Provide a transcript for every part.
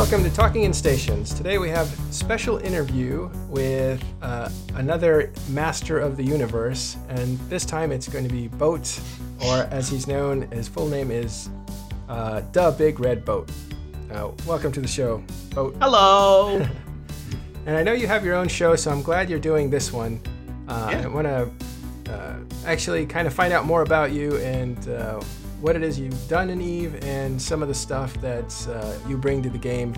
Welcome to Talking in Stations. Today we have a special interview with another master of the universe, and this time it's going to be Boat, or as he's known, his full name is Da Big Red Boat. Welcome to the show, Boat. Hello! And I know you have your own show, so I'm glad you're doing this one. Yeah. I want to actually kind of find out more about you and what it is you've done in Eve and some of the stuff that you bring to the game,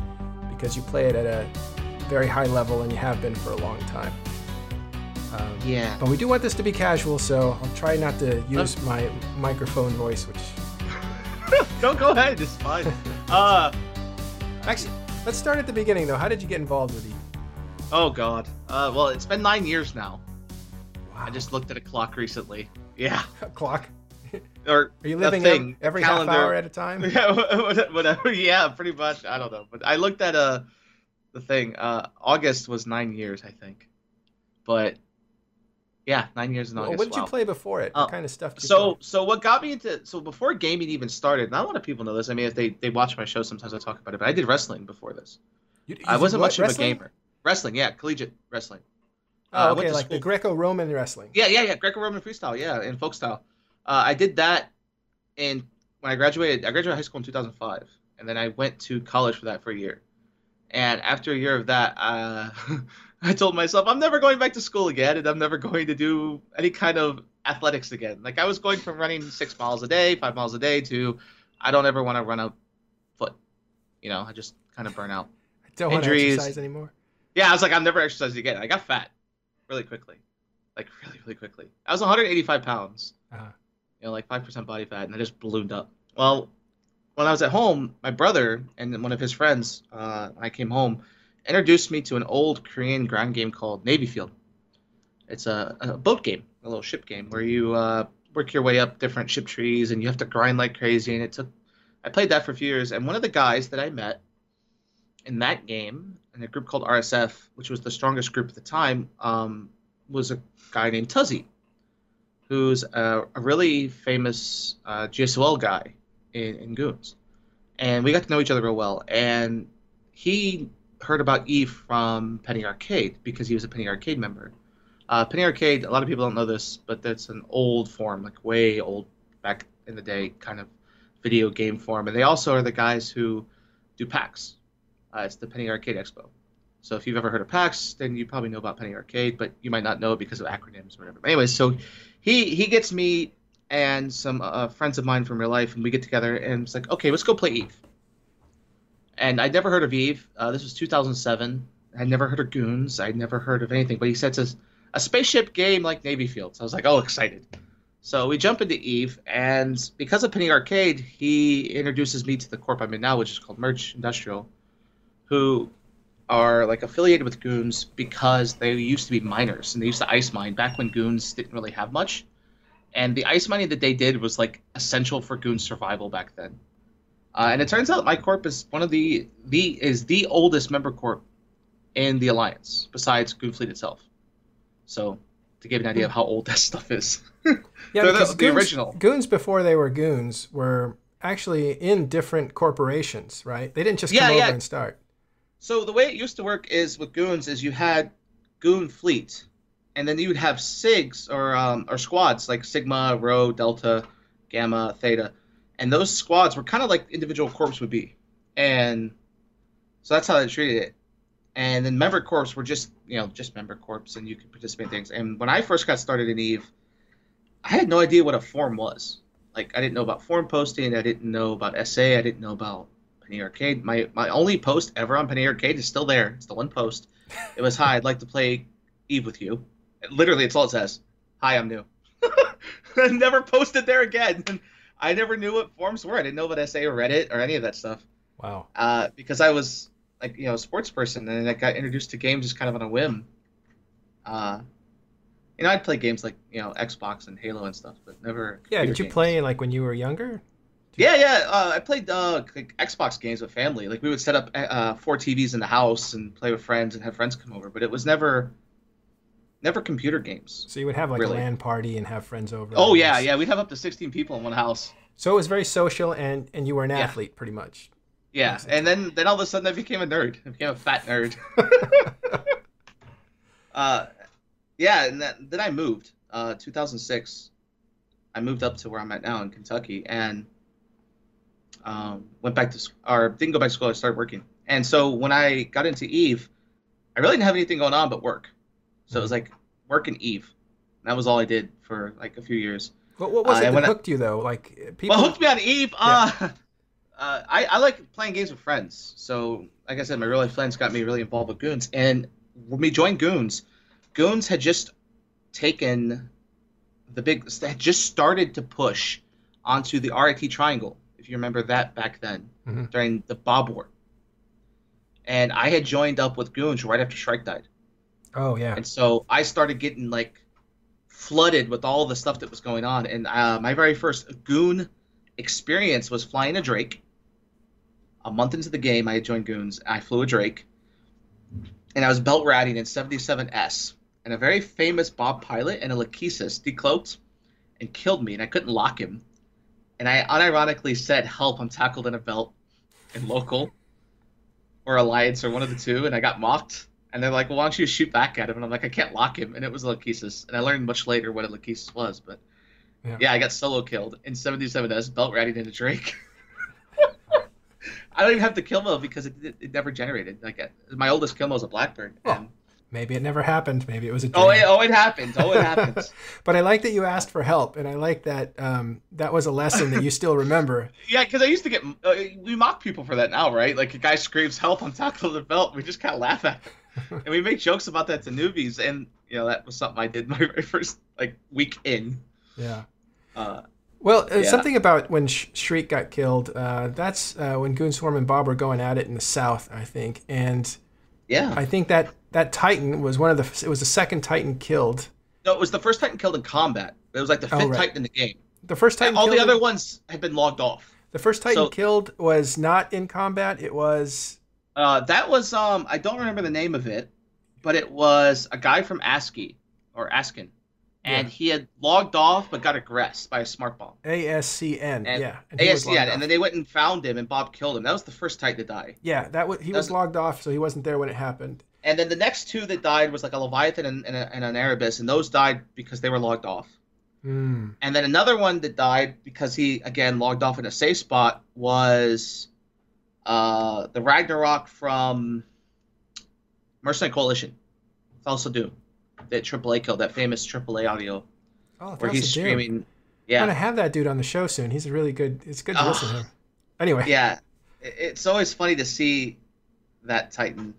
because you play it at a very high level and you have been for a long time. Yeah. But we do want this to be casual, so I'll try not to use my microphone voice, which... Don't go ahead, it's fine. Actually, let's start at the beginning, though. How did you get involved with Eve? Oh, God. Well, it's been 9 years now. Wow. I just looked at a clock recently. Yeah. A clock? Or are you living every calendar. Half hour at a time? Yeah, whatever. Yeah, pretty much. I don't know, but I looked at the thing. August was 9 years, I think. But yeah, 9 years in August. What did you play before it? What kind of stuff? Did you play? So what got me into before gaming even started, and a lot of people know this. I mean, if they watch my show, sometimes I talk about it. But I did wrestling before this. I wasn't much of a gamer. Wrestling, yeah, collegiate wrestling. Oh, okay, like the Greco-Roman wrestling. Yeah, Greco-Roman freestyle, yeah, and folk style. I did that, and when I graduated high school in 2005, and then I went to college for that for a year. And after a year of that, I told myself, I'm never going back to school again, and I'm never going to do any kind of athletics again. Like, I was going from running 6 miles a day, 5 miles a day, to I don't ever want to run a foot. You know, I just kind of burn out. I don't want to exercise anymore. Yeah, I was like, I'm never exercising again. I got fat really quickly. Like, really, really quickly. I was 185 pounds. Uh-huh. You know, like 5% body fat, and I just ballooned up. Well, when I was at home, my brother and one of his friends, when I came home, introduced me to an old Korean ground game called Navy Field. It's a boat game, a little ship game, where you work your way up different ship trees, and you have to grind like crazy. And I played that for a few years, and one of the guys that I met in that game, in a group called RSF, which was the strongest group at the time, was a guy named Tuzzy, who's a really famous GSOL guy in Goons. And we got to know each other real well. And he heard about Eve from Penny Arcade because he was a Penny Arcade member. Penny Arcade, a lot of people don't know this, but that's an old form, like way old back in the day kind of video game form. And they also are the guys who do PAX. It's the Penny Arcade Expo. So if you've ever heard of PAX, then you probably know about Penny Arcade, but you might not know it because of acronyms or whatever. But anyway, so he gets me and some friends of mine from real life, and we get together, and it's like, okay, let's go play Eve. And I'd never heard of Eve. This was 2007. I'd never heard of Goons. I'd never heard of anything. But he said it's a spaceship game like Navy Field. So I was like, oh, excited. So we jump into Eve, and because of Penny Arcade, he introduces me to the corp I'm in now, which is called Merch Industrial, who are like affiliated with Goons because they used to be miners, and they used to ice mine back when Goons didn't really have much. And the ice mining that they did was like essential for Goons survival back then. And it turns out my corp is one of the oldest member corp in the Alliance, besides Goon Fleet itself. So to give you an idea of how old that stuff is. Yeah, because the original Goons before they were Goons were actually in different corporations, right? They didn't just come over and start. So the way it used to work is with Goons is you had Goon Fleet, and then you would have SIGs or squads like Sigma, Rho, Delta, Gamma, Theta, and those squads were kind of like individual corps would be, and so that's how they treated it. And then member corps were just member corps, and you could participate in things. And when I first got started in Eve, I had no idea what a form was. Like I didn't know about form posting, I didn't know about SA, I didn't know about Penny Arcade. My only post ever on Penny Arcade is still there. It's the one post. It was, hi, I'd like to play Eve with you. Literally, it's all it says. Hi, I'm new. I never posted there again. I never knew what forums were. I didn't know about SA or Reddit or any of that stuff. Wow. Because I was like, a sports person, and I got introduced to games just kind of on a whim. I'd play games like Xbox and Halo and stuff, but never. Yeah. Did you play like when you were younger? Yeah. I played like Xbox games with family. Like we would set up 4 TVs in the house and play with friends and have friends come over. But it was never computer games. So you would have like a LAN party and have friends over. Oh yeah, yeah. We'd have up to 16 people in one house. So it was very social, and you were an athlete pretty much. Yeah, and then all of a sudden I became a nerd. I became a fat nerd. Yeah, and then I moved. 2006, I moved up to where I'm at now in Kentucky, and went back to school, or didn't go back to school. I started working, and so when I got into Eve, I really didn't have anything going on but work. So it was like work and Eve. And that was all I did for like a few years. What was it that hooked you though? Like people. What hooked me on Eve? Yeah. I like playing games with friends. So, like I said, my real life friends got me really involved with Goons. And when we joined Goons, Goons had just taken the big... They had just started to push onto the RIT Triangle, if you remember that back then, during the Bob War. And I had joined up with Goons right after Shrike died. Oh, yeah. And so I started getting, like, flooded with all the stuff that was going on. And my very first Goon experience was flying a Drake. A month into the game, I had joined Goons. I flew a Drake, and I was belt ratting in 77S. And a very famous Bob pilot and a Lachesis decloaked and killed me, and I couldn't lock him. And I unironically said, "Help! I'm tackled in a belt in local or alliance or one of the two," and I got mocked. And they're like, "Well, why don't you shoot back at him?" And I'm like, "I can't lock him," and it was a Lachesis. And I learned much later what a Lachesis was, but yeah, I got solo killed in 77S, belt ratting into Drake. I don't even have the kill mode because it never generated. Like my oldest kill mode was a Blackbird. Well, and... maybe it never happened. Maybe it was a dream. Oh, it happens. Oh, it happens. But I like that you asked for help, and I like that that was a lesson that you still remember. Yeah, because I used to get we mock people for that now, right? Like a guy screams, "Help! I'm tackled in the belt." We just kind of laugh at it, and we make jokes about that to newbies. And you know that was something I did my very first like week in. Yeah. Well, something about when Shriek got killed, that's when Goonswarm and Bob were going at it in the South, I think. And yeah, I think that Titan was it was the second Titan killed. No, it was the first Titan killed in combat. It was like the fifth Titan in the game. The first Titan killed, all the other ones had been logged off. The first Titan killed was not in combat. It was... that was, I don't remember the name of it, but it was a guy from ASCII, or Askin. And he had logged off but got aggressed by a smart bomb. ASCN, yeah. ASCN, and then they went and found him, and Bob killed him. That was the first Titan to die. Yeah, he was logged off, so he wasn't there when it happened. And then the next two that died was like a Leviathan and an Erebus, and those died because they were logged off. Mm. And then another one that died because he, again, logged off in a safe spot was the Ragnarok from Mercenary Coalition. It's also Doom. That AAA killed, that famous AAA audio where he's streaming. Yeah, I'm gonna have that dude on the show soon. He's a really good. It's good to listen to him. Anyway, yeah, it's always funny to see that Titan,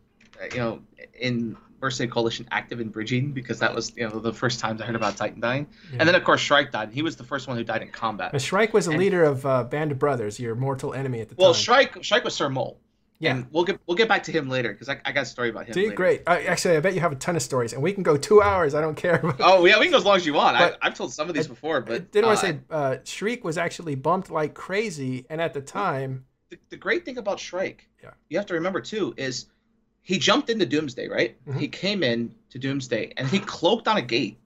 you know, in Mercenary Coalition active in bridging because that was the first time I heard about Titan dying. Yeah. And then of course Shrike died. He was the first one who died in combat. But Shrike was a leader of Band of Brothers, your mortal enemy at the time. Well, Shrike was Sir Mole. Yeah, and we'll get back to him later because I got a story about him. Dude, great. Actually, I bet you have a ton of stories, and we can go 2 hours. I don't care. Oh yeah, we can go as long as you want. But I've told some of these before, but I didn't want to say Shriek was actually bumped like crazy, and at the time, the great thing about Shrike, you have to remember too, is he jumped into Doomsday, right? Mm-hmm. He came in to Doomsday, and he cloaked on a gate,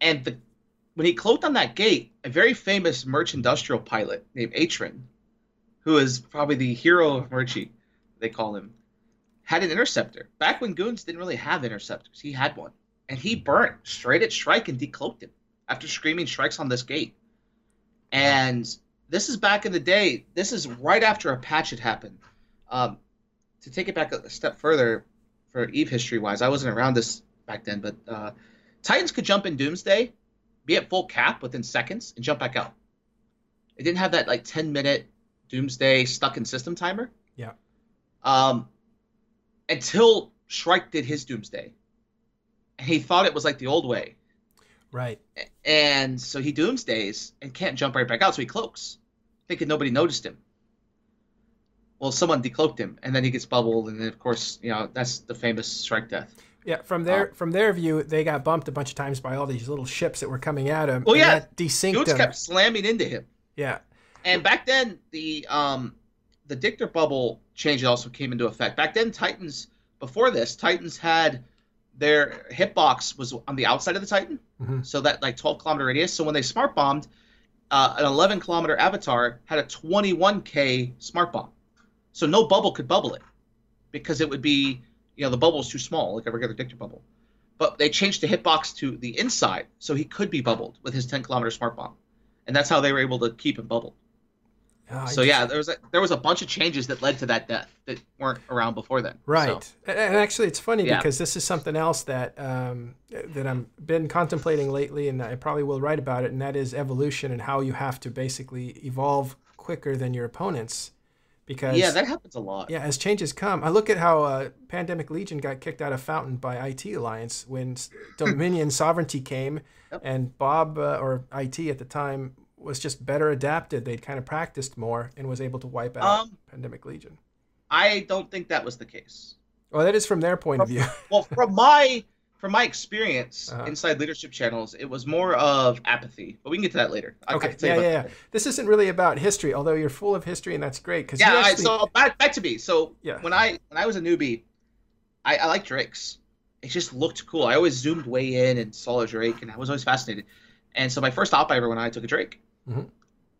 and when he cloaked on that gate, a very famous merch industrial pilot named Atrin, who is probably the hero of Merchie, they call him, had an interceptor. Back when Goons didn't really have interceptors, he had one. And he burnt straight at Shrike and decloaked him after screaming, "Shrike's on this gate." And this is back in the day. This is right after a patch had happened. To take it back a step further for EVE history-wise, I wasn't around this back then, but Titans could jump in Doomsday, be at full cap within seconds, and jump back out. It didn't have that like 10-minute Doomsday stuck in system timer. Yeah. Until Shrike did his Doomsday, and he thought it was like the old way. Right. And so he Doomsdays and can't jump right back out, so he cloaks, thinking nobody noticed him. Well, someone decloaked him, and then he gets bubbled, and then of course, that's the famous Shrike death. Yeah, from their view, they got bumped a bunch of times by all these little ships that were coming at him. Well, yeah, that desynced dudes him. Kept slamming into him. Yeah. And back then, the Dictor bubble change also came into effect. Back then, Titans, before this, Titans had their hitbox was on the outside of the Titan, so that like 12-kilometer radius. So when they smart bombed, an 11-kilometer avatar had a 21K smart bomb. So no bubble could bubble it because it would be, you know, the bubble's too small, like a regular dictator bubble. But they changed the hitbox to the inside, so he could be bubbled with his 10-kilometer smart bomb, and that's how they were able to keep him bubbled. Oh, so yeah, there was a bunch of changes that led to that death that weren't around before then. Right, so. And actually, it's funny because this is something else that that I've been contemplating lately, and I probably will write about it, and that is evolution and how you have to basically evolve quicker than your opponents. Because that happens a lot. Yeah, as changes come, I look at how Pandemic Legion got kicked out of Fountain by IT Alliance when Dominion Sovereignty came, and Bob or IT at the time was just better adapted. They'd kind of practiced more and was able to wipe out Pandemic Legion. I don't think that was the case. Well, that is from their point of view. Well, from my experience inside leadership channels, it was more of apathy, but we can get to that later. Okay. This isn't really about history, although you're full of history, and that's great. Because so back to me. So when I was a newbie, I liked Drakes. It just looked cool. I always zoomed way in and saw a Drake, and I was always fascinated. And so my first op I ever went on, I took a Drake. Mm-hmm.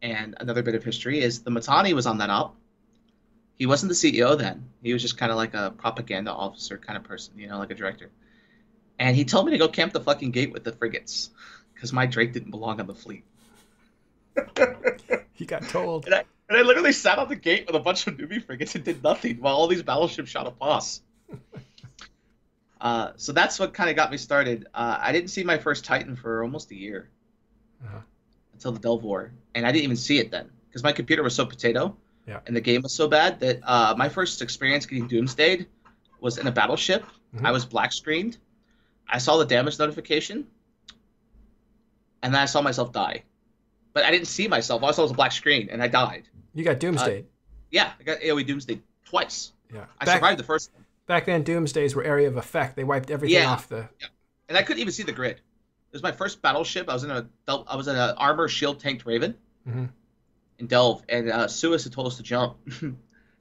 And another bit of history is the Matani was on that op. He wasn't the CEO then. He was just kind of like a propaganda officer kind of person, you know, like a director. And he told me to go camp the fucking gate with the frigates because my Drake didn't belong on the fleet. He got told. And I literally sat on the gate with a bunch of newbie frigates and did nothing while all these battleships shot a boss. So that's what kind of got me started. I didn't see my first Titan for almost a year until the Delvor. And I didn't even see it then because my computer was so potato and the game was so bad that my first experience getting doomsdayed was in a battleship. Mm-hmm. I was black screened. I saw the damage notification, and then I saw myself die. But I didn't see myself. All I saw was a black screen, and I died. You got doomsdayed. Yeah, I got AoE doomsdayed twice. Yeah, I survived the first one. Back then, doomsdays were area of effect. They wiped everything off the... Yeah. And I couldn't even see the grid. It was my first battleship. I was in an armor shield tanked Raven in Delve, and Suis had told us to jump. This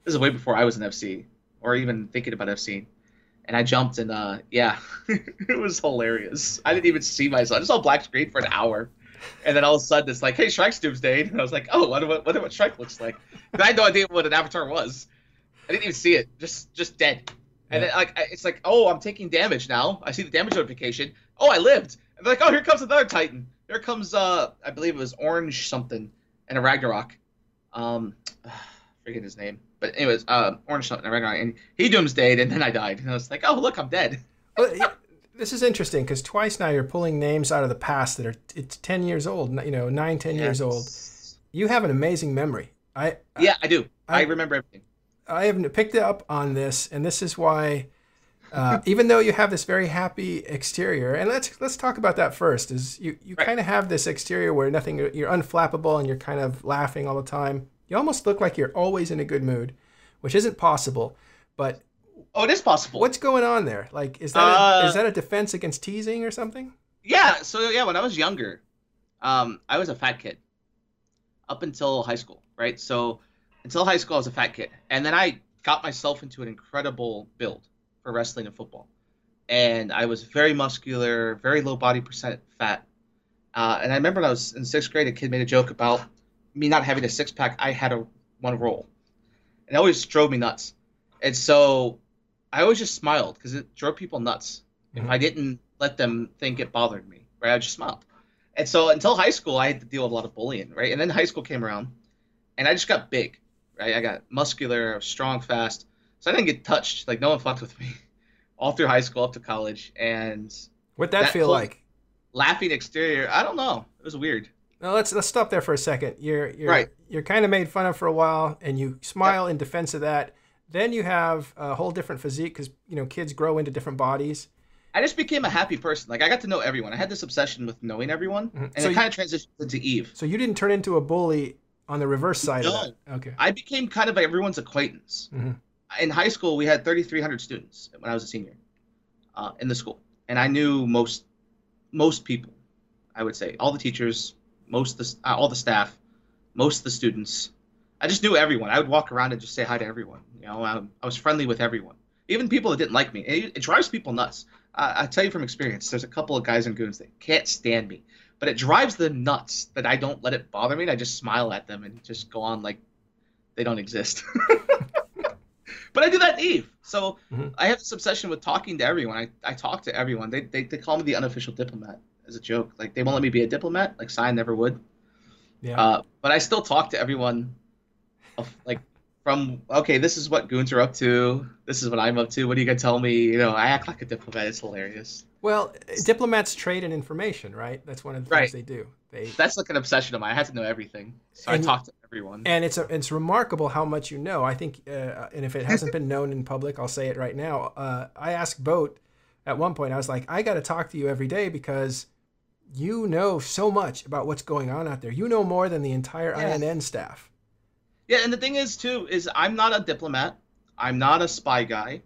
is way before I was in FC, or even thinking about FC. And I jumped, and it was hilarious. I didn't even see myself. I just saw black screen for an hour, and then all of a sudden it's like, "Hey, Shrike's doomsdayed," and I was like, "Oh, what Shrike looks like." And I had no idea what an avatar was. I didn't even see it. Just dead. And then it's like, "Oh, I'm taking damage now." I see the damage notification. Oh, I lived. And they're like, "Oh, here comes another Titan. Here comes I believe it was Orange something and a Ragnarok. Forget his name. But anyways, Orange Shot and he doomsdayed, and then I died. And I was like, oh, look, I'm dead. Well, this is interesting because twice now you're pulling names out of the past that are 10 years old, 9, 10 years old. You have an amazing memory. I do. I remember everything. I haven't picked up on this, and this is why, even though you have this very happy exterior, and let's talk about that first, is you kind of have this exterior where you're unflappable and you're kind of laughing all the time. You almost look like you're always in a good mood, which isn't possible, but... Oh, it is possible. What's going on there? Like, is that a defense against teasing or something? Yeah, so when I was younger, I was a fat kid up until high school, right? So until high school, I was a fat kid. And then I got myself into an incredible build for wrestling and football. And I was very muscular, very low body percent fat. And I remember when I was in 6th grade, a kid made a joke about... me not having a six-pack, I had one roll. And it always drove me nuts. And so I always just smiled because it drove people nuts. Mm-hmm. If I didn't let them think it bothered me, right, I just smiled. And so until high school, I had to deal with a lot of bullying, right? And then high school came around, and I just got big, right? I got muscular, strong, fast. So I didn't get touched. Like, no one fucked with me all through high school, up to college. And what'd that feel like? Laughing exterior. I don't know. It was weird. Now let's stop there for a second. You're kind of made fun of for a while, and you smile in defense of that. Then you have a whole different physique because kids grow into different bodies. I just became a happy person. Like I got to know everyone. I had this obsession with knowing everyone, and so it kind of transitioned into Eve. So you didn't turn into a bully on the reverse side of that. Okay. I became kind of everyone's acquaintance. Mm-hmm. In high school, we had 3,300 students when I was a senior in the school, and I knew most people. I would say all the teachers. All the staff, most of the students. I just knew everyone. I would walk around and just say hi to everyone. I was friendly with everyone, even people that didn't like me. It drives people nuts. I tell you from experience, there's a couple of guys and goons that can't stand me, but it drives them nuts that I don't let it bother me. And I just smile at them and just go on like they don't exist. But I do that Eve. So I have this obsession with talking to everyone. I talk to everyone. They call me the unofficial diplomat as a joke. Like, they won't let me be a diplomat. Like, Sion never would. Yeah. But I still talk to everyone. Okay, this is what goons are up to. This is what I'm up to. What are you going to tell me? You know, I act like a diplomat. It's hilarious. Well, diplomats trade in information, right? That's one of the things they do. That's like an obsession of mine. I have to know everything. So I talk to everyone. And it's remarkable how much you know. I think, and if it hasn't been known in public, I'll say it right now. I asked Boat at one point, I was like, I got to talk to you every day because you know so much about what's going on out there. You know more than the entire INN staff. Yeah, and the thing is, too, is I'm not a diplomat. I'm not a spy guy.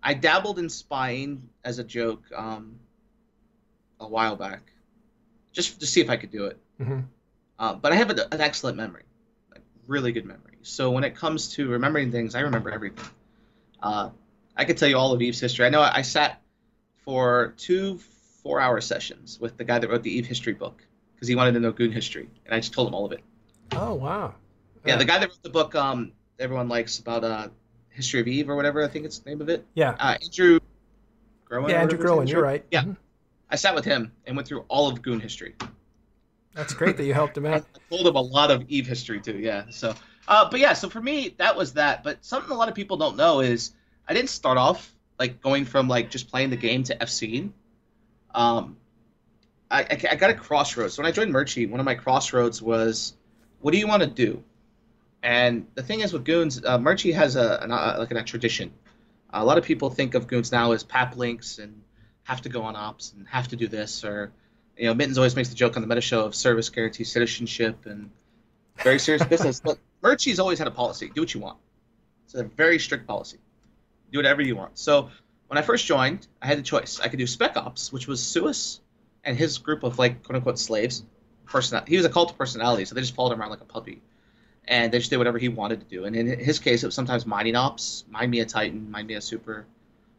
I dabbled in spying as a joke a while back, just to see if I could do it. But I have an excellent memory, like really good memory. So when it comes to remembering things, I remember everything. I could tell you all of Eve's history. I know I sat for 2 four-hour sessions with the guy that wrote the Eve history book because he wanted to know goon history, and I just told him all of it. Oh, wow. Yeah, the guy that wrote the book everyone likes about History of Eve or whatever, I think it's the name of it. Yeah. Andrew Groen. Yeah, Andrew Groen, you're right. Yeah. I sat with him and went through all of goon history. That's great that you helped him out. I told him a lot of Eve history too, yeah. So, but yeah, so for me, that was that. But something a lot of people don't know is I didn't start off like going from like just playing the game to FCing. I got a crossroads. So when I joined Merchie, one of my crossroads was, what do you want to do? And the thing is with Goons, Merchie has a tradition. A lot of people think of Goons now as pap links and have to go on ops and have to do this. Or, you know, Mittens always makes the joke on the Meta Show of service guarantees citizenship and very serious business. But Merchie's always had a policy. Do what you want. It's a very strict policy. Do whatever you want. So when I first joined, I had a choice. I could do Spec Ops, which was Suis and his group of, like, quote-unquote slaves. He was a cult of personality, so they just followed him around like a puppy. And they just did whatever he wanted to do. And in his case, it was sometimes mining ops. Mine me a Titan, mine me a Super.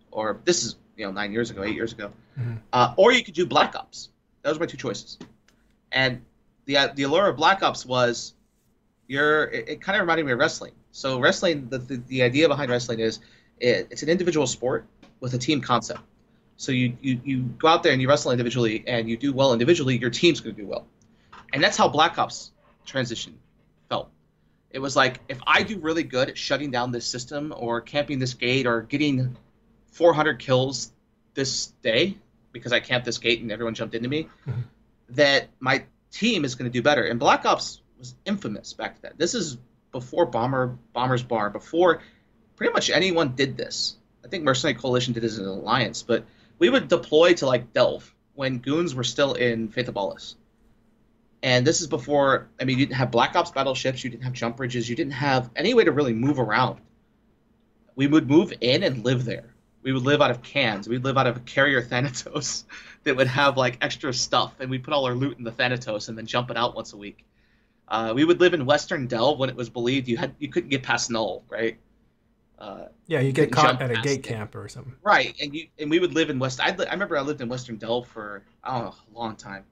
Or this is, you know, 8 years ago. Or you could do Black Ops. Those were my two choices. And the allure of Black Ops was, it kind of reminded me of wrestling. So wrestling, the idea behind wrestling is it's an individual sport with a team concept. So you go out there and you wrestle individually, and you do well individually, your team's going to do well. And that's how Black Ops transition felt. It was like, if I do really good at shutting down this system or camping this gate or getting 400 kills this day because I camped this gate and everyone jumped into me, that my team is going to do better. And Black Ops was infamous back then. This is before Bomber's Bar, before pretty much anyone did this. I think Mercenary Coalition did this as an alliance, but we would deploy to like Delve when goons were still in Fatabalis. And this is before, I mean, you didn't have Black Ops battleships, you didn't have jump bridges, you didn't have any way to really move around. We would move in and live there. We would live out of cans. We'd live out of a carrier Thanatos that would have, like, extra stuff, and we'd put all our loot in the Thanatos and then jump it out once a week. We would live in Western Delve when it was believed you couldn't get past Null, right? Yeah, you get caught at a gate camp or something. Right, and we would live in I remember I lived in Western Delve for, I don't know, a long time.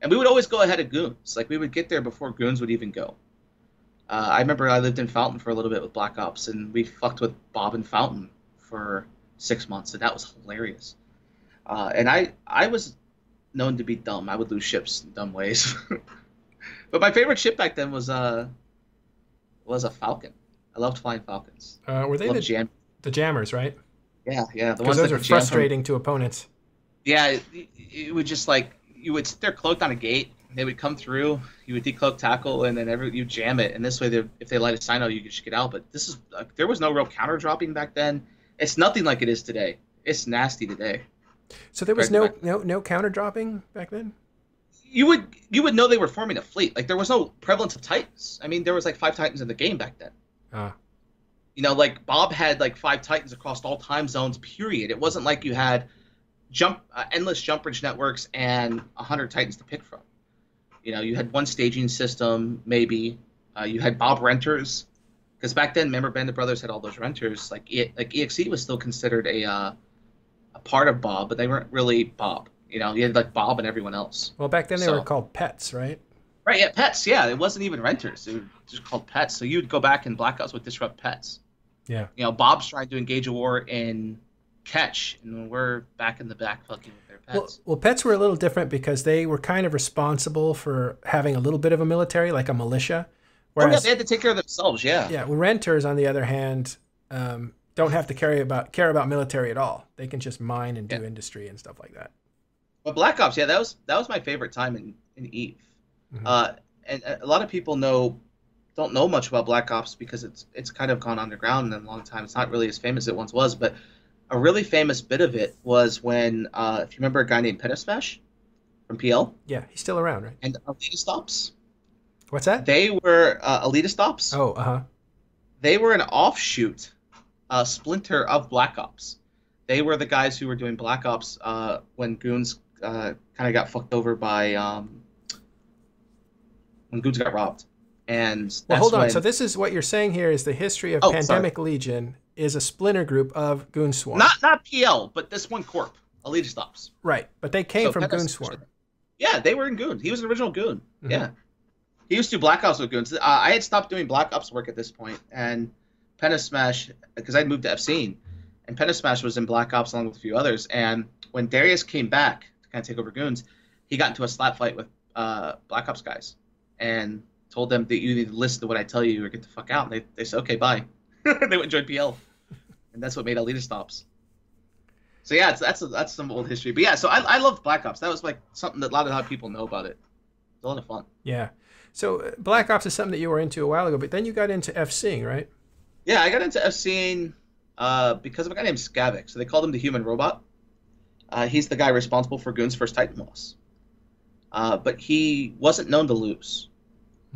And we would always go ahead of goons. Like, we would get there before goons would even go. I remember I lived in Fountain for a little bit with Black Ops, and we fucked with Bob and Fountain for 6 months, and that was hilarious. And I was known to be dumb. I would lose ships in dumb ways. But my favorite ship back then was a Falcon. I loved flying Falcons. Were they the jammers, right? Yeah. Because those are frustrating to opponents. Yeah, it would just, like... You would sit there cloaked on a gate. They would come through. You would decloak tackle, and then you jam it. And this way, if they light a sign out, you could just get out. But this is there was no real counter dropping back then. It's nothing like it is today. It's nasty today. So there was no counter dropping back then. You would know they were forming a fleet. Like there was no prevalence of Titans. I mean, there was like 5 Titans in the game back then. You know, like Bob had like 5 Titans across all time zones. Period. It wasn't like you had. Endless jump bridge networks and 100 Titans to pick from. You know, you had one staging system, maybe. You had Bob renters, because back then, remember, Band of Brothers had all those renters. Like EXE was still considered a part of Bob, but they weren't really Bob. You know, you had like Bob and everyone else. Well, back then they were called pets, right? Right, yeah, pets. Yeah, it wasn't even renters; they were just called pets. So you'd go back and Black Ops would disrupt pets. Yeah. You know, Bob's trying to engage a war in Catch, and we're back in the back fucking with their pets. Well, pets were a little different because they were kind of responsible for having a little bit of a military, like a militia. Whereas, oh, yeah, they had to take care of themselves, yeah. Yeah, renters, on the other hand, don't have to care about military at all. They can just mine and do industry and stuff like that. But Black Ops, yeah, that was my favorite time in EVE. Mm-hmm. And a lot of people don't know much about Black Ops because it's kind of gone underground in a long time. It's not really as famous as it once was, but a really famous bit of it was when, if you remember a guy named Pettismash from PL. Yeah, he's still around, right? And Elitist Ops. What's that? They were Elitist Ops. Oh, uh-huh. They were an offshoot, splinter of Black Ops. They were the guys who were doing Black Ops when Goons kind of got fucked over by when Goons got robbed. And that's well, hold on. When... So this is what you're saying here is the history of Pandemic Legion is a splinter group of Goon Swarm. Not PL, but this one corp, Elitist Ops. Right, but they came from Goon Swarm. Yeah, they were in Goon. He was an original Goon. Mm-hmm. Yeah, he used to do Black Ops with Goons. I had stopped doing Black Ops work at this point, and Pentasmash, because I'd moved to F-Scene, and Pentasmash was in Black Ops along with a few others. And when Darius came back to kind of take over Goons, he got into a slap fight with Black Ops guys, and told them that you need to listen to what I tell you or get the fuck out. And they said, okay, bye. They went and joined PL. And that's what made Elitist Ops. So yeah, that's some old history. But yeah, so I loved Black Ops. That was like something that a lot of people know about it. It's a lot of fun. Yeah. So Black Ops is something that you were into a while ago, but then you got into FCing, right? Yeah, I got into FCing because of a guy named Skavik. So they called him the Human Robot. He's the guy responsible for Goon's first Titan loss. But he wasn't known to lose.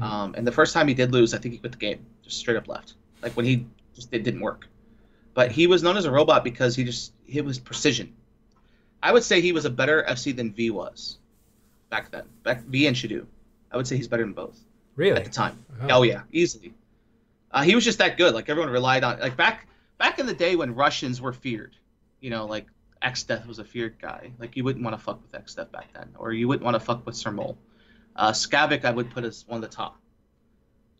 And the first time he did lose, I think he quit the game. Just straight up left. Like when he just it didn't work. But he was known as a robot because it was precision. I would say he was a better FC than V was back then. V and Shadu. I would say he's better than both. Really? At the time. Oh, yeah. Easily. He was just that good. Like everyone relied on like back in the day when Russians were feared. You know, like Xdeath was a feared guy. Like you wouldn't want to fuck with Xdeath back then. Or you wouldn't want to fuck with Sir Mole. Skavik I would put as one of the top,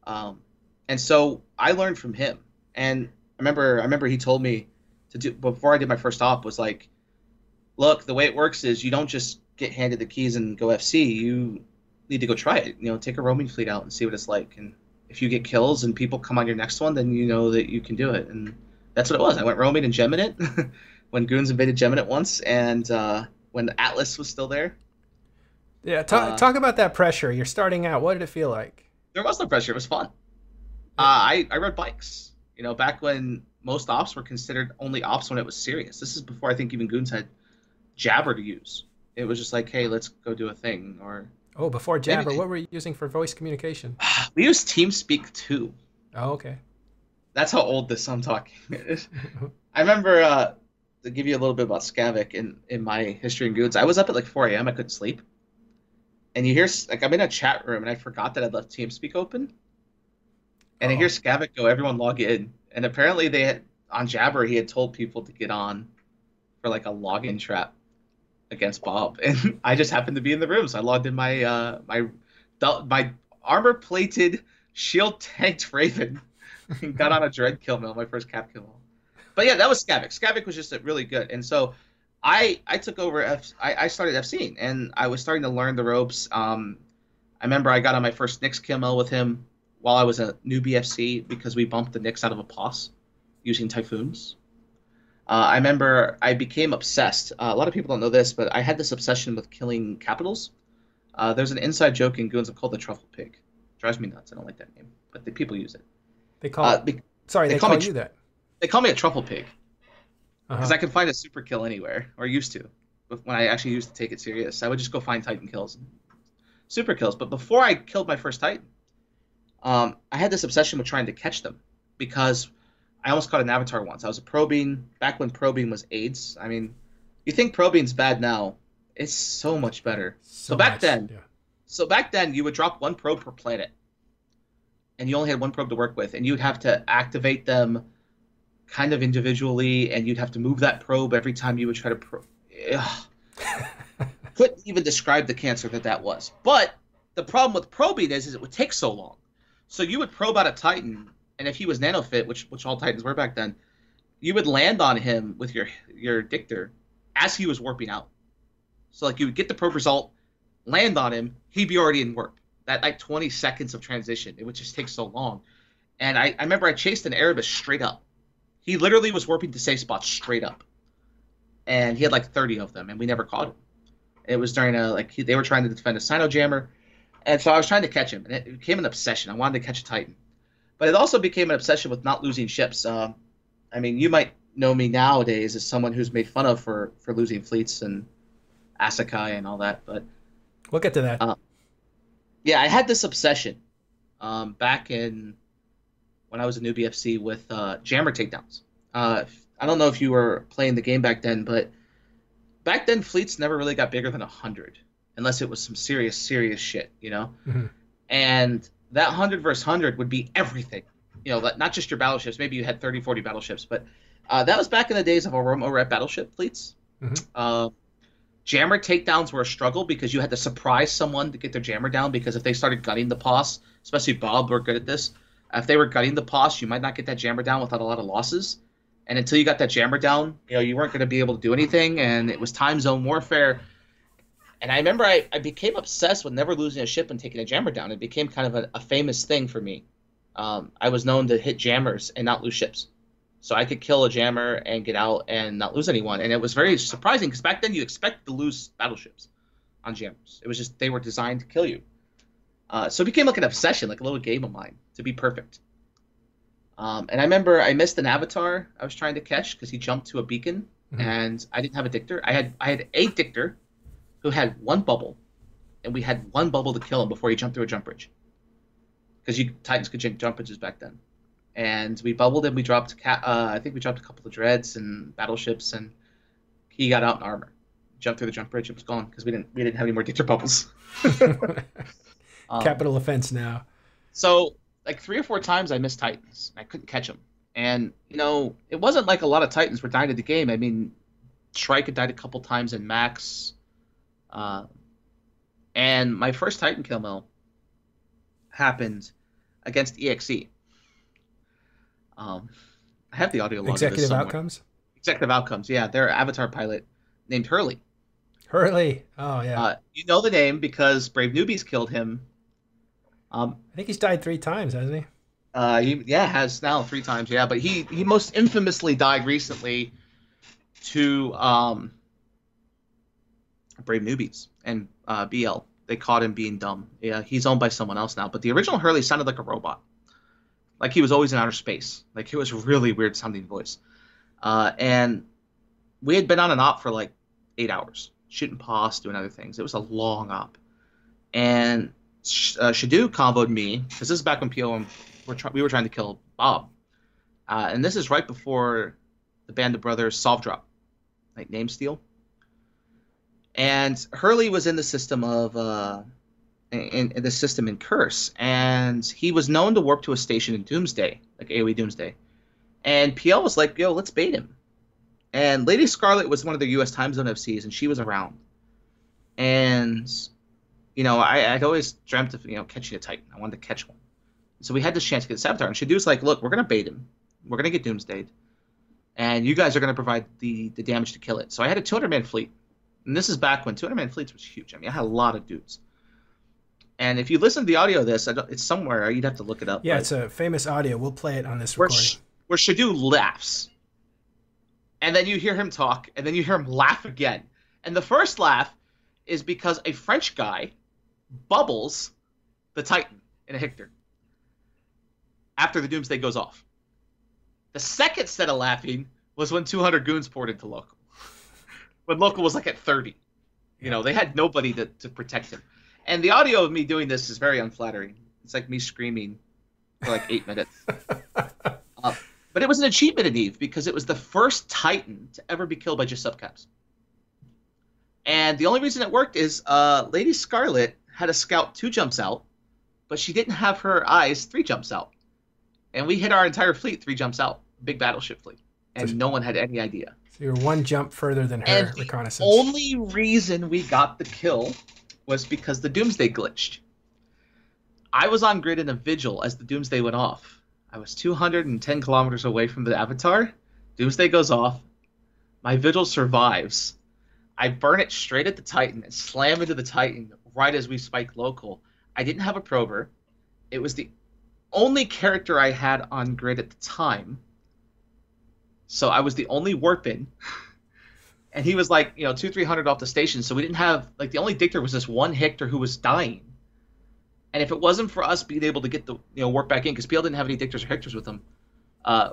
and so I learned from him. And I remember he told me to do before I did my first op was like, look, the way it works is you don't just get handed the keys and go FC. You need to go try it. You know, take a roaming fleet out and see what it's like. And if you get kills and people come on your next one, then you know that you can do it. And that's what it was. I went roaming in Geminate when Goons invaded Geminate once, and when Atlas was still there. Yeah, talk about that pressure. You're starting out. What did it feel like? There was no pressure. It was fun. I rode bikes. You know, back when most ops were considered only ops when it was serious. This is before I think even Goons had Jabber to use. It was just like, hey, let's go do a thing. Or oh, before Jabber, what were you using for voice communication? We used TeamSpeak 2. Oh, okay. That's how old this I'm talking is. I remember to give you a little bit about Skavik in my history in Goons. I was up at like 4 a.m. I couldn't sleep. And you hear, like, I'm in a chat room, and I forgot that I'd left TeamSpeak open. And I hear Skavik go, everyone log in. And apparently they had, on Jabber, he had told people to get on for, like, a login trap against Bob. And I just happened to be in the room, so I logged in my my armor-plated, shield-tanked Raven and got on a Dread kill mill, my first cap kill mill. But, yeah, that was Skavik. Skavik was just really good. And so... I took over, I started FC, and I was starting to learn the ropes. I remember I got on my first Nyx KML with him while I was a newbie FC because we bumped the Nyx out of a POS using Typhoons. I remember I became obsessed. A lot of people don't know this, but I had this obsession with killing capitals. There's an inside joke in Goons called the Truffle Pig. It drives me nuts. I don't like that name, but the people use it. They call they call you that. They call me a Truffle Pig. Because I could find a super kill anywhere, or used to, when I actually used to take it serious. I would just go find Titan kills, super kills. But before I killed my first Titan, I had this obsession with trying to catch them, because I almost caught an Avatar once. I was a Probean, back when Probean was AIDS. I mean, you think Probean's bad now, it's so much better. So back then, you would drop one probe per planet, and you only had one probe to work with, and you'd have to activate them kind of individually, and you'd have to move that probe every time you would try to Couldn't even describe the cancer that was. But the problem with probing is it would take so long. So you would probe out a Titan, and if he was nanofit, which all Titans were back then, you would land on him with your Dictor as he was warping out. So like you would get the probe result, land on him, he'd be already in warp. That like 20 seconds of transition, it would just take so long. And I remember I chased an Erebus straight up. He literally was warping to safe spots straight up. And he had like 30 of them, and we never caught him. It was during a, like, they were trying to defend a Sinojammer. And so I was trying to catch him, and it became an obsession. I wanted to catch a Titan. But it also became an obsession with not losing ships. I mean, you might know me nowadays as someone who's made fun of for losing fleets and Asakai and all that. But we'll get to that. Yeah, I had this obsession back in when I was in New BFC with Jammer takedowns. I don't know if you were playing the game back then, but back then fleets never really got bigger than 100 unless it was some serious shit, you know? Mm-hmm. And that 100 versus 100 would be everything. You know, not just your battleships. Maybe you had 30, 40 battleships, but that was back in the days of Oromo-Red battleship fleets. Mm-hmm. Jammer takedowns were a struggle because you had to surprise someone to get their jammer down, because if they started gutting the POS, especially Bob, we're good at this, if they were gutting the POS, you might not get that jammer down without a lot of losses. And until you got that jammer down, you know, you weren't going to be able to do anything, and it was time zone warfare. And I remember I became obsessed with never losing a ship and taking a jammer down. It became kind of a famous thing for me. I was known to hit jammers and not lose ships. So I could kill a jammer and get out and not lose anyone. And it was very surprising because back then you expected to lose battleships on jammers. It was just they were designed to kill you. So it became like an obsession, like a little game of mine, to be perfect. And I remember I missed an Avatar I was trying to catch because he jumped to a beacon, mm-hmm. and I didn't have a Dictor. I had a Dictor who had one bubble, and we had one bubble to kill him before he jumped through a jump bridge. Because Titans could jump bridges back then. And we bubbled him. We dropped, I think we dropped a couple of dreads and battleships, and he got out in armor, jumped through the jump bridge, and was gone because we didn't have any more Dictor bubbles. Capital offense now. So like 3 or 4 times I missed Titans. I couldn't catch them. And, you know, it wasn't like a lot of Titans were dying to the game. I mean, Shrike had died a couple times in Max. And my first Titan kill mill happened against EXE. I have the audio log of this somewhere. Executive Outcomes? Executive Outcomes, yeah. Their Avatar pilot named Hurley. Hurley. Oh, yeah. You know the name because Brave Newbies killed him. I think he's died 3 times, hasn't he? Yeah, has now 3 times, yeah. But he most infamously died recently to Brave Newbies and BL. They caught him being dumb. Yeah, he's owned by someone else now. But the original Hurley sounded like a robot. Like he was always in outer space. Like it was a really weird sounding voice. And we had been on an op for like 8 hours. Shooting POS, doing other things. It was a long op. And Shadu comboed me, because this is back when PLM we were trying to kill Bob, and this is right before the Band of Brothers solve drop, like name steal. And Hurley was in the system of in the system in Curse, and he was known to warp to a station in Doomsday, like AoE Doomsday. And PL was like, "Yo, let's bait him." And Lady Scarlet was one of the U.S. time zone FCs, and she was around, and you know, I'd always dreamt of, you know, catching a Titan. I wanted to catch one. So we had this chance to get Saboteur. And Shadu's like, look, we're going to bait him. We're going to get Doomsdayed. And you guys are going to provide the damage to kill it. So I had a 200-man fleet. And this is back when 200-man fleets was huge. I mean, I had a lot of dudes. And if you listen to the audio of this, it's somewhere. You'd have to look it up. Yeah, it's a famous audio. We'll play it on this recording. Where Shadu laughs. And then you hear him talk. And then you hear him laugh again. And the first laugh is because a French guy bubbles the Titan in a Hictor after the Doomsday goes off. The second set of laughing was when 200 goons poured into Local. When Local was like at 30. You know, they had nobody to protect him. And the audio of me doing this is very unflattering. It's like me screaming for like 8 minutes. But it was an achievement in EVE because it was the first Titan to ever be killed by just subcaps. And the only reason it worked is Lady Scarlet had a scout 2 jumps out, but she didn't have her eyes 3 jumps out. And we hit our entire fleet 3 jumps out, big battleship fleet, and so no one had any idea. So you were 1 jump further than her at reconnaissance. The only reason we got the kill was because the Doomsday glitched. I was on grid in a vigil as the Doomsday went off. I was 210 kilometers away from the Avatar. Doomsday goes off. My Vigil survives. I burn it straight at the Titan and slam into the Titan right as we spike local. I didn't have a prober. It was the only character I had on grid at the time. So I was the only warp in. And he was like, you know, 200-300 off the station. So we didn't have, like, the only Dictor was this one Hictor who was dying. And if it wasn't for us being able to get the, you know, warp back in, because PL didn't have any Dictors or Hictors with him,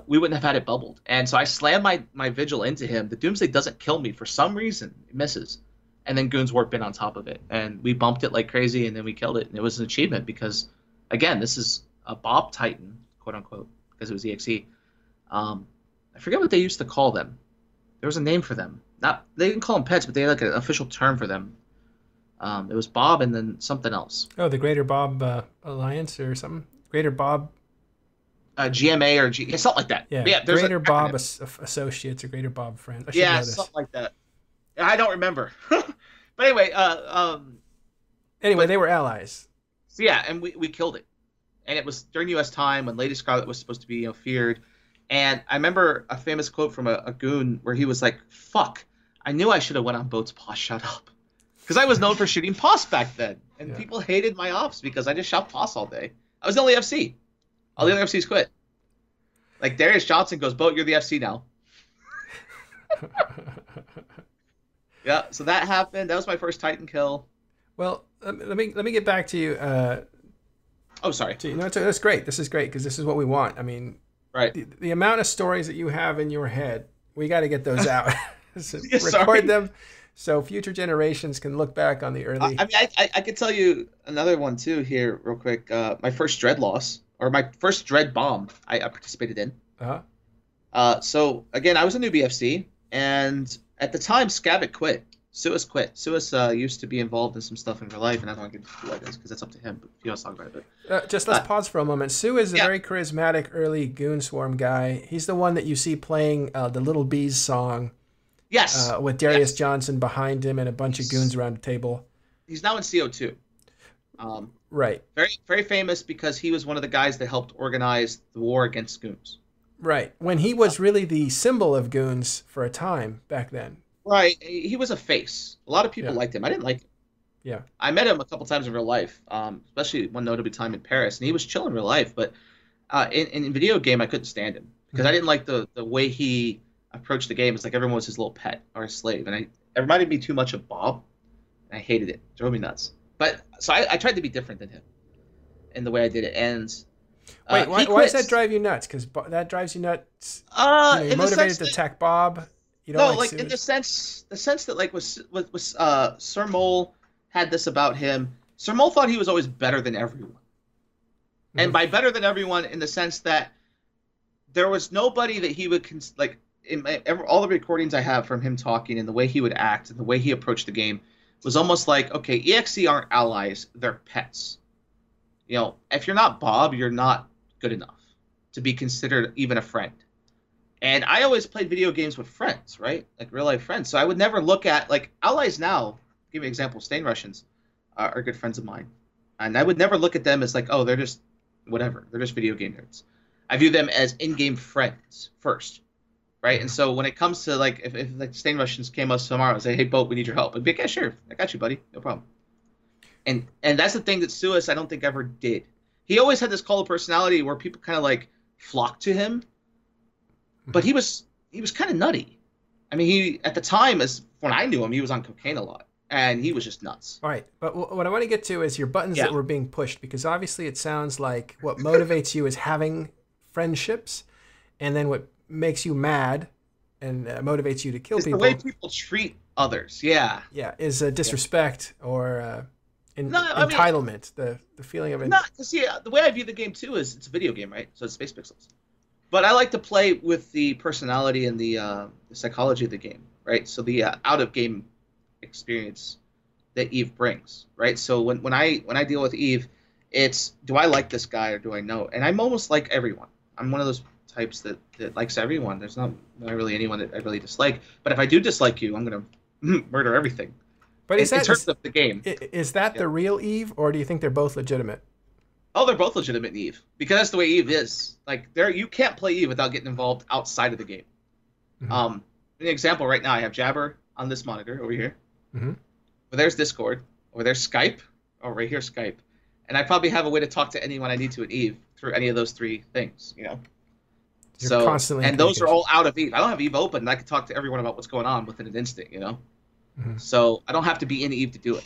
we wouldn't have had it bubbled. And so I slammed my Vigil into him. The Doomsday doesn't kill me for some reason. It misses. And then Goons warp in on top of it. And we bumped it like crazy, and then we killed it. And it was an achievement because, again, this is a Bob Titan, quote-unquote, because it was EXE. I forget what they used to call them. There was a name for them. They didn't call them pets, but they had like an official term for them. It was Bob and then something else. Oh, the Greater Bob Alliance or something? Greater Bob... GMA or something like that. Yeah, yeah, there's Greater Bob Associates or Greater Bob Friends. Yeah, something like that. I don't remember. But anyway... Anyway, they were allies. So yeah, and we killed it. And it was during U.S. time when Lady Scarlet was supposed to be, you know, feared. And I remember a famous quote from a goon where he was like, fuck, I knew I should have went on Boat's paw, shut up. Because I was known for shooting POS back then. And people hated my ops because I just shot POS all day. I was the only FC. All the other FCs quit. Like Darius Johnson goes, Boat, you're the FC now. Yeah, so that happened. That was my first Titan kill. Well, let me get back to you. Oh, sorry. To you. No, that's great. This is great because this is what we want. I mean... Right. The amount of stories that you have in your head, we got to get those out. So yeah, record them so future generations can look back on the early. I mean, I could tell you another one too here real quick. My first dread loss, or my first dread bomb I participated in. Uh-huh. So again, I was a new BFC, and at the time, Scabit quit. Suis quit. Suis used to be involved in some stuff in her life, and I don't get to do this because that's up to him. But he wants to talk about it. Just let's pause for a moment. Suis is a very charismatic early Goon Swarm guy. He's the one that you see playing the Little Bees song. Yes. With Darius Johnson behind him and a bunch of goons around the table. He's now in CO2. Right. Very, very famous because he was one of the guys that helped organize the war against goons. Right. When he was really the symbol of goons for a time back then. Right, he was a face. A lot of people liked him. I didn't like him. Yeah, I met him a couple times in real life, especially one notable time in Paris, and he was chill in real life. But in video game, I couldn't stand him because I didn't like the way he approached the game. It's like everyone was his little pet or his slave, and it reminded me too much of Bob, and I hated it. It drove me nuts. But so I tried to be different than him in the way I did it. And wait, why does that drive you nuts? Because that drives you nuts. You're motivated to attack Bob. No, like in the sense that like was Sir Mole had this about him. Sir Mole thought he was always better than everyone, and by better than everyone in the sense that there was nobody that he would like in all the recordings I have from him talking and the way he would act and the way he approached the game was almost like, okay, EXE aren't allies, they're pets. You know, if you're not Bob, you're not good enough to be considered even a friend. And I always played video games with friends, right? Like real-life friends. So I would never look at, like, allies now, give me an example, Stain Russians are good friends of mine. And I would never look at them as like, oh, they're just whatever. They're just video game nerds. I view them as in-game friends first, right? And so when it comes to, like, if like Stain Russians came up tomorrow and say, hey, Boat, we need your help. I'd be like, yeah, sure. I got you, buddy. No problem. And that's the thing that Suis I don't think ever did. He always had this call of personality where people kind of, like, flocked to him. But he was kind of nutty. I mean, he at the time, as when I knew him, he was on cocaine a lot, and he was just nuts. All right, but what I want to get to is your buttons that were being pushed, because obviously it sounds like what motivates you is having friendships, and then what makes you mad and motivates you to kill people. The way people treat others, yeah, is disrespect or entitlement, I mean, the feeling of it. The way I view the game too is it's a video game, right? So it's space pixels. But I like to play with the personality and the psychology of the game, right? So the out-of-game experience that Eve brings, right? So when I deal with Eve, it's do I like this guy or do I know? And I'm almost like everyone. I'm one of those types that likes everyone. There's not really anyone that I really dislike. But if I do dislike you, I'm going to murder everything. But in terms of the game. Is that the real Eve, or do you think they're both legitimate? Oh, they're both legitimate in Eve, because that's the way Eve is. Like, there, you can't play Eve without getting involved outside of the game. Mm-hmm. An example right now, I have Jabber on this monitor over here. Mm-hmm. Over there's Discord. Over there's Skype. Oh, right here, Skype. And I probably have a way to talk to anyone I need to in Eve through any of those three things, you know? You're so constantly, and those are all out of Eve. I don't have Eve open, and I can talk to everyone about what's going on within an instant, you know? Mm-hmm. So I don't have to be in Eve to do it.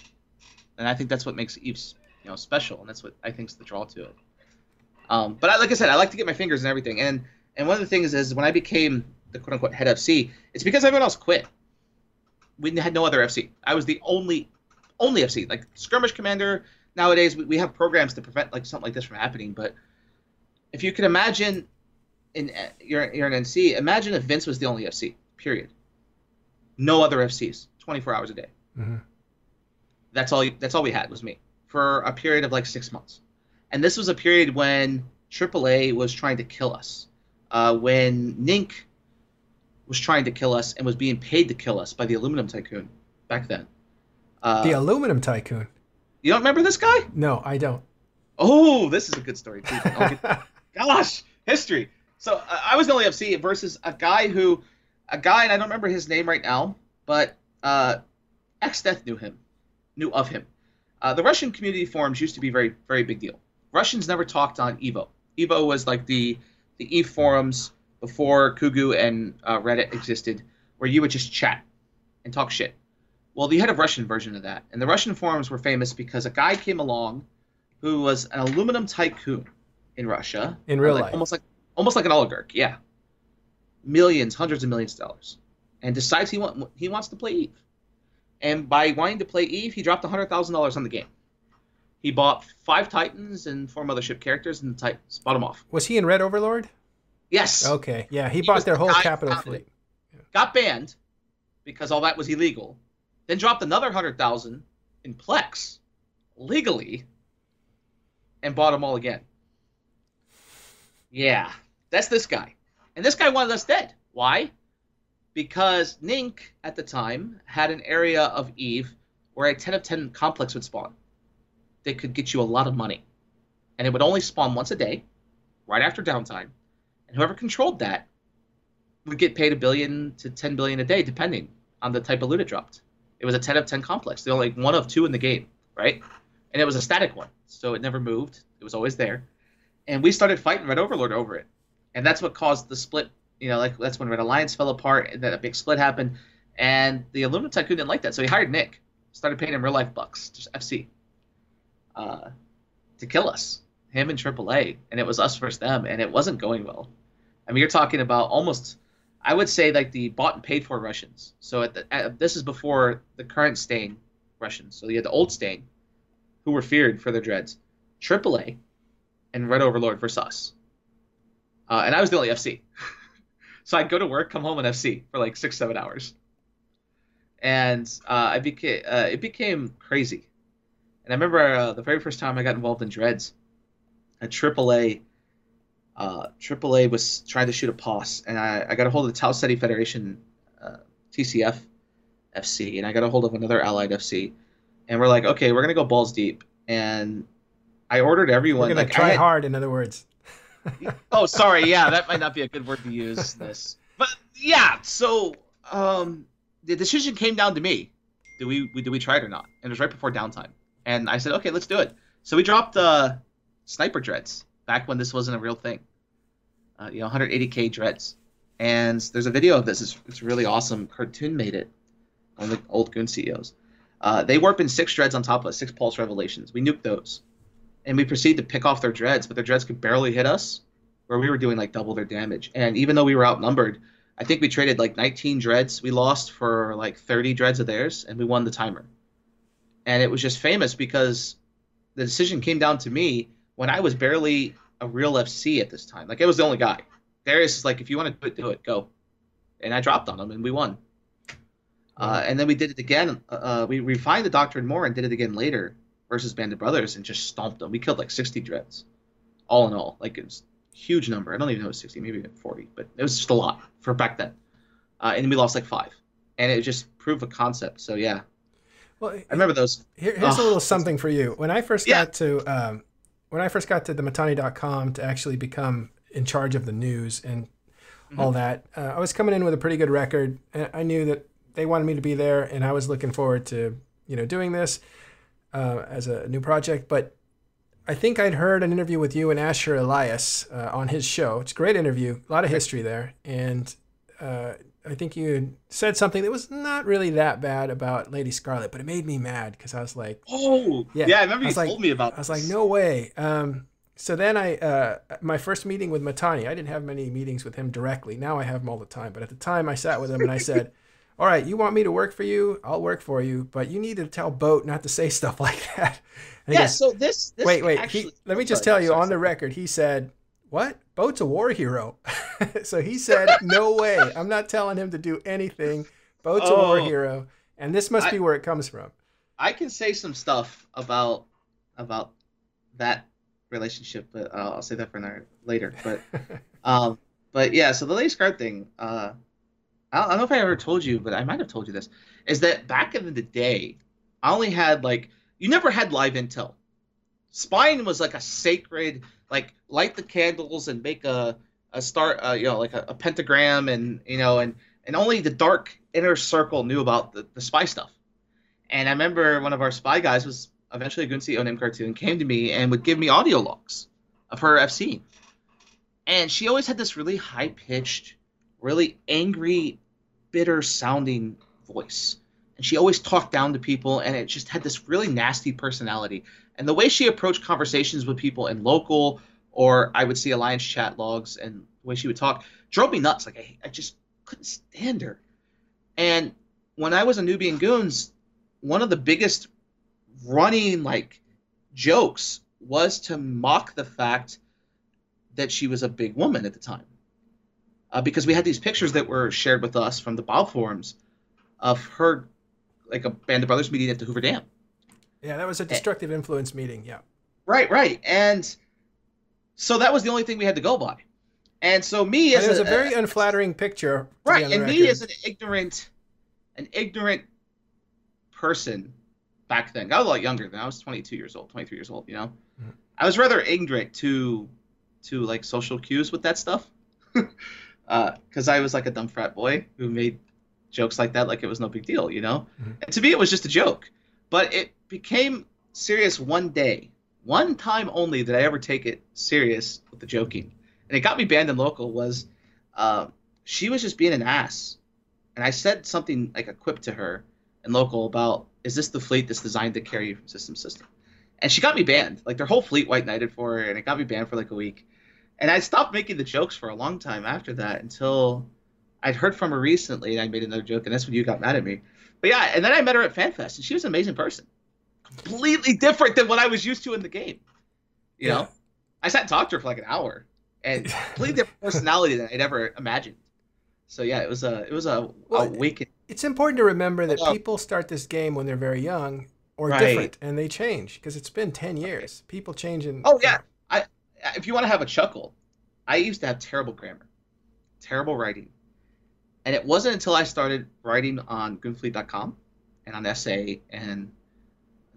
And I think that's what makes Eve, you know, special, and that's what I think is the draw to it. But I, like I said, I like to get my fingers in everything. And one of the things is when I became the quote-unquote head FC, it's because everyone else quit. We had no other FC. I was the only FC. Like, Skirmish Commander, nowadays, we have programs to prevent like something like this from happening. But if you can imagine, you're an NC, imagine if Vince was the only FC, period. No other FCs, 24 hours a day. Mm-hmm. That's all we had was me for a period of like 6 months. And this was a period when AAA was trying to kill us, when Ninc was trying to kill us and was being paid to kill us by the Aluminum Tycoon back then. The Aluminum Tycoon? You don't remember this guy? No, I don't. Oh, this is a good story too. Gosh, history. So I was the only FC versus a guy, and I don't remember his name right now, but Xdeath knew of him. The Russian community forums used to be very, very big deal. Russians never talked on Evo. Evo was like the Eve forums before Kugu and Reddit existed, where you would just chat and talk shit. Well, they had a Russian version of that, and the Russian forums were famous because a guy came along who was an aluminum tycoon in Russia. In real life. Almost like an oligarch, yeah. Millions, hundreds of millions of dollars. And decides he wants to play Eve. And by wanting to play Eve, he dropped $100,000 on the game. He bought 5 Titans and 4 Mothership characters, and the Titans bought him off. Was he in Red Overlord? Yes. Okay, yeah, he bought their whole capital fleet. Got banned because all that was illegal. Then dropped another 100,000 in Plex, legally, and bought them all again. Yeah, that's this guy. And this guy wanted us dead. Why? Because Ninc, at the time, had an area of Eve where a 10 of 10 complex would spawn. They could get you a lot of money. And it would only spawn once a day, right after downtime. And whoever controlled that would get paid $1 billion to $10 billion a day, depending on the type of loot it dropped. It was a 10 of 10 complex. They're only one of 2 in the game, right? And it was a static one, so it never moved. It was always there. And we started fighting Red Overlord over it. And that's what caused the split. You know, like that's when Red Alliance fell apart, and then a big split happened. And the Aluminum Tycoon didn't like that, so he hired Ninc, started paying him real life bucks, just FC, to kill us, him and AAA, and it was us versus them, and it wasn't going well. I mean, you're talking about almost, I would say, like the bought and paid for Russians. So this is before the current Stain Russians. So you had the old Stain, who were feared for their dreads, AAA, and Red Overlord versus us. And I was the only FC. So I'd go to work, come home, and FC for like 6-7 hours. And it became crazy. And I remember the very first time I got involved in Dreads, a AAA was trying to shoot a POS, and I got a hold of the Tau Ceti Federation TCF FC, and I got a hold of another allied FC, and we're like, okay, we're going to go balls deep. And I ordered everyone. We're going to try hard, in other words. Oh, sorry. Yeah, that might not be a good word to use this. But yeah, so the decision came down to me. Do we try it or not? And it was right before downtime. And I said, okay, let's do it. So we dropped sniper dreads back when this wasn't a real thing. 180K dreads. And there's a video of this. It's really awesome. Cartoon made it. One of the old Goon CEOs. They warp in 6 dreads on top of us, 6 pulse revelations. We nuked those. And we proceeded to pick off their dreads, but their dreads could barely hit us, where we were doing like double their damage. And even though we were outnumbered, I think we traded like 19 dreads. We lost for like 30 dreads of theirs, and we won the timer. And it was just famous because the decision came down to me when I was barely a real FC at this time. Like, I was the only guy. Darius is like, if you want to do it, go. And I dropped on them, and we won. And then we did it again. We refined the doctrine more and did it again later versus Banded Brothers, and just stomped them. We killed like 60 dreads, all in all. Like, it was a huge number. I don't even know it was 60, maybe even 40, but it was just a lot for back then. And we lost like 5, and it just proved a concept. So yeah, well, I remember those. Here's a little something for you. When I first got to when I first got to the Matani.com to actually become in charge of the news and all that, I was coming in with a pretty good record, and I knew that they wanted me to be there, and I was looking forward to, you know, doing this as a new project. But I think I'd heard an interview with you and Asher Elias on his show. It's a great interview, a lot of history there, and I think you had said something that was not really that bad about Lady Scarlet, but it made me mad because I was like, "Oh, yeah, I remember you told me about." I was like, "No way." So then my first meeting with Matani, I didn't have many meetings with him directly. Now I have them all the time, but at the time I sat with him and I said, "All right, you want me to work for you? I'll work for you, but you need to tell Boat not to say stuff like that." And yeah. Goes, so this wait. Actually, let me just tell you on the record, he said, "What? Boat's a war hero." So he said, "No way. I'm not telling him to do anything. Boat's a war hero." And this must be where it comes from. I can say some stuff about that relationship, but I'll say that for another later. But but yeah, so the Lady Scarlet thing, I don't know if I ever told you, but I might have told you this, is that back in the day, I only had you never had live intel. Spying was like a sacred, light the candles and make a star, a pentagram, and and only the dark inner circle knew about the spy stuff. And I remember one of our spy guys was eventually a Gunsi Onim cartoon, came to me and would give me audio logs of her FC. And she always had this really high pitched, really angry, bitter sounding voice. And she always talked down to people, and it just had this really nasty personality. And the way she approached conversations with people in local, or I would see Alliance chat logs, and the way she would talk drove me nuts. I just couldn't stand her. And when I was a newbie in Goons, one of the biggest running jokes was to mock the fact that she was a big woman at the time. Because we had these pictures that were shared with us from the Bob forums of her, a Band of Brothers meeting at the Hoover Dam. Yeah, that was a destructive influence meeting, yeah. Right. And so that was the only thing we had to go by. And so me as a very unflattering picture. Right, and me as an ignorant person back then. I was a lot younger then. I was 22 years old, 23 years old, Mm-hmm. I was rather ignorant to social cues with that stuff. Because I was like a dumb frat boy who made jokes like that like it was no big deal, Mm-hmm. And to me it was just a joke. But it became serious one day, one time only did I ever take it serious with the joking. And it got me banned in local was she was just being an ass. And I said something like a quip to her in local about, is this the fleet that's designed to carry you from system to system? And she got me banned. Their whole fleet white knighted for her, and it got me banned for a week. And I stopped making the jokes for a long time after that until I'd heard from her recently and I made another joke, and that's when you got mad at me. But yeah, and then I met her at FanFest, and she was an amazing person. Completely different than what I was used to in the game. You know? I sat and talked to her for an hour, and completely different personality than I'd ever imagined. So yeah, it was a awakening. It's important to remember that people start this game when they're very young or different, and they change, because it's been 10 years. People change in... Oh yeah. If you want to have a chuckle, I used to have terrible grammar, terrible writing. And it wasn't until I started writing on Goonfleet.com and on SA and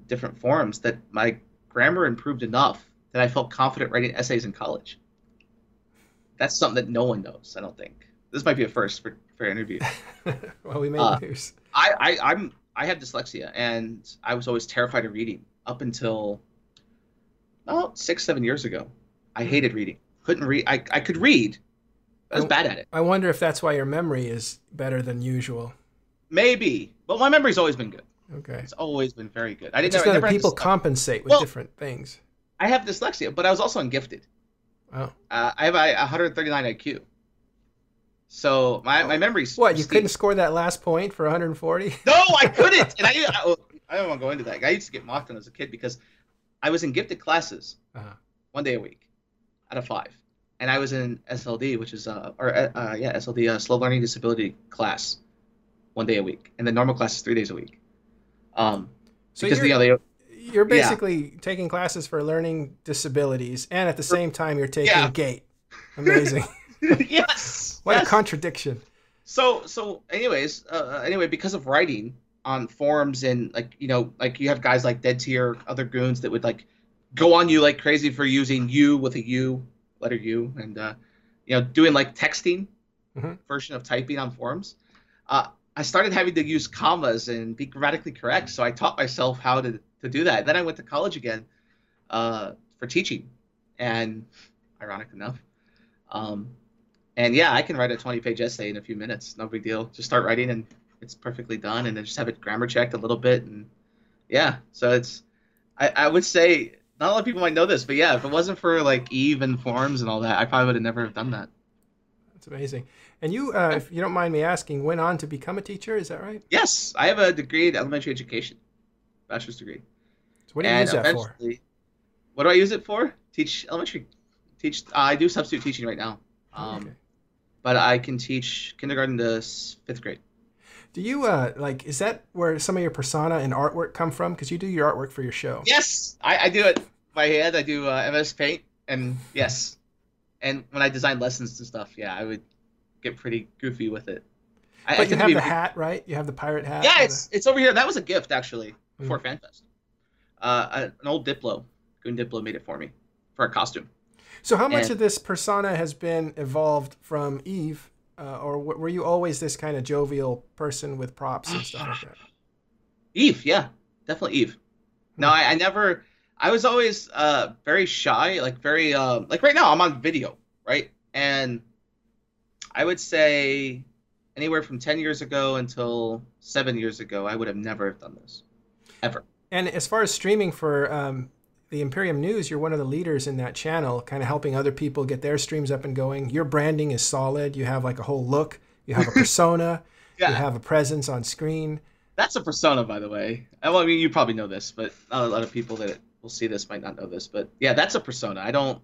different forums that my grammar improved enough that I felt confident writing essays in college. That's something that no one knows, I don't think. This might be a first for interviews. Well, we made news. I have dyslexia, and I was always terrified of reading up until about 6-7 years ago. I hated reading. Couldn't read. I could read. I was bad at it. I wonder if that's why your memory is better than usual. Maybe. But my memory's always been good. Okay. It's always been very good. I didn't know that people compensate with different things. I have dyslexia, but I was also ungifted. Oh. I have a 139 IQ. So my memory's... What, you couldn't score that last point for 140? No, I couldn't! And I don't want to go into that. I used to get mocked when I was a kid because I was in gifted classes 1 day a week out of 5. And I was in SLD, which is SLD, slow learning disability class, 1 day a week, and the normal class is 3 days a week. So you're basically taking classes for learning disabilities, and at the same time you're taking GATE. Amazing. Yes. What a contradiction. So anyways, because of writing on forums and you have guys like Dead Tier, other goons that would go on you like crazy for using you with a U, letter U, and you know, doing like texting version of typing on forums. I started having to use commas and be grammatically correct, so I taught myself how to do that. And then I went to college again for teaching, and ironic enough. And yeah, I can write a 20-page essay in a few minutes, no big deal. Just start writing and it's perfectly done, and then just have it grammar checked a little bit. And yeah, so it's, I would say, not a lot of people might know this, but yeah, if it wasn't for like Eve and forums and all that, I probably would have never have done that. That's amazing. And you, if you don't mind me asking, went on to become a teacher, is that right? Yes, I have a degree in elementary education, bachelor's degree. So what do you use that for? What do I use it for? Teach elementary. Teach. I do substitute teaching right now. Okay. But I can teach kindergarten to 5th grade. Do you, like, is that where some of your persona and artwork come from? Because you do your artwork for your show. Yes, I do it by hand. I do MS Paint, and yes. And when I design lessons and stuff, yeah, I would get pretty goofy with it. But you have the hat, right? You have the pirate hat. Yeah, it's over here. That was a gift, actually, before FanFest. An old Diplo. Goon Diplo made it for me for a costume. So how much of this persona has been evolved from Eve? Or were you always this kind of jovial person with props and stuff like that? Eve, yeah, definitely Eve. No, I never... I was always very shy, like very like right now I'm on video, right? And I would say anywhere from 10 years ago until 7 years ago, I would have never have done this, ever. And as far as streaming for the Imperium News, you're one of the leaders in that channel, kind of helping other people get their streams up and going. Your branding is solid. You have like a whole look. You have a persona. You have a presence on screen. That's a persona, by the way. Well, I mean, you probably know this, but not a lot of people that... We'll see this might not know this, but yeah, that's a persona. I don't,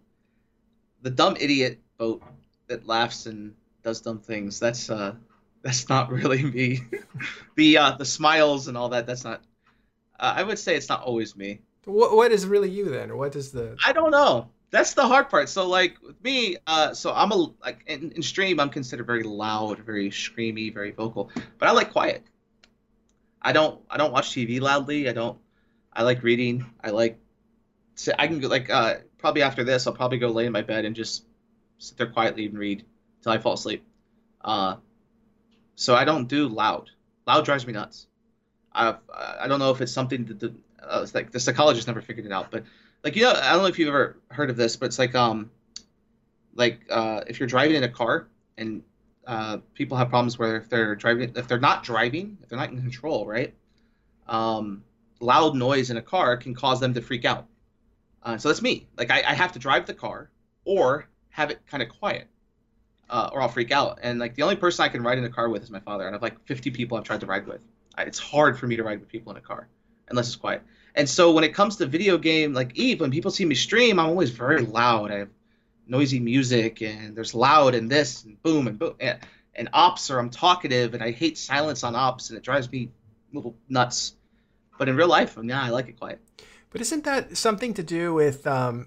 the dumb idiot boat that laughs and does dumb things, that's not really me. The smiles and all that, that's not, I would say it's not always me. What is really you then, or what is the... I don't know, that's the hard part. So like with me, so I'm a, like in stream, I'm considered very loud, very screamy, very vocal, but I like quiet. I don't watch TV loudly. I like reading. I can go like probably after this I'll probably go lay in my bed and just sit there quietly and read till I fall asleep. So I don't do loud. Loud drives me nuts. I don't know if it's something that it's like the psychologist never figured it out, but like, you know, I don't know if you've ever heard of this, but it's like if you're driving in a car and people have problems where if they're not in control, right? Loud noise in a car can cause them to freak out. So that's me. Like I have to drive the car or have it kind of quiet, or I'll freak out. And like the only person I can ride in a car with is my father. And I've like 50 people I've tried to ride with. It's hard for me to ride with people in a car unless it's quiet. And so when it comes to video game, like Eve, when people see me stream, I'm always very loud. I have noisy music and there's loud and this and boom and boom. And ops, or I'm talkative and I hate silence on ops and it drives me a little nuts. But in real life, yeah, I like it quiet. But isn't that something to do with, and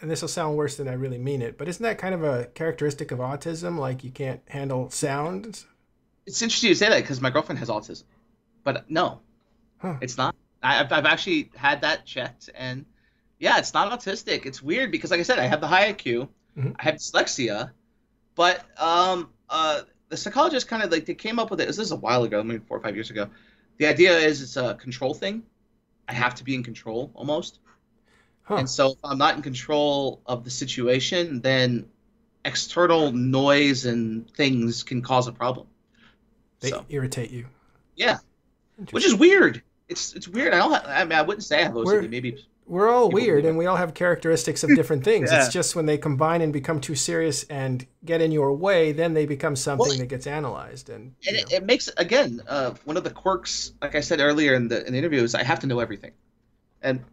this will sound worse than I really mean it, but isn't that kind of a characteristic of autism? Like you can't handle sound? It's interesting you say that because my girlfriend has autism. But no, it's not. I've actually had that checked. And yeah, it's not autistic. It's weird because, like I said, I have the high IQ. I have dyslexia. But the psychologists kind of like, they came up with it. This is a while ago, maybe 4 or 5 years ago. The idea is it's a control thing. I have to be in control almost. And so if I'm not in control of the situation, then external noise and things can cause a problem. They irritate you. Yeah. Which is weird. It's weird. I mean, I wouldn't say I have OCD. Maybe we're all weird and we all have characteristics of different things. It's just when they combine and become too serious and get in your way, then they become something that gets analyzed. And it makes, again, one of the quirks, like I said earlier in the interview, is I have to know everything. And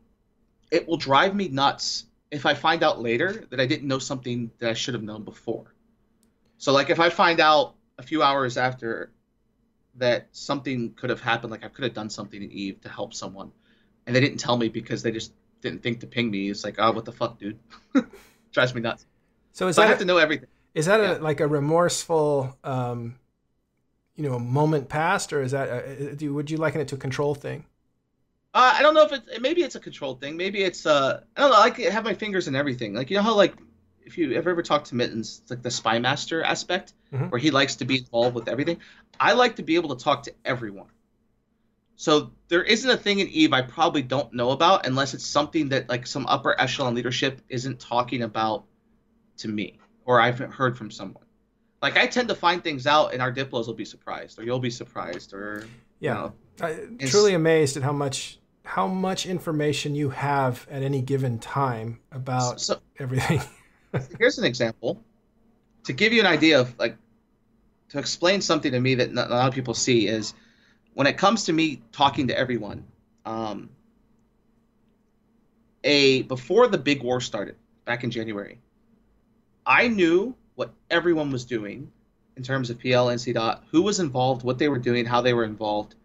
it will drive me nuts if I find out later that I didn't know something that I should have known before. So like if I find out a few hours after that something could have happened, like I could have done something in Eve to help someone, and they didn't tell me because they just didn't think to ping me. It's like, oh, what the fuck, dude? Drives me nuts. So I have to know everything. Is that like a remorseful, you know, a moment past, or is that would you liken it to a control thing? I don't know if it's, maybe it's a controlled thing. Maybe it's, I don't know, I like have my fingers in everything. Like, you know how, like, if you ever talk to Mittens, it's like the spy master aspect, mm-hmm. where he likes to be involved with everything. I like to be able to talk to everyone. So there isn't a thing in Eve I probably don't know about unless it's something that, like, some upper echelon leadership isn't talking about to me or I haven't heard from someone. Like, I tend to find things out, and our Diplos will be surprised, or you'll be surprised, or, yeah. I'm truly amazed at how much information you have at any given time about everything. Here's an example to give you an idea of, like, to explain something to me that not a lot of people see is when it comes to me talking to everyone. Before the big war started back in January, I knew what everyone was doing in terms of PL, NCDOT, who was involved, what they were doing, how they were involved,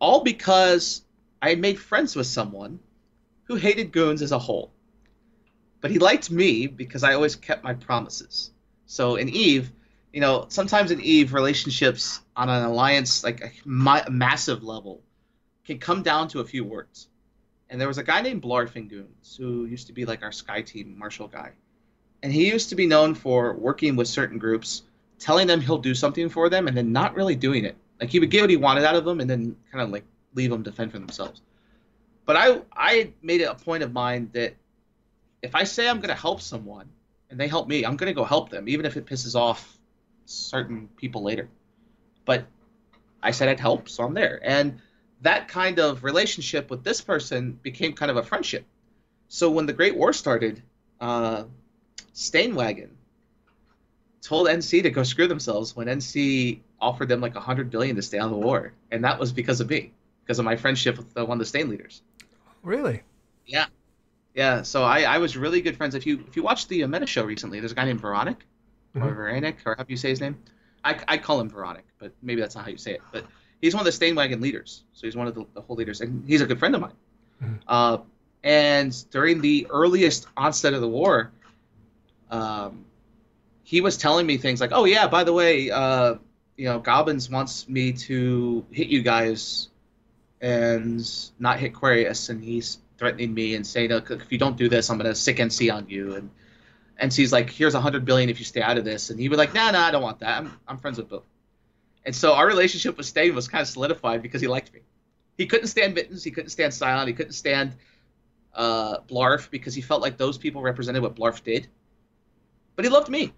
all because I had made friends with someone who hated goons as a whole. But he liked me because I always kept my promises. So in Eve, you know, sometimes in Eve, relationships on an alliance, like a massive level, can come down to a few words. And there was a guy named Blarfingoons who used to be like our Sky Team Marshal guy. And he used to be known for working with certain groups, telling them he'll do something for them and then not really doing it. Like, he would get what he wanted out of them and then kind of like leave them to fend for themselves. But I made it a point of mine that if I say I'm going to help someone and they help me, I'm going to go help them, even if it pisses off certain people later. But I said I'd help, so I'm there. And that kind of relationship with this person became kind of a friendship. So when the Great War started, Stainwagon told NC to go screw themselves when NC offered them like $100 billion to stay out of the war. And that was because of me, because of my friendship with one of the Stain leaders. Really? Yeah. Yeah, so I was really good friends. If you watched the Meta show recently, there's a guy named Veronic, mm-hmm. or Veronic, or however you say his name. I call him Veronic, but maybe that's not how you say it. But he's one of the Stainwagon leaders, so he's one of the whole leaders, and he's a good friend of mine. Mm-hmm. And during the earliest onset of the war, he was telling me things like, "Oh yeah, by the way, you know, Goblins wants me to hit you guys, and not hit Quarius," and he's threatening me and saying, "Look, if you don't do this, I'm going to sick NC on you." And NC's like, "Here's $100 billion if you stay out of this." And he was like, nah, I don't want that. I'm friends with Bill. And so our relationship with Stain was kind of solidified because he liked me. He couldn't stand Mittens. He couldn't stand Scion. He couldn't stand Blarf because he felt like those people represented what Blarf did. But he loved me.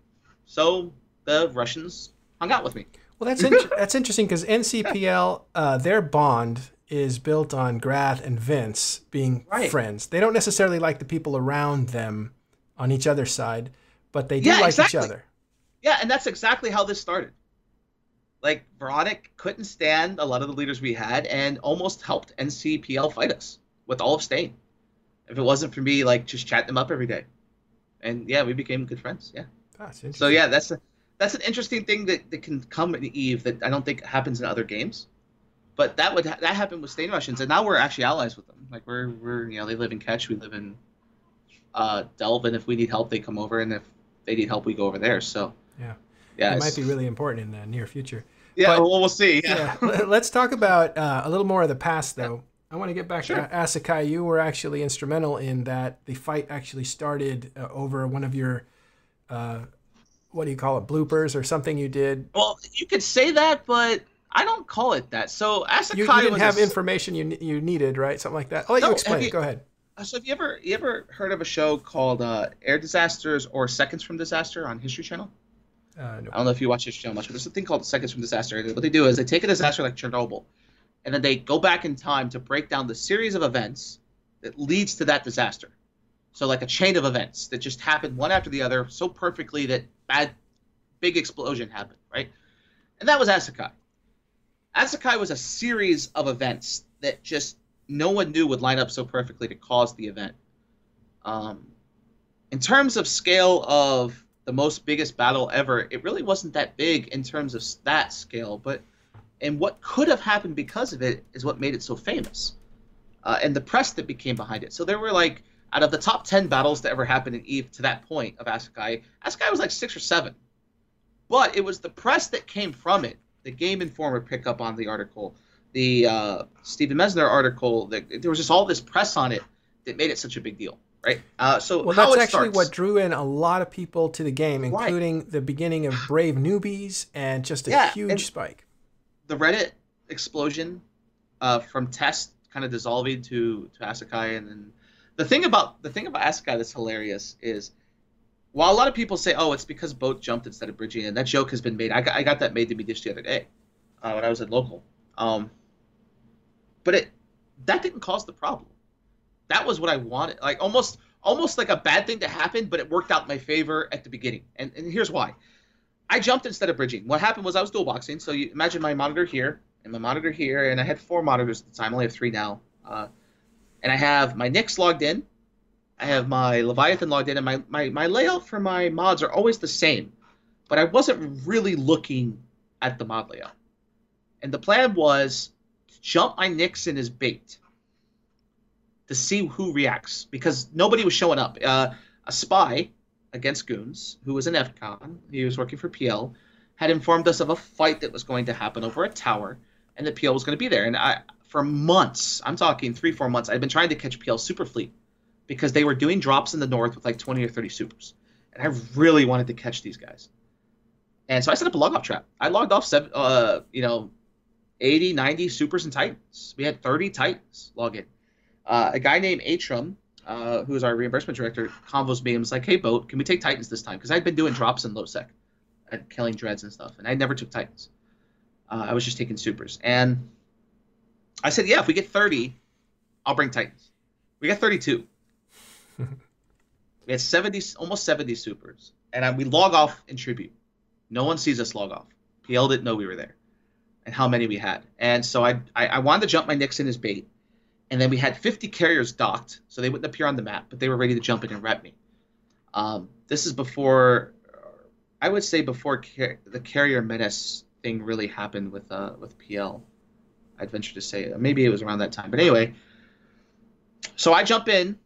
So the Russians hung out with me. Well, that's interesting because NCPL, their bond is built on Grath and Vince being friends. They don't necessarily like the people around them on each other's side, but they do like each other. Yeah, and that's exactly how this started. Like, Veronic couldn't stand a lot of the leaders we had and almost helped NCPL fight us with all of Stain. If it wasn't for me, like, just chatting them up every day. And, yeah, we became good friends, yeah. That's interesting. So, yeah, that's an interesting thing that can come in Eve that I don't think happens in other games. But that happened with Stain Russians, and now we're actually allies with them. Like we're you know, they live in Ketch, we live in Delve, and if we need help, they come over, and if they need help, we go over there. So yeah, it might be really important in the near future. Yeah, but, well, we'll see. Yeah, let's talk about a little more of the past, though. Yeah. I want to get back to Asakai. You were actually instrumental in that the fight actually started over one of your. What do you call it? Bloopers or something you did? Well, you could say that, but. I don't call it that. So Asakai you didn't have information you needed, right? Something like that. I'll let you explain. Go ahead. So have you ever heard of a show called Air Disasters or Seconds from Disaster on History Channel? No. I don't know if you watch History Channel much, but there's a thing called Seconds from Disaster. And what they do is they take a disaster like Chernobyl, and then they go back in time to break down the series of events that leads to that disaster. So like a chain of events that just happened one after the other so perfectly that big explosion happened, right? And that was Asakai. Asakai was a series of events that just no one knew would line up so perfectly to cause the event. In terms of scale of the most biggest battle ever, it really wasn't that big in terms of that scale, and what could have happened because of it is what made it so famous, and the press that became behind it. So there were like, out of the top 10 battles that ever happened in Eve to that point of Asakai, Asakai was like 6 or 7, but it was the press that came from it. The Game Informer picked up on the article. the Stephen Mesner article, that there was just all this press on it that made it such a big deal, right? Well, that's actually what drew in a lot of people to the game, including the beginning of Brave Newbies and just a huge spike. The Reddit explosion from Test kind of dissolving to Asakai, and then the thing about Asakai that's hilarious is, while a lot of people say, "Oh, it's because Boat jumped instead of bridging," and that joke has been made. I got that made to me just the other day when I was in local. But that didn't cause the problem. That was what I wanted. Like almost like a bad thing to happen, but it worked out in my favor at the beginning. And here's why: I jumped instead of bridging. What happened was I was dual boxing. So you imagine my monitor here and my monitor here, and I had 4 monitors at the time. I only have 3 now. And I have my Nyx logged in. I have my Leviathan logged in, and my layout for my mods are always the same, but I wasn't really looking at the mod layout. And the plan was to jump my Nyx in as bait to see who reacts, because nobody was showing up. A spy against Goons, who was an FCON, he was working for PL, had informed us of a fight that was going to happen over a tower, and that PL was going to be there. And for months, I'm talking 3-4 months, I've been trying to catch PL Superfleet, because they were doing drops in the north with like 20 or 30 supers. And I really wanted to catch these guys. And so I set up a log off trap. I logged off 80, 90 supers and Titans. We had 30 Titans log in. A guy named Atrum, who was our reimbursement director, convos me and was like, "Hey, Boat, can we take Titans this time?" Because I'd been doing drops in low sec and killing dreads and stuff. And I never took Titans. I was just taking supers. And I said, yeah, if we get 30, I'll bring Titans. We got 32. We had almost 70 supers, and we log off in tribute. No one sees us log off. PL didn't know we were there, and how many we had. And so I wanted to jump my Nyx in as bait, and then we had 50 carriers docked, so they wouldn't appear on the map, but they were ready to jump in and rep me. This is before, I would say before the carrier menace thing really happened with PL. I'd venture to say maybe it was around that time, but anyway. So I jump in.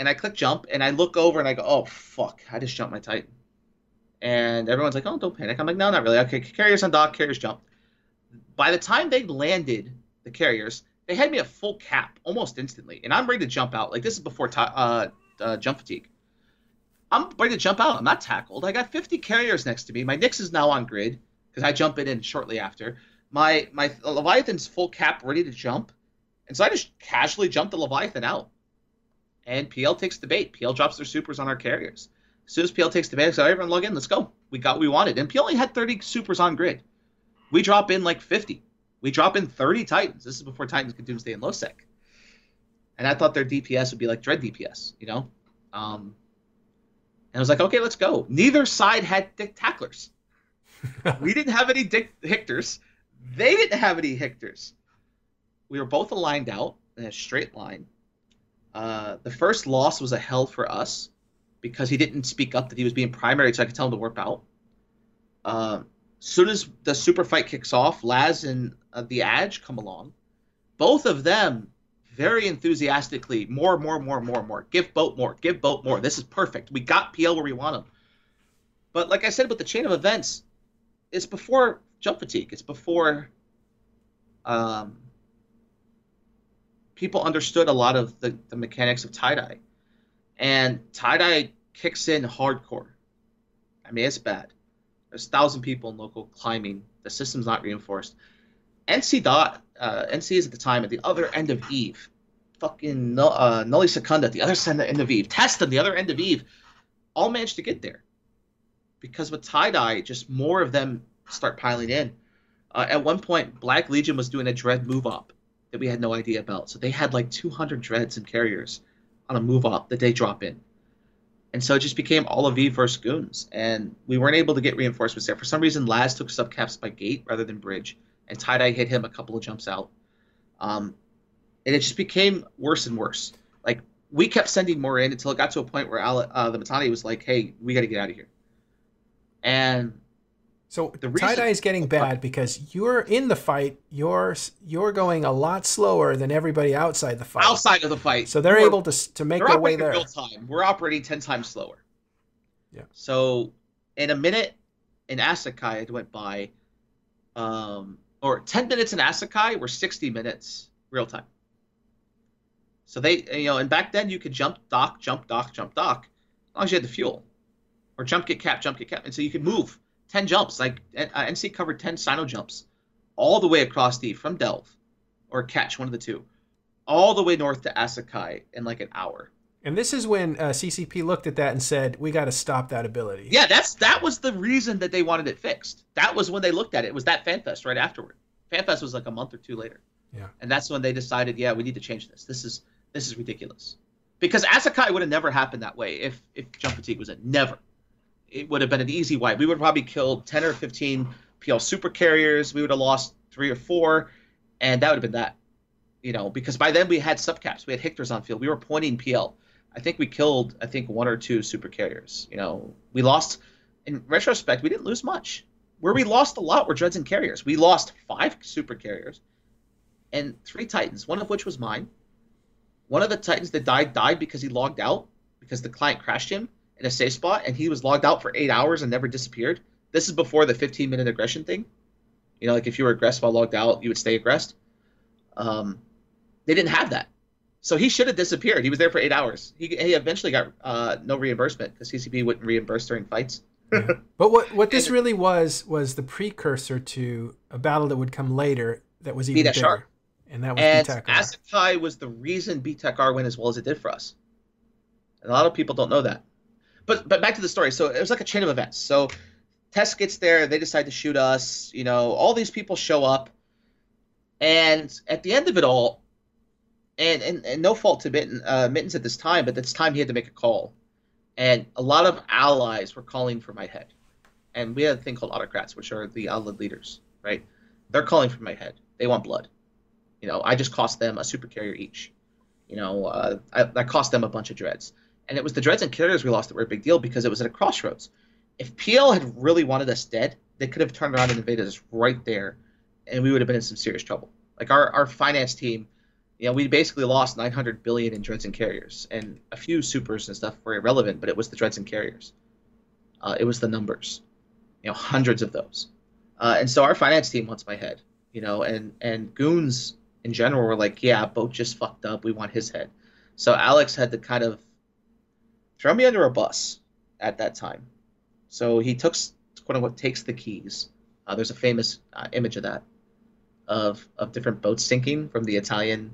And I click jump, and I look over, and I go, "Oh, fuck, I just jumped my Titan." And everyone's like, "Oh, don't panic." I'm like, "No, not really. Okay, carriers undocked, carriers jumped." By the time they landed the carriers, they had me a full cap almost instantly, and I'm ready to jump out. Like, this is before jump fatigue. I'm ready to jump out. I'm not tackled. I got 50 carriers next to me. My Nyx is now on grid, because I jump it in shortly after. My Leviathan's full cap ready to jump, and so I just casually jumped the Leviathan out. And PL takes the bait. PL drops their supers on our carriers. As soon as PL takes the bait, I say, "Everyone log in, let's go. We got what we wanted." And PL only had 30 supers on grid. We drop in like 50. We drop in 30 Titans. This is before Titans could Doomsday in low sec. And I thought their DPS would be like Dread DPS, you know? And I was like, okay, let's go. Neither side had dick tacklers. We didn't have any dick hictors. They didn't have any hictors. We were both aligned out in a straight line. The first loss was a hell for us because he didn't speak up that he was being primary, so I could tell him to warp out. Soon as the super fight kicks off, Laz and the Adge come along. Both of them very enthusiastically, more. Give Boat more, give Boat more. This is perfect. We got PL where we want him. But like I said, with the chain of events, it's before jump fatigue. It's before... people understood a lot of the mechanics of tie-dye. And tie-dye kicks in hardcore. I mean, it's bad. There's 1,000 people in local climbing. The system's not reinforced. NC is at the time at the other end of Eve. Fucking Nulli Secunda at the other end of Eve. Test them, the other end of Eve. All managed to get there. Because with tie-dye, just more of them start piling in. At one point, Black Legion was doing a dread move-up that we had no idea about. So they had like 200 dreads and carriers on a move up that they drop in. And so it just became all of Eve versus Goons. And we weren't able to get reinforcements there. For some reason, Laz took subcaps by gate rather than bridge. And Tie-Dye hit him a couple of jumps out. And it just became worse and worse. Like, we kept sending more in until it got to a point where the Mitanni was like, "Hey, we got to get out of here." And... so tie-dye is getting bad because you're in the fight. You're going a lot slower than everybody outside the fight. Outside of the fight. So they're able to make their way there. Real time. We're operating 10 times slower. Yeah. So in a minute in Asakai, it went by. or 10 minutes in Asakai were 60 minutes real time. So they, and back then you could jump, dock, jump, dock, jump, dock, as long as you had the fuel. Or jump, get cap, jump, get cap. And so you could move 10 jumps. Like NC covered 10 Sino jumps all the way across from Delve or Ketch, one of the two, all the way north to Asakai in like an hour. And this is when CCP looked at that and said, we got to stop that ability. Yeah, that was the reason that they wanted it fixed. That was when they looked at it. It was that FanFest right afterward. FanFest was like a month or two later. Yeah. And that's when they decided, yeah, we need to change this. This is ridiculous, because Asakai would have never happened that way if jump fatigue was it. Never. It would have been an easy wipe. We would have probably killed 10 or 15 PL super carriers. We would have lost 3 or 4, and that would have been that. Because by then we had subcaps. We had Hictors on field. We were pointing PL. I think we killed, 1 or 2 super carriers. We lost, in retrospect, we didn't lose much. Where we lost a lot were Dreads and Carriers. We lost 5 super carriers and 3 Titans, one of which was mine. One of the Titans that died because he logged out, because the client crashed him in a safe spot, and he was logged out for 8 hours and never disappeared. This is before the 15-minute aggression thing. Like if you were aggressed while logged out, you would stay aggressed. They didn't have that. So he should have disappeared. He was there for 8 hours. He eventually got no reimbursement because CCP wouldn't reimburse during fights. Yeah. But what this really was the precursor to a battle that would come later that was even bigger. And that was BTechR. Asakai was the reason BTechR went as well as it did for us. And a lot of people don't know that. But back to the story. So it was like a chain of events. So Tess gets there. They decide to shoot us. All these people show up. And at the end of it all, and no fault to Mittens at this time, but at this time he had to make a call. And a lot of allies were calling for my head. And we had a thing called autocrats, which are the allied leaders, right? They're calling for my head. They want blood. I just cost them a super carrier each. I cost them a bunch of dreads. And it was the dreads and carriers we lost that were a big deal because it was at a crossroads. If PL had really wanted us dead, they could have turned around and invaded us right there, and we would have been in some serious trouble. Like our finance team, we basically lost 900 billion in dreads and carriers, and a few supers and stuff were irrelevant, but it was the dreads and carriers. It was the numbers, hundreds of those. And so our finance team wants my head, and goons in general were like, yeah, Boat just fucked up. We want his head. So Alex had to kind of throw me under a bus at that time. So he took, quote unquote, takes the keys. There's a famous image of that, of different boats sinking from the Italian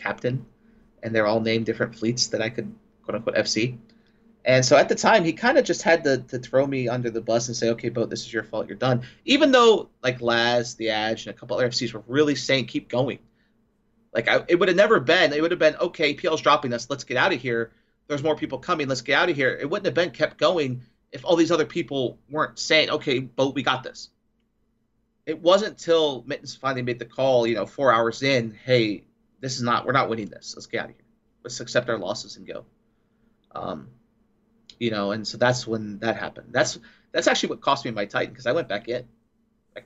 captain, and they're all named different fleets that I could, quote unquote, FC. And so at the time, he kind of just had to throw me under the bus and say, okay, Boat, this is your fault. You're done. Even though, Laz, The Adge, and a couple other FCs were really saying, keep going. It would have been, okay, PL's dropping us. Let's get out of here. There's more people coming. Let's get out of here. It wouldn't have been kept going if all these other people weren't saying, okay, Boat, we got this. It wasn't till Mittens finally made the call, 4 hours in, hey, we're not winning this. Let's get out of here. Let's accept our losses and go. And so that's when that happened. That's actually what cost me my Titan, because I went back in.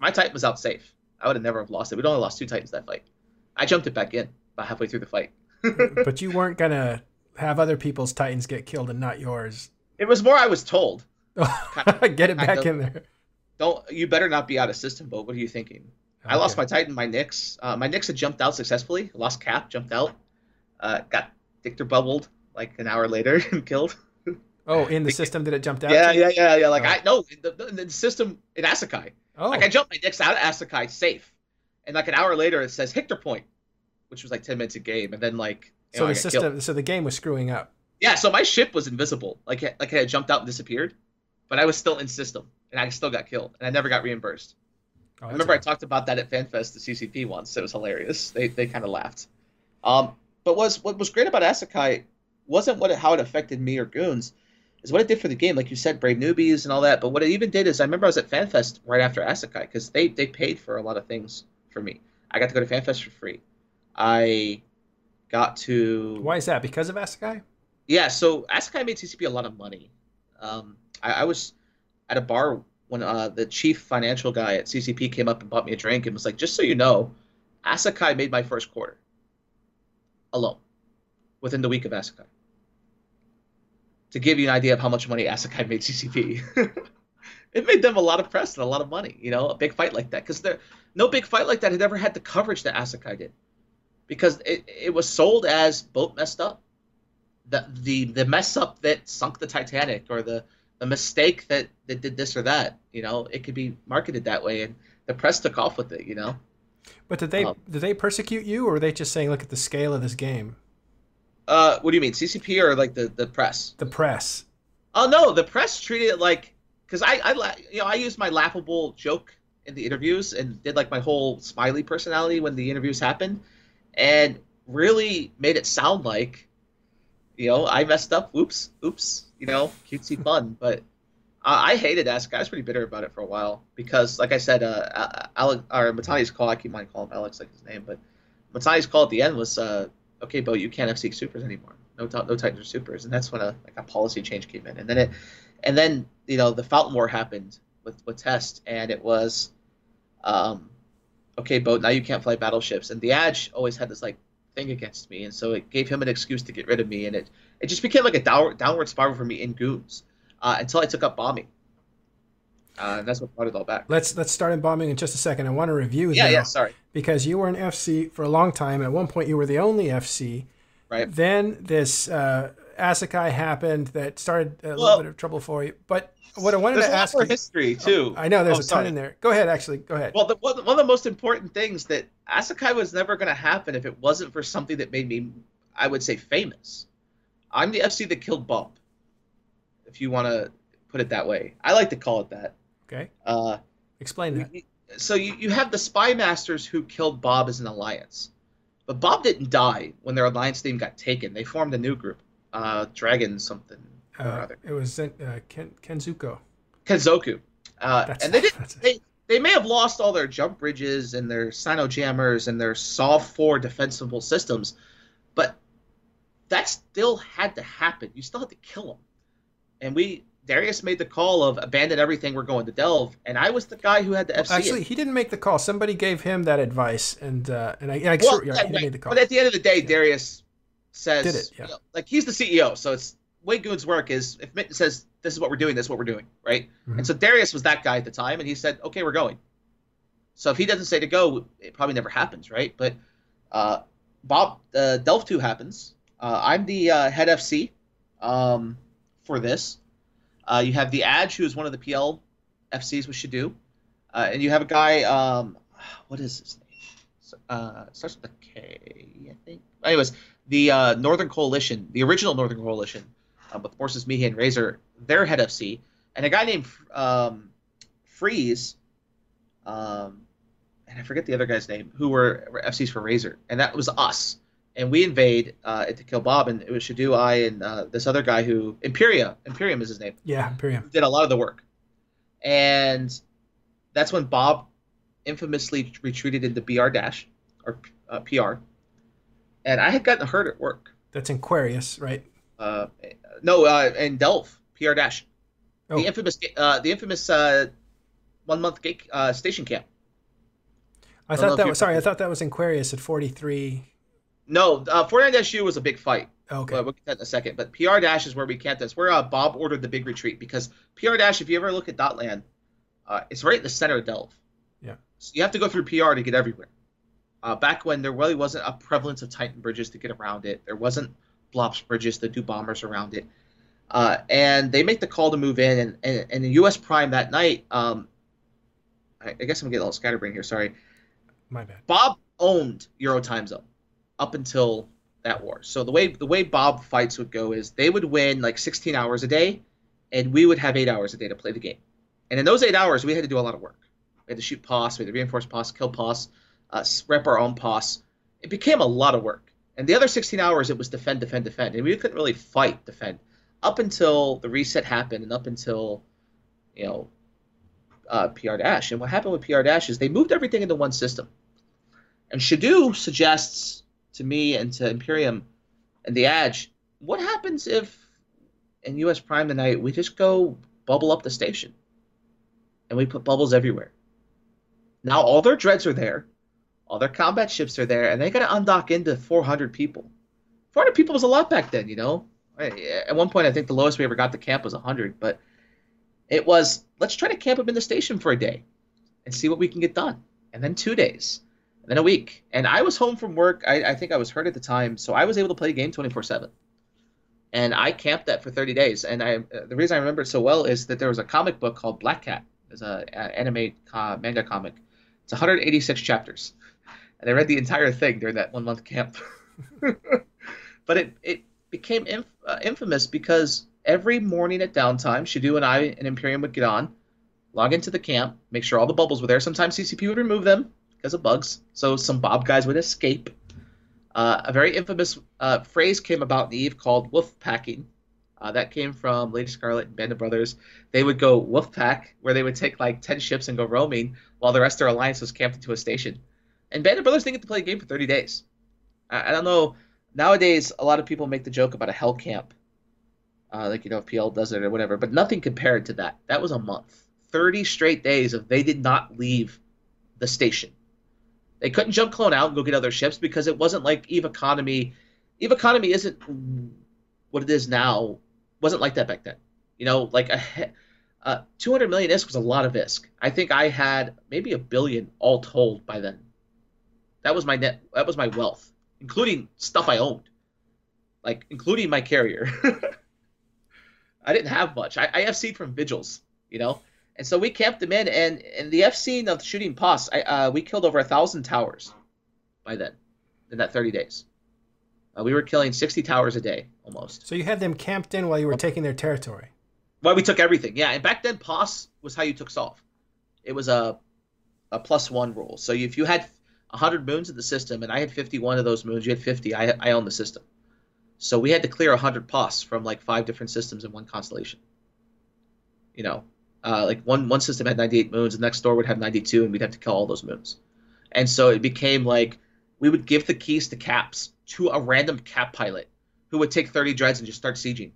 My Titan was out safe. I would have never have lost it. We'd only lost 2 Titans that fight. I jumped it back in about halfway through the fight. But you weren't going to have other people's Titans get killed and not yours. It was more I was told. Get it back in there. You better not be out of system, Boat. What are you thinking? Okay. I lost my Titan, my Nyx. My Nyx had jumped out successfully. Lost Cap, jumped out. Got Dictor bubbled an hour later and killed. Oh, in the system that it jumped out? Yeah. In the system in Asakai. Oh. I jumped my Nyx out of Asakai safe. And an hour later it says Hictor point, which was 10 minutes a game. And then the system killed. So the game was screwing up. Yeah, so my ship was invisible. It had jumped out and disappeared. But I was still in system and I still got killed and I never got reimbursed. Oh, I remember I talked about that at FanFest to CCP once. It was hilarious. They kind of laughed. But what was great about Asakai wasn't how it affected me or Goons. Is what it did for the game, like you said, Brave Newbies and all that. But what it even did is, I remember I was at FanFest right after Asakai because they paid for a lot of things for me. I got to go to FanFest for free. I got to... Why is that? Because of Asakai? Yeah, so Asakai made CCP a lot of money. I was at a bar when the chief financial guy at CCP came up and bought me a drink and was like, just so you know, Asakai made my first quarter alone within the week of Asakai. To give you an idea of how much money Asakai made CCP. It made them a lot of press and a lot of money, a big fight like that. Because no big fight like that had ever had the coverage that Asukai did, because it was sold as boat messed up, the mess up that sunk the Titanic, or the mistake that did this or that. You know, it could be marketed that way, and the press took off with it. You know. But did they persecute you, or were they just saying, look at the scale of this game? What do you mean, CCP or like the press? The press. Oh no, the press treated it like, because I used my laughable joke in the interviews and did like my whole smiley personality when the interviews happened, and really made it sound like, you know, I messed up. Oops. You know, cutesy fun. But I hated Asuka. I was pretty bitter about it for a while because, like I said, Matani's call, I keep mind calling him Alex like his name, but Matani's call at the end was, okay, Bo, you can't FC Supers anymore. No Titans or Supers. And that's when a policy change came in. And then you know, the Fountain War happened with Test, and it was, okay, Bo, now you can't fly battleships. And the Adge always had this like thing against me, and so it gave him an excuse to get rid of me, and it just became like a downward spiral for me in Goons. Until I took up bombing, and that's what brought it all back. Let's start in bombing in just a second. I want to review. Yeah, sorry. Because you were an FC for a long time. At one point, you were the only FC. Right. Then this Asukai happened that started a little bit of trouble for you. But what I wanted to ask you, history too. I know there's a ton in there. Go ahead, actually. Go ahead. Well, one of the most important things that Asukai was never going to happen if it wasn't for something that made me, I would say, famous. I'm the FC that killed Bob, if you want to put it that way. I like to call it that. Okay. Explain that. So you have the Spy Masters who killed Bob as an alliance. But Bob didn't die when their alliance team got taken. They formed a new group, Dragon something or other. It was Kenzoku. Kenzoku. And they may have lost all their jump bridges and their Sino Jammers and their Saw 4 defensible systems, but that still had to happen. You still had to kill them. And Darius made the call of abandon everything, we're going to delve. And I was the guy who had to FC. Actually, he didn't make the call. Somebody gave him that advice, and he made the call. But at the end of the day, yeah. Darius says, did it, yeah. You know, like, he's the CEO, so it's way Goon's work is, if Mitten says, this is what we're doing, right? Mm-hmm. And so Darius was that guy at the time, and he said, okay, we're going. So if he doesn't say to go, it probably never happens, right? But Delve 2 happens. I'm the head FC. For this, you have the Adge, who is one of the PL FCs, which should do, and you have a guy. What is his name? Starts with a K, I think. Anyways, the Northern Coalition, the original Northern Coalition, with Morses, Mihi, and Razor, their head FC, and a guy named Freeze, and I forget the other guy's name, who were FCs for Razor, and that was us. And we invade it to kill Bob, and it was Shadu, I, and this other guy who Imperium is his name. Yeah, Imperium did a lot of the work, and that's when Bob infamously retreated into PR, and I had gotten hurt at work. That's in Aquarius, right? No, in Delve PR-, oh. the infamous 1 month station camp. I thought that was in Aquarius at 43. No, 49-U was a big fight. Okay. We'll get that in a second. But PR- is where we camped. That's where Bob ordered the big retreat, because PR-, if you ever look at Dotland, it's right in the center of Delve. Yeah. So you have to go through PR to get everywhere. Back when there really wasn't a prevalence of Titan bridges to get around it. There wasn't Blops bridges to do bombers around it. And they make the call to move in, and in U.S. Prime that night, I guess I'm getting a little scatterbrain here, sorry. My bad. Bob owned Euro time zone up until that war. So the way Bob fights would go is they would win like 16 hours a day, and we would have 8 hours a day to play the game. And in those 8 hours, we had to do a lot of work. We had to shoot POS, we had to reinforce POS, kill POS, rep our own POS. It became a lot of work. And the other 16 hours, it was defend, defend, defend. And we couldn't really fight defend up until the reset happened, and up until, you know, PR-. And what happened with PR- is they moved everything into one system. And Shadu suggests to me and to Imperium and the Adge, what happens if in U.S. Prime tonight we just go bubble up the station and we put bubbles everywhere? Now all their dreads are there, all their combat ships are there, and they got to undock into 400 people. 400 people was a lot back then, you know? At one point I think the lowest we ever got to camp was 100, but it was, let's try to camp them in the station for a day and see what we can get done. and then 2 days, and then a week. And I was home from work. I think I was hurt at the time, so I was able to play the game 24/7. And I camped that for 30 days. And the reason I remember it so well is that there was a comic book called Black Cat. It's an anime manga comic. It's 186 chapters. And I read the entire thing during that 1 month camp. But it became infamous because every morning at downtime, Shadu and I and Imperium would get on, log into the camp, make sure all the bubbles were there. Sometimes CCP would remove them because of bugs. So some Bob guys would escape. A very infamous phrase came about in EVE called wolf packing. That came from Lady Scarlet and Band of Brothers. They would go wolf pack, where they would take like 10 ships and go roaming while the rest of their alliance was camped into a station. And Band of Brothers didn't get to play a game for 30 days. I don't know. Nowadays, a lot of people make the joke about a hell camp. Like, you know, if PL does it or whatever. But nothing compared to that. That was a month. 30 straight days of they did not leave the station. They couldn't jump clone out and go get other ships because it wasn't like EVE Economy. EVE Economy isn't what it is now. Wasn't like that back then. You know, like 200 million ISK was a lot of ISK. I think I had maybe 1 billion all told by then. That was my net. That was my wealth, including stuff I owned, like including my carrier. I didn't have much. I FC'd from vigils, you know. And so we camped them in, and in the F-scene of shooting POS, we killed over 1,000 towers by then, in that 30 days. We were killing 60 towers a day, almost. So you had them camped in while you were taking their territory. Well, we took everything, yeah. And back then, POS was how you took solve. It was a +1 rule. So if you had 100 moons in the system, and I had 51 of those moons, you had 50, I owned the system. So we had to clear 100 POS from like 5 different systems in one constellation, you know. Like one system had 98 moons, the next door would have 92, and we'd have to kill all those moons. And so it became like we would give the keys to caps to a random cap pilot who would take 30 dreads and just start sieging.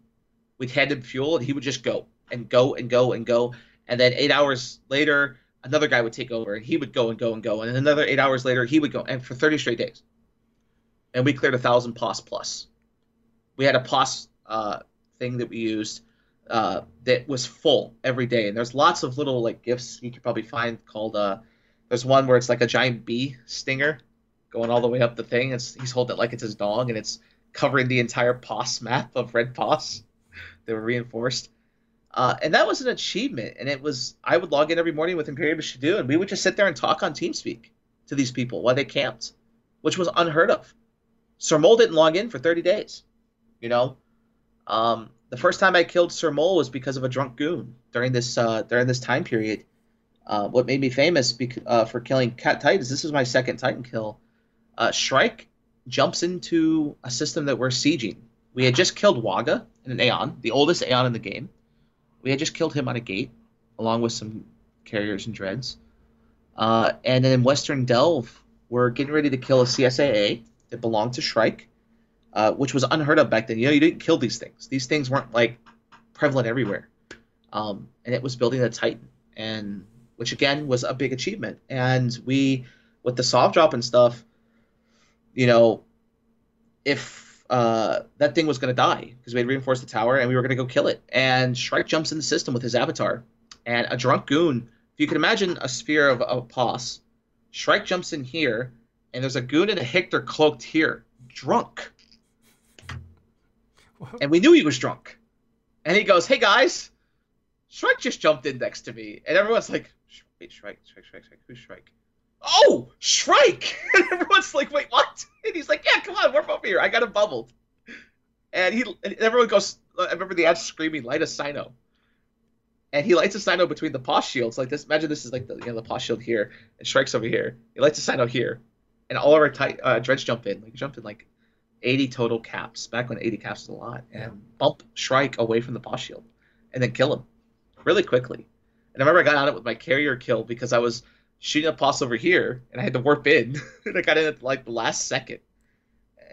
We'd hand him fuel, and he would just go and go and go and go. And then 8 hours later, another guy would take over, and he would go and go and go. And another 8 hours later, he would go, and for 30 straight days. And we cleared 1,000 POS plus. We had a POS thing that we used. That was full every day, and there's lots of little like gifts you could probably find called there's one where it's like a giant bee stinger going all the way up the thing. He's holding it like it's his dong, and it's covering the entire POS map of red POS. They were reinforced, and that was an achievement. And it was, I would log in every morning with Imperium and Shadu, and we would just sit there and talk on TeamSpeak to these people while they camped, which was unheard of. Sir Mole didn't log in for 30 days, you know. The first time I killed Sir Mole was because of a drunk goon during this time period. What made me famous for killing Cat Titans, this is my second Titan kill. Shrike jumps into a system that we're sieging. We had just killed Waga in an Aeon, the oldest Aeon in the game. We had just killed him on a gate, along with some carriers and dreads. And then in Western Delve, we're getting ready to kill a CSAA that belonged to Shrike. Which was unheard of back then. You know, you didn't kill these things. These things weren't like prevalent everywhere, and it was building a Titan, and which again was a big achievement. And we, with the soft drop and stuff, you know, if that thing was going to die because we had reinforced the tower and we were going to go kill it, and Shrike jumps in the system with his avatar, and a drunk goon. If you can imagine a sphere of a POS, Shrike jumps in here, and there's a goon and a Hictor cloaked here, drunk. And we knew he was drunk. And he goes, "Hey, guys, Shrike just jumped in next to me." And everyone's like, "Wait, Shrike, who's Shrike?" "Oh, Shrike!" And everyone's like, "Wait, what?" And he's like, "Yeah, come on, we're over here. I got him bubbled." And everyone goes, I remember the ad screaming, "Light a Sino." And he lights a Sino between the POS shields. Like this, imagine this is like the, you know, the POS shield here, and Shrike's over here. He lights a Sino here. And all of our dreads jump in like 80 total caps, back when 80 caps was a lot, and yeah. Bump Shrike away from the POS shield, and then kill him really quickly. And I remember I got on it with my carrier kill because I was shooting a POS over here, and I had to warp in, and I got in at like the last second.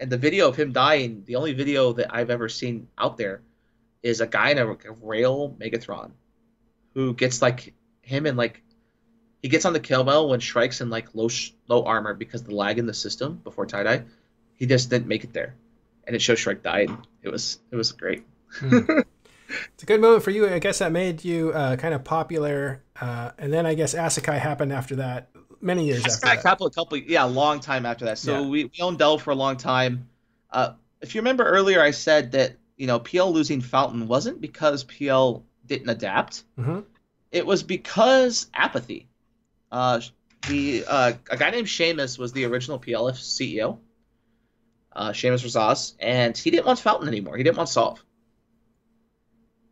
And the video of him dying, the only video that I've ever seen out there, is a guy in a rail Megatron who gets like him and like, he gets on the kill bell when Shrike's in like low armor because of the lag in the system before tie-dye. He just didn't make it there, and it shows Shrike died. It was great. It's a good moment for you. I guess that made you kind of popular, and then I guess Asakai happened after that. many years after that. A long time after that. So we owned Dell for a long time. If you remember earlier, I said that, you know, PL losing Fountain wasn't because PL didn't adapt. Mm-hmm. It was because apathy. A guy named Seamus was the original PLF CEO, Seamus Razaz, and he didn't want Fountain anymore. He didn't want Solve.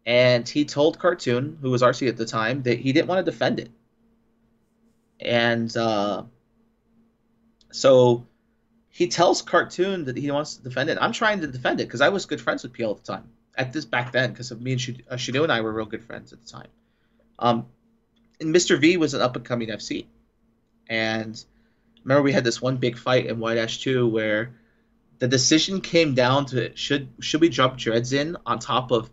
And he told Cartoon, who was RC at the time, that he didn't want to defend it. And so he tells Cartoon that he wants to defend it. I'm trying to defend it because I was good friends with PL at the time, back then, because me and Shadu and I were real good friends at the time. And Mr. V was an up-and-coming FC. And remember we had this one big fight in Y-2 where the decision came down to should we drop Dreads in on top of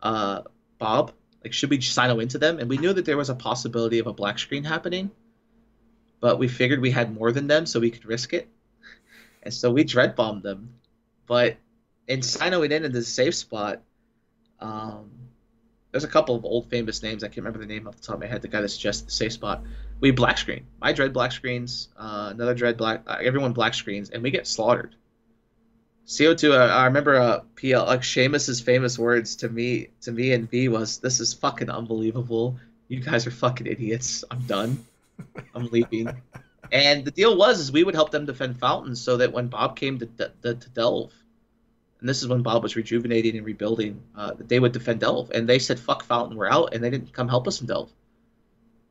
Bob? Like, should we Sino into them? And we knew that there was a possibility of a black screen happening, but we figured we had more than them, so we could risk it. And so we dread bombed them. But in Sinoing in the safe spot, there's a couple of old famous names. I can't remember the name off the top of my head. The guy that suggested the safe spot. We black screen. I dread black screens. Another dread black. Everyone black screens, and we get slaughtered. CO2. I remember PL. Like Seamus's famous words to me and V was, "This is fucking unbelievable. You guys are fucking idiots. I'm done. I'm leaving." And the deal was we would help them defend Fountain so that when Bob came to Delve, and this is when Bob was rejuvenating and rebuilding, they would defend Delve. And they said, fuck Fountain, we're out, and they didn't come help us in Delve.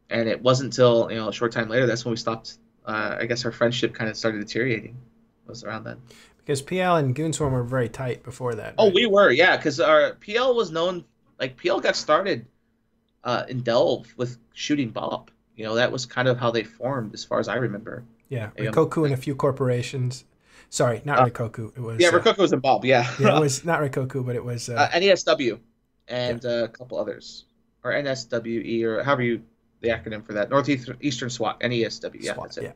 And it wasn't until a short time later, that's when we stopped. I guess our friendship kind of started deteriorating. It was around then. Because PL and Goonswarm were very tight before that. Oh, right? We were, yeah, because our PL was known, like PL got started in Delve with shooting Bob. That was kind of how they formed, as far as I remember. Yeah, Rikoku and a few corporations. Sorry, not Rikoku. It was Rikoku was involved. Yeah, it was not Rikoku, but it was NESW and a couple others, or NSWE, or however the acronym for that. Northeastern SWAT, NESW. Yeah, SWAT, that's it.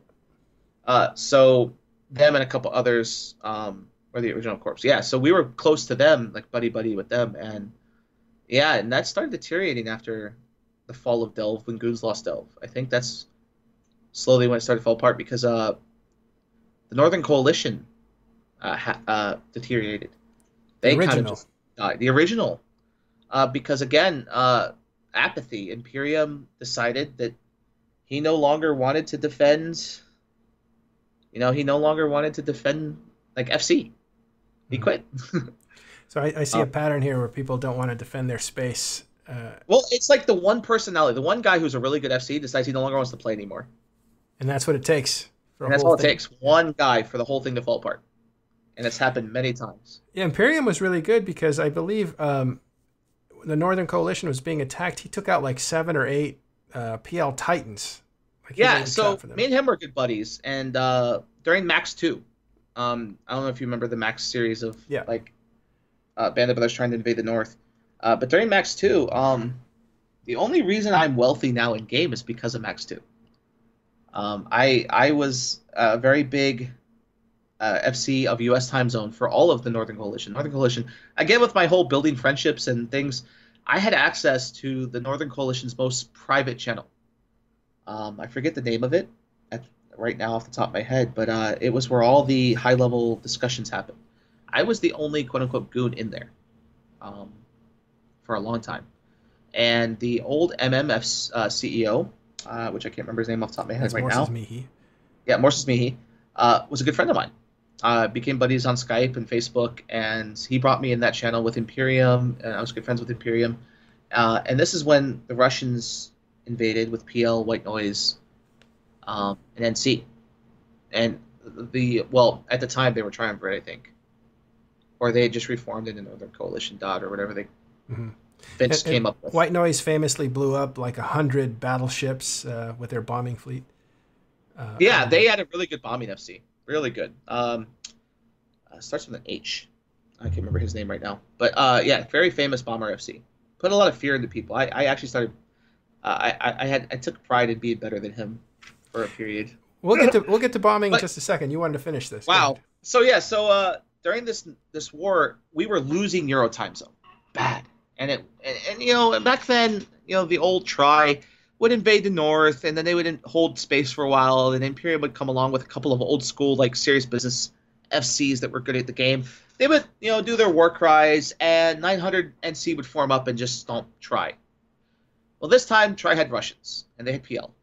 Yeah. So them and a couple others were the original corps. Yeah, so we were close to them, like buddy with them, and that started deteriorating after the fall of Delve, when Goons lost Delve. I think that's slowly when it started to fall apart, because the Northern Coalition deteriorated. They kind of just died. The original. Because, again, apathy. Imperium decided that he no longer wanted to defend... he no longer wanted to defend, like, FC. He quit. So I see a pattern here where people don't want to defend their space. Well, it's like the one personality, the one guy who's a really good FC decides he no longer wants to play anymore. And that's what it takes. And that's all it takes, one guy for the whole thing to fall apart. And it's happened many times. Yeah, Imperium was really good because I believe the Northern Coalition was being attacked. He took out like 7 or 8 PL Titans. Yeah, so me and him were good buddies. And during Max 2, I don't know if you remember the Max series of Band of Brothers trying to invade the North. But during Max 2, the only reason I'm wealthy now in game is because of Max 2. I was a very big FC of U.S. time zone for all of the Northern Coalition. Northern Coalition, again, with my whole building friendships and things, I had access to the Northern Coalition's most private channel. I forget the name of it right now off the top of my head, but it was where all the high-level discussions happened. I was the only quote-unquote goon in there. For a long time, and the old MMF CEO, which I can't remember his name off the top of my head right now. Morsis Mihi. Yeah, Morsis Mihi was a good friend of mine. Became buddies on Skype and Facebook, and he brought me in that channel with Imperium, and I was good friends with Imperium. And this is when the Russians invaded with PL, White Noise, and NC. And at the time they were Triumvirate, I think, or they had just reformed in a Northern Coalition dot or whatever they. Mm-hmm. Vince came up with. White Noise famously blew up like 100 battleships with their bombing fleet. They had a really good bombing FC. Really good. Starts with an H. I can't remember his name right now. But very famous bomber FC. Put a lot of fear into people. I actually started. I took pride in being better than him for a period. We'll get to bombing in just a second. You wanted to finish this. Wow. So during this war, we were losing Euro time zone bad. And back then, the old try would invade the North, and then they would hold space for a while, and Imperium would come along with a couple of old-school, like, serious business FCs that were good at the game. They would, you know, do their war cries, and 900 NC would form up and just stomp Tri. Well, this time, Tri had Russians, and they had PL.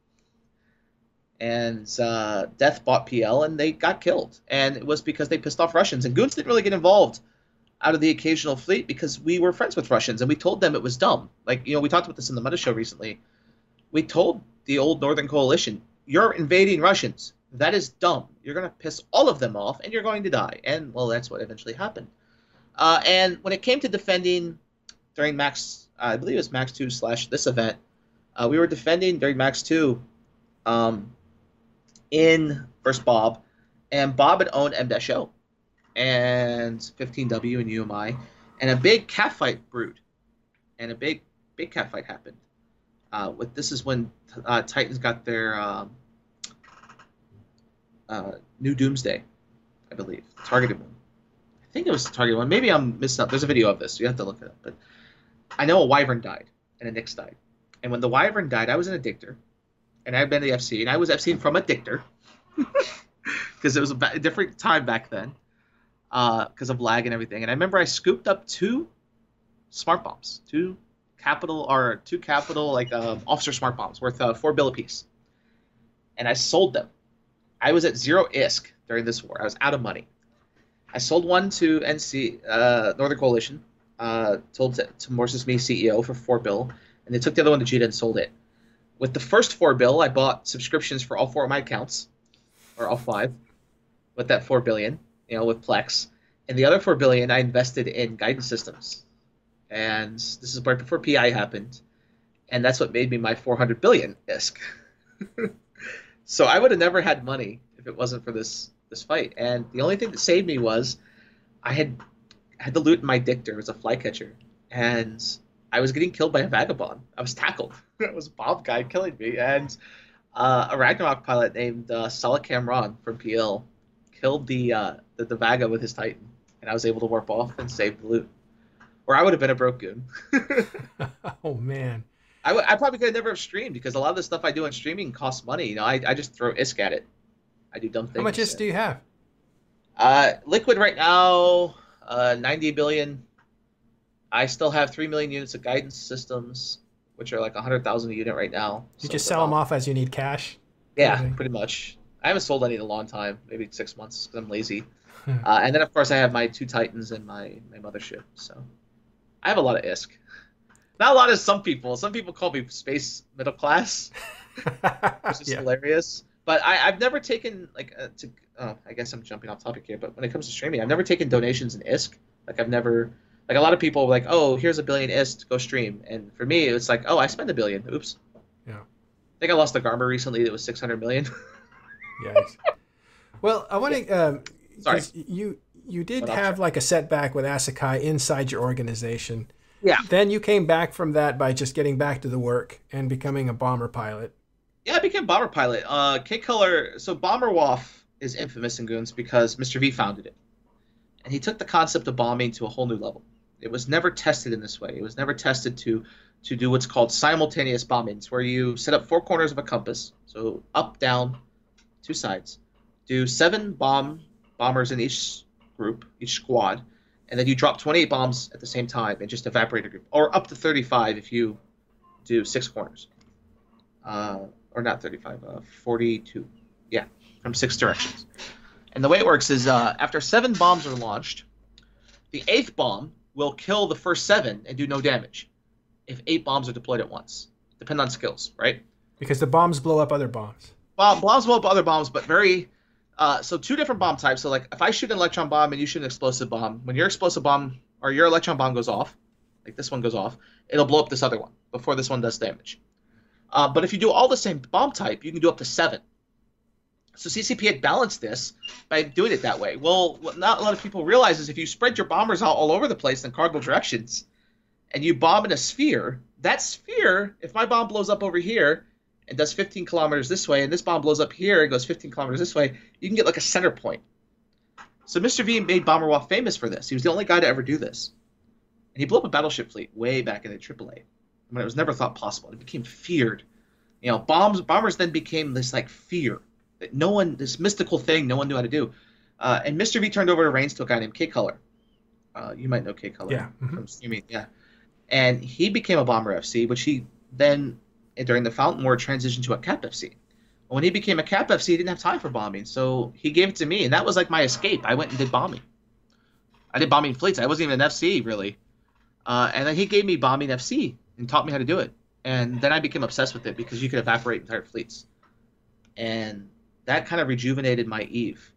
And Death bought PL, and they got killed. And it was because they pissed off Russians. And Goons didn't really get involved out of the occasional fleet because we were friends with Russians, and we told them it was dumb. Like, you know, we talked about this in the Meta Show recently. We told the old Northern Coalition, you're invading Russians. That is dumb. You're going to piss all of them off, and you're going to die. And, well, that's what eventually happened. And when it came to defending during Max, I believe it was Max 2 / this event, we were defending during Max 2 in versus Bob, and Bob had owned M-O and 15W and UMI, and a big catfight brewed, and a big catfight happened. With this is when Titans got their new Doomsday, I believe, the targeted one. I think it was the targeted one. Maybe I'm missing out. There's a video of this. So you have to look it up. But I know a Wyvern died and a Nyx died. And when the Wyvern died, I was an addictor, and I had been to the FC, and I was FCing from addictor because it was a different time back then because of lag and everything. And I remember I scooped up 2 smart bombs, 2. Capital or 2 capital like officer smart bombs worth 4 bill apiece, and I sold them. I was at 0 ISK during this war. I was out of money. I sold one to NC Northern Coalition, sold to Morse's Me CEO for 4 bill, and they took the other one to Jita and sold it. With the first 4 bill, I bought subscriptions for all 4 of my accounts, or all 5, with that 4 billion, you know, with Plex, and the other 4 billion I invested in guidance systems. And this is right before PI happened, and that's what made me my 400 billion ISK. So I would have never had money if it wasn't for this fight. And the only thing that saved me was I had the loot in my dictor as a flycatcher, and I was getting killed by a vagabond. I was tackled. It was a Bob guy killing me, and a Ragnarok pilot named Salah Kamran from PL killed the Vaga with his Titan, and I was able to warp off and save the loot. Or I would have been a broke goon. Oh, man. I probably could have never have streamed because a lot of the stuff I do in streaming costs money. You know, I just throw ISK at it. I do dumb things. How much ISK do you have? Liquid right now, 90 billion. I still have 3 million units of guidance systems, which are like 100,000 a unit right now. You so just sell them off as you need cash? Yeah, pretty much. I haven't sold any in a long time, maybe 6 months because I'm lazy. And then, of course, I have my 2 Titans and my mothership, so... I have a lot of ISK. Not a lot as some people. Some people call me space middle class, which is hilarious. But I've never taken, like, I guess I'm jumping off topic here, but when it comes to streaming, I've never taken donations in ISK. Like, I've never, like, a lot of people were like, oh, here's 1 billion ISK to go stream. And for me, it's like, oh, I spent 1 billion. Oops. Yeah. I think I lost a Garma recently that was 600 million. Yikes. Well, I want to, sorry. You did have like a setback with Asakai inside your organization. Yeah. Then you came back from that by just getting back to the work and becoming a bomber pilot. Yeah, I became bomber pilot. K-Color, so Bomber WAF is infamous in Goons because Mr. V founded it. And he took the concept of bombing to a whole new level. It was never tested in this way. It was never tested to do what's called simultaneous bombings, where you set up 4 corners of a compass, so up, down, 2 sides, do 7 bombers in each group, each squad, and then you drop 28 bombs at the same time and just evaporate a group, or up to 35 if you do 6 corners, or not 35, 42, yeah, from 6 directions. And the way it works is after 7 bombs are launched, the 8th bomb will kill the first 7 and do no damage if 8 bombs are deployed at once. Depend on skills, right? Because the bombs blow up other bombs. Bombs blow up other bombs, but very... so 2 different bomb types. So like if I shoot an electron bomb and you shoot an explosive bomb, when your explosive bomb or your electron bomb goes off, like this one goes off, it'll blow up this other one before this one does damage. But if you do all the same bomb type, you can do up to 7. So CCP had balanced this by doing it that way. Well, what not a lot of people realize is if you spread your bombers out all over the place in cardinal directions and you bomb in a sphere, that sphere, if my bomb blows up over here, and does 15 kilometers this way, and this bomb blows up here and goes 15 kilometers this way, you can get like a center point. So Mr. V made Bomber WAF famous for this. He was the only guy to ever do this. And he blew up a battleship fleet way back in the AAA, when it was never thought possible. It became feared You know, bombers then became this like fear that no one, this mystical thing no one knew how to do. And Mr. V turned over the reins to a guy named K-Color. You might know K-Color. Yeah. Mm-hmm. From streaming, yeah. And he became a Bomber FC, which he then, during the Fountain War, transitioned to a Cap FC. When he became a Cap FC, he didn't have time for bombing, so he gave it to me, and that was like my escape. I went and did bombing. I did bombing fleets. I wasn't even an FC, really. And then he gave me bombing FC and taught me how to do it. And then I became obsessed with it because you could evaporate entire fleets. And that kind of rejuvenated my Eve.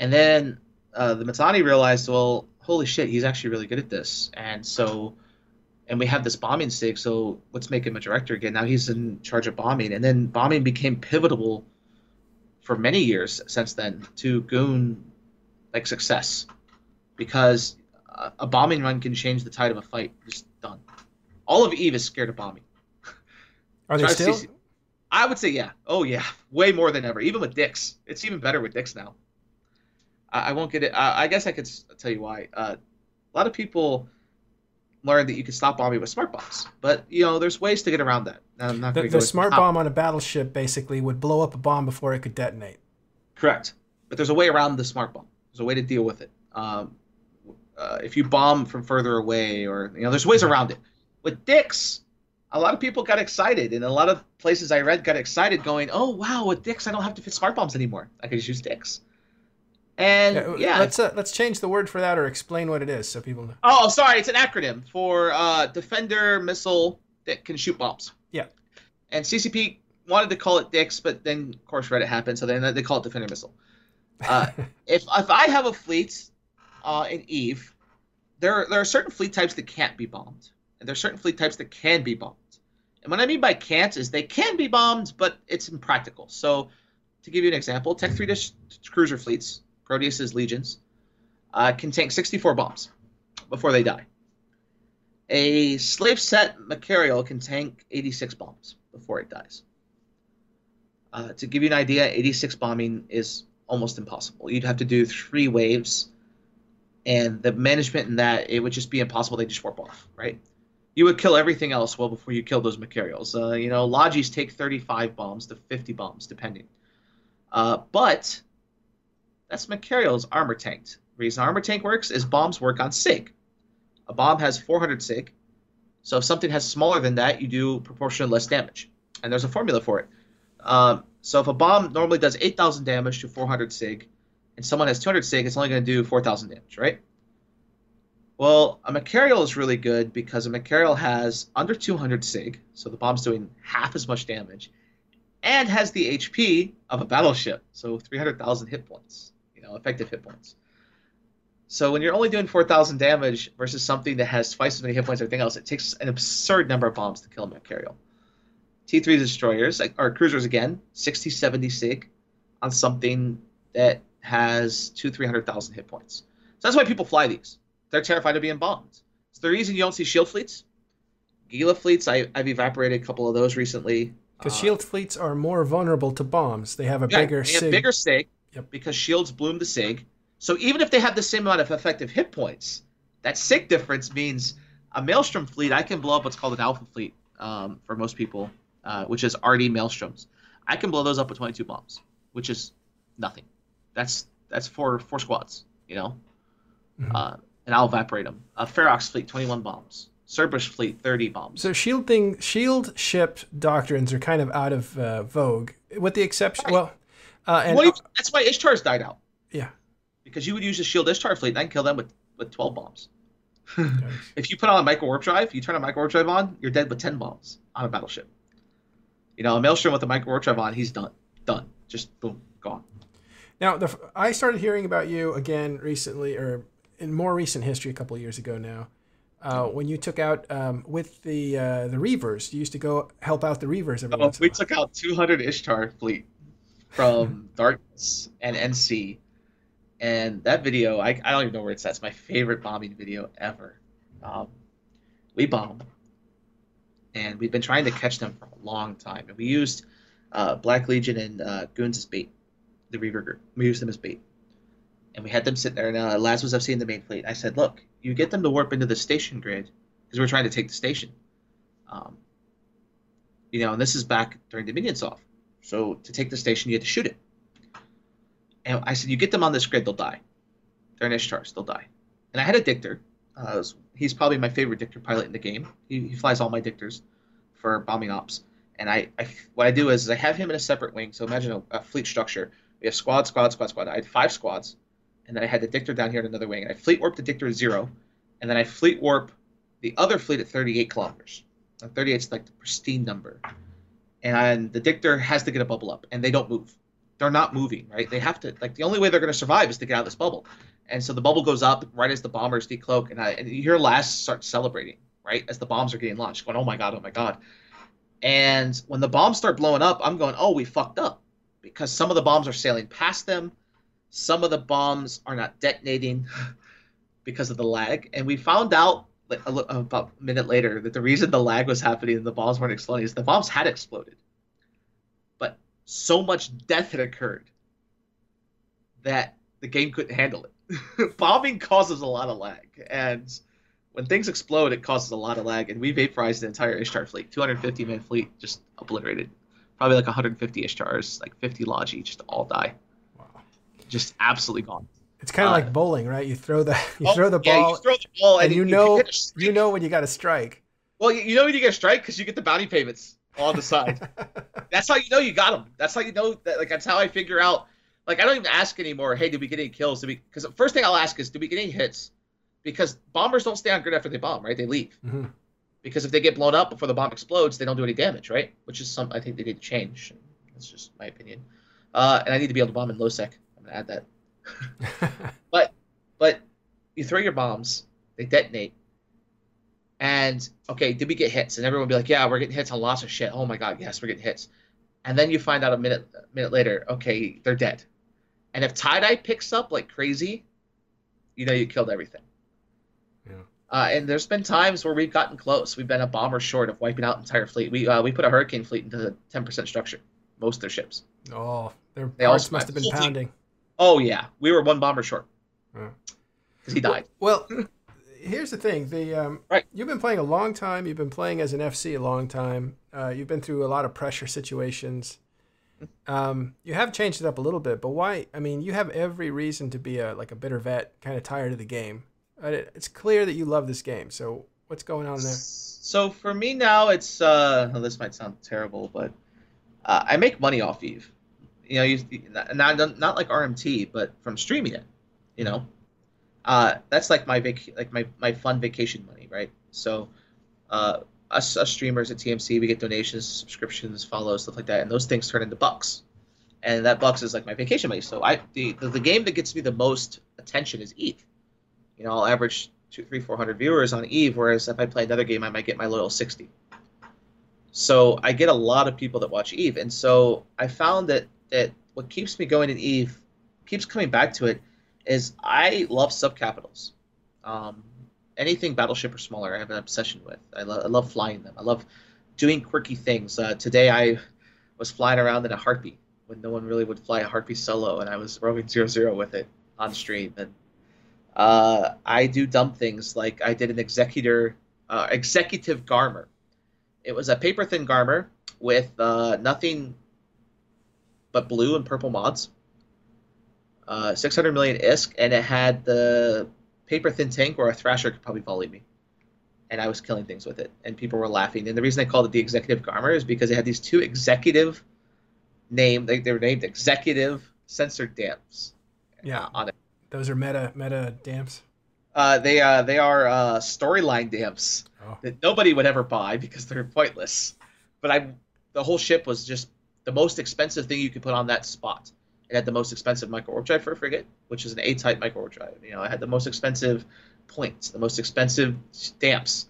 And then the Mitanni realized, well, holy shit, he's actually really good at this. And so... and we have this bombing stake, so let's make him a director again. Now he's in charge of bombing. And then bombing became pivotal for many years since then to Goon, like, success. Because a bombing run can change the tide of a fight. Just done. All of EVE is scared of bombing. Are they still? I would say yeah. Oh, yeah. Way more than ever. Even with Dix. It's even better with Dix now. I won't get it. I guess I could tell you why. A lot of people... learned that you could stop bombing with smart bombs, but you know there's ways to get around that. I'm not the smart bomb on a battleship basically would blow up a bomb before it could detonate. Correct, but there's a way around the smart bomb. There's a way to deal with it. If you bomb from further away, or you know, there's ways around it. With Dix, a lot of people got excited, and a lot of places I read got excited, going, "Oh wow, with Dix, I don't have to fit smart bombs anymore. I can just use Dix." And yeah, let's change the word for that or explain what it is so people know. Oh, sorry, it's an acronym for Defender Missile that can shoot bombs. Yeah. And CCP wanted to call it Dix, but then of course Reddit happened, so then they call it Defender Missile. If I have a fleet in EVE, there are certain fleet types that can't be bombed, and there are certain fleet types that can be bombed. And what I mean by can't is they can be bombed, but it's impractical. So to give you an example, Tech 3 cruiser fleets. Proteus's legions can tank 64 bombs before they die. A slave set Macarial can tank 86 bombs before it dies. To give you an idea, 86 bombing is almost impossible. You'd have to do 3 waves, and the management in that, it would just be impossible. They just warp off, right? You would kill everything else well before you kill those Macarials. You know, Logis take 35 bombs to 50 bombs, depending. But... that's Macarial's armor tanked. The reason armor tank works is bombs work on SIG. A bomb has 400 SIG, so if something has smaller than that, you do proportionally less damage. And there's a formula for it. So if a bomb normally does 8,000 damage to 400 SIG, and someone has 200 SIG, it's only going to do 4,000 damage, right? Well, a Macarial is really good because a Macarial has under 200 SIG, so the bomb's doing half as much damage, and has the HP of a battleship, so 300,000 hit points. Effective hit points. So when you're only doing 4,000 damage versus something that has twice as many hit points as everything else, it takes an absurd number of bombs to kill a Macarial. T3 destroyers, or cruisers again, 60, 70 SIG on something that has 300,000 hit points. So that's why people fly these. They're terrified of being bombed. It's the reason you don't see shield fleets. Gila fleets, I've evaporated a couple of those recently. Because shield fleets are more vulnerable to bombs. They have a bigger SIG. They have bigger SIG. Yep. Because shields bloom the SIG. So even if they have the same amount of effective hit points, that SIG difference means a Maelstrom fleet, I can blow up what's called an Alpha fleet for most people, which is RD Maelstroms. I can blow those up with 22 bombs, which is nothing. That's four squads, you know? Mm-hmm. And I'll evaporate them. A Ferox fleet, 21 bombs. Cerberus fleet, 30 bombs. So shield ship doctrines are kind of out of vogue, with the exception... Right. Well. That's why Ishtar's died out. Yeah. Because you would use a shield Ishtar fleet and I can kill them with 12 bombs. If you put on a micro warp drive, you turn a micro warp drive on, you're dead with 10 bombs on a battleship. You know, a Maelstrom with a micro warp drive on, he's done. Done. Just boom, gone. Now, I started hearing about you again recently, or in more recent history, a couple of years ago now, when you took out, with the Reavers, you used to go help out the Reavers every once in a while. We took out 200 Ishtar fleet. From Darkness and NC, and that video, I don't even know where it's at. It's my favorite bombing video ever. We bombed, and we've been trying to catch them for a long time, and we used Black Legion and Goons as bait, the Reaver group. We used them as bait, and we had them sit there, and Laz was FCing the main fleet. I said, look, you get them to warp into the station grid, because we're trying to take the station. and this is back during the minion solve. So to take the station, you had to shoot it. And I said, you get them on this grid, they'll die. They're an Ishtars, they'll die. And I had a Dictor. He's probably my favorite Dictor pilot in the game. He flies all my Dictors for bombing ops. And what I do is I have him in a separate wing. So imagine a fleet structure. We have squad, squad, squad, squad. I had 5 squads. And then I had the Dictor down here in another wing. And I fleet warp the Dictor at 0. And then I fleet warp the other fleet at 38 kilometers. Now 38 is like the pristine number. And the Dictor has to get a bubble up. And they don't move. They're not moving, right? They have to, the only way they're going to survive is to get out of this bubble. And so the bubble goes up right as the bombers decloak. And you hear Lass start celebrating, right? As the bombs are getting launched, going, oh my God, oh my God. And when the bombs start blowing up, I'm going, oh, we fucked up. Because some of the bombs are sailing past them. Some of the bombs are not detonating because of the lag. And we found out about a minute later that the reason the lag was happening and the bombs weren't exploding is the bombs had exploded. But so much death had occurred that the game couldn't handle it. Bombing causes a lot of lag. And when things explode, it causes a lot of lag. And we vaporized the entire Ishtar fleet. 250-man fleet just obliterated. Probably 150 Ishtars, 50 Logi, just all die. Wow. Just absolutely gone. It's kind of like bowling, right? You throw the ball, and you know when you got to strike. Well, you know when you get a strike because you get the bounty payments on the side. That's how you know you got them. That's how you know that. That's how I figure out. I don't even ask anymore. Hey, did we get any kills? Because the first thing I'll ask is, did we get any hits? Because bombers don't stay on grid after they bomb, right? They leave. Mm-hmm. Because if they get blown up before the bomb explodes, they don't do any damage, right? Which is something I think they did change. That's just my opinion. And I need to be able to bomb in low sec. I'm gonna add that. but you throw your bombs, they detonate, and okay, did we get hits? And everyone would be like, yeah, we're getting hits on lots of shit. Oh my God, yes, we're getting hits. And then you find out a minute later, okay, they're dead. And if tie-dye picks up like crazy, you know you killed everything. Yeah. And there's been times where we've gotten close. We've been a bomber short of wiping out an entire fleet. We put a hurricane fleet into the 10% structure, most of their ships. Oh, they all must have been pounding. Oh, yeah. We were 1 bomber short because he died. Well, here's the thing. You've been playing a long time. You've been playing as an FC a long time. You've been through a lot of pressure situations. You have changed it up a little bit, but why? I mean, you have every reason to be a bitter vet, kind of tired of the game. It's clear that you love this game. So what's going on there? So for me now, it's this might sound terrible, but I make money off EVE. Not like RMT, but from streaming it, that's my fun vacation money, right? So, us streamers at TMC, we get donations, subscriptions, follows, stuff like that, and those things turn into bucks, and that bucks is my vacation money. So the game that gets me the most attention is EVE. I'll average 200, 300, 400 viewers on EVE, whereas if I play another game, I might get my loyal 60. So I get a lot of people that watch EVE, and so I found that what keeps me going in EVE, keeps coming back to it, is I love subcapitals. Anything battleship or smaller, I have an obsession with. I love flying them. I love doing quirky things. Today I was flying around in a Harpy when no one really would fly a Harpy solo, and I was roaming 0-0 with it on stream. And I do dumb things, like I did an executive Garmer. It was a paper-thin Garmer with nothing but blue and purple mods, 600 million ISK, and it had the paper-thin tank where a Thrasher could probably volley me, and I was killing things with it, and people were laughing. And the reason I called it the Executive Garmer is because it had these two executive names. They were named Executive Censored Damps. Yeah, on it. Those are meta damps. They are storyline damps that nobody would ever buy because they're pointless. But the whole ship was just the most expensive thing you could put on that spot. It had the most expensive micro-warp drive for a frigate, which is an A-type micro-warp drive. It had the most expensive points, the most expensive stamps.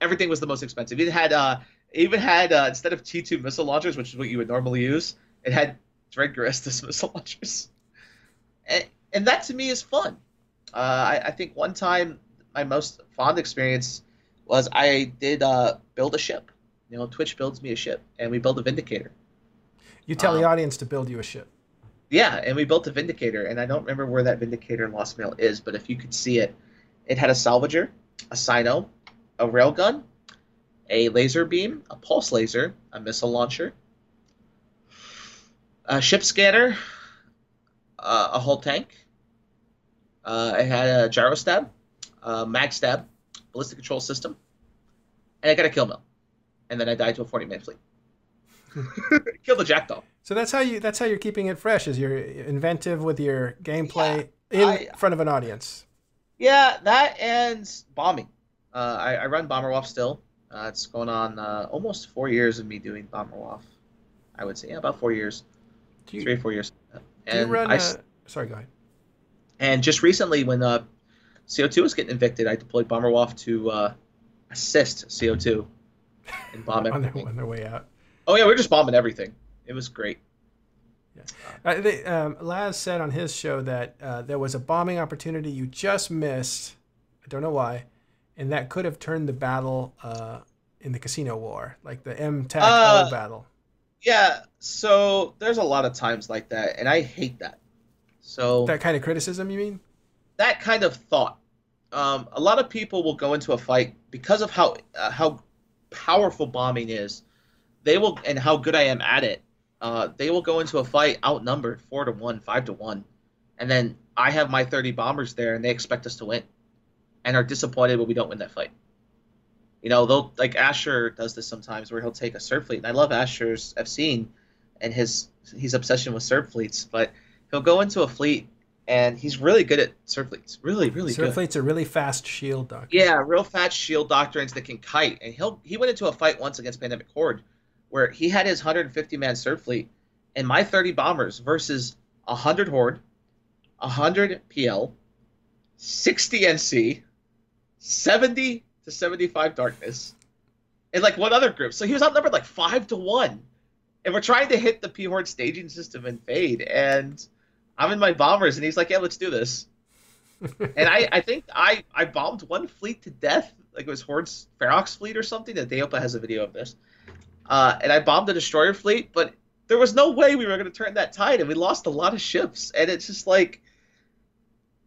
Everything was the most expensive. It even had instead of T2 missile launchers, which is what you would normally use, it had Dreadgar Estus missile launchers. And that to me is fun. I think one time my most fond experience was I did build a ship. Twitch builds me a ship, and we built a Vindicator. You tell the audience to build you a ship. Yeah, and we built a Vindicator, and I don't remember where that Vindicator in Lost Mail is, but if you could see it, it had a salvager, a sino, a railgun, a laser beam, a pulse laser, a missile launcher, a ship scanner, a hull tank. It had a gyro stab, a mag stab, ballistic control system, and I got a kill mill. And then I died to a 40-man fleet. Kill the jackdaw. So that's how you're keeping it fresh, is you're inventive with your gameplay in front of an audience. Yeah, that and bombing. I run Bomber Waff still. It's going on almost 4 years of me doing Bomber Waff. I would say, yeah, about 4 years. 3 or 4 years. And do you run, sorry, go ahead. And just recently when CO2 was getting evicted, I deployed Bomber Waff to assist CO2 and bomb everything. On their way out. Oh, yeah, we were just bombing everything. It was great. Yeah. Laz said on his show that there was a bombing opportunity you just missed. I don't know why. And that could have turned the battle in the casino war, like the MTAC battle. Yeah, so there's a lot of times like that, and I hate that. So that kind of criticism, you mean? That kind of thought. A lot of people will go into a fight because of how powerful bombing is. They will, and how good I am at it. They will go into a fight outnumbered 4-1, 5-1, and then I have my 30 bombers there, and they expect us to win, and are disappointed when we don't win that fight. You know, they'll, like Asher does this sometimes, where he'll take a Serb fleet, and I love Asher's F'seen and his obsession with Serb fleets, but he'll go into a fleet, and he's really good at Serb fleets, really good. Serb fleets are really fast shield doctrines. Yeah, real fast shield doctrines that can kite, and he went into a fight once against Pandemic Horde, where he had his 150-man Serb fleet and my 30 bombers versus 100 Horde, 100 PL, 60 NC, 70 to 75 Darkness, and like one other group. So he was outnumbered like 5-1. And we're trying to hit the P Horde staging system and fade. And I'm in my bombers, and he's like, yeah, let's do this. And I think I bombed one fleet to death. Like it was Horde's Ferox fleet or something. The Deopa has a video of this. And I bombed the destroyer fleet, but there was no way we were going to turn that tide, and we lost a lot of ships. And it's just like,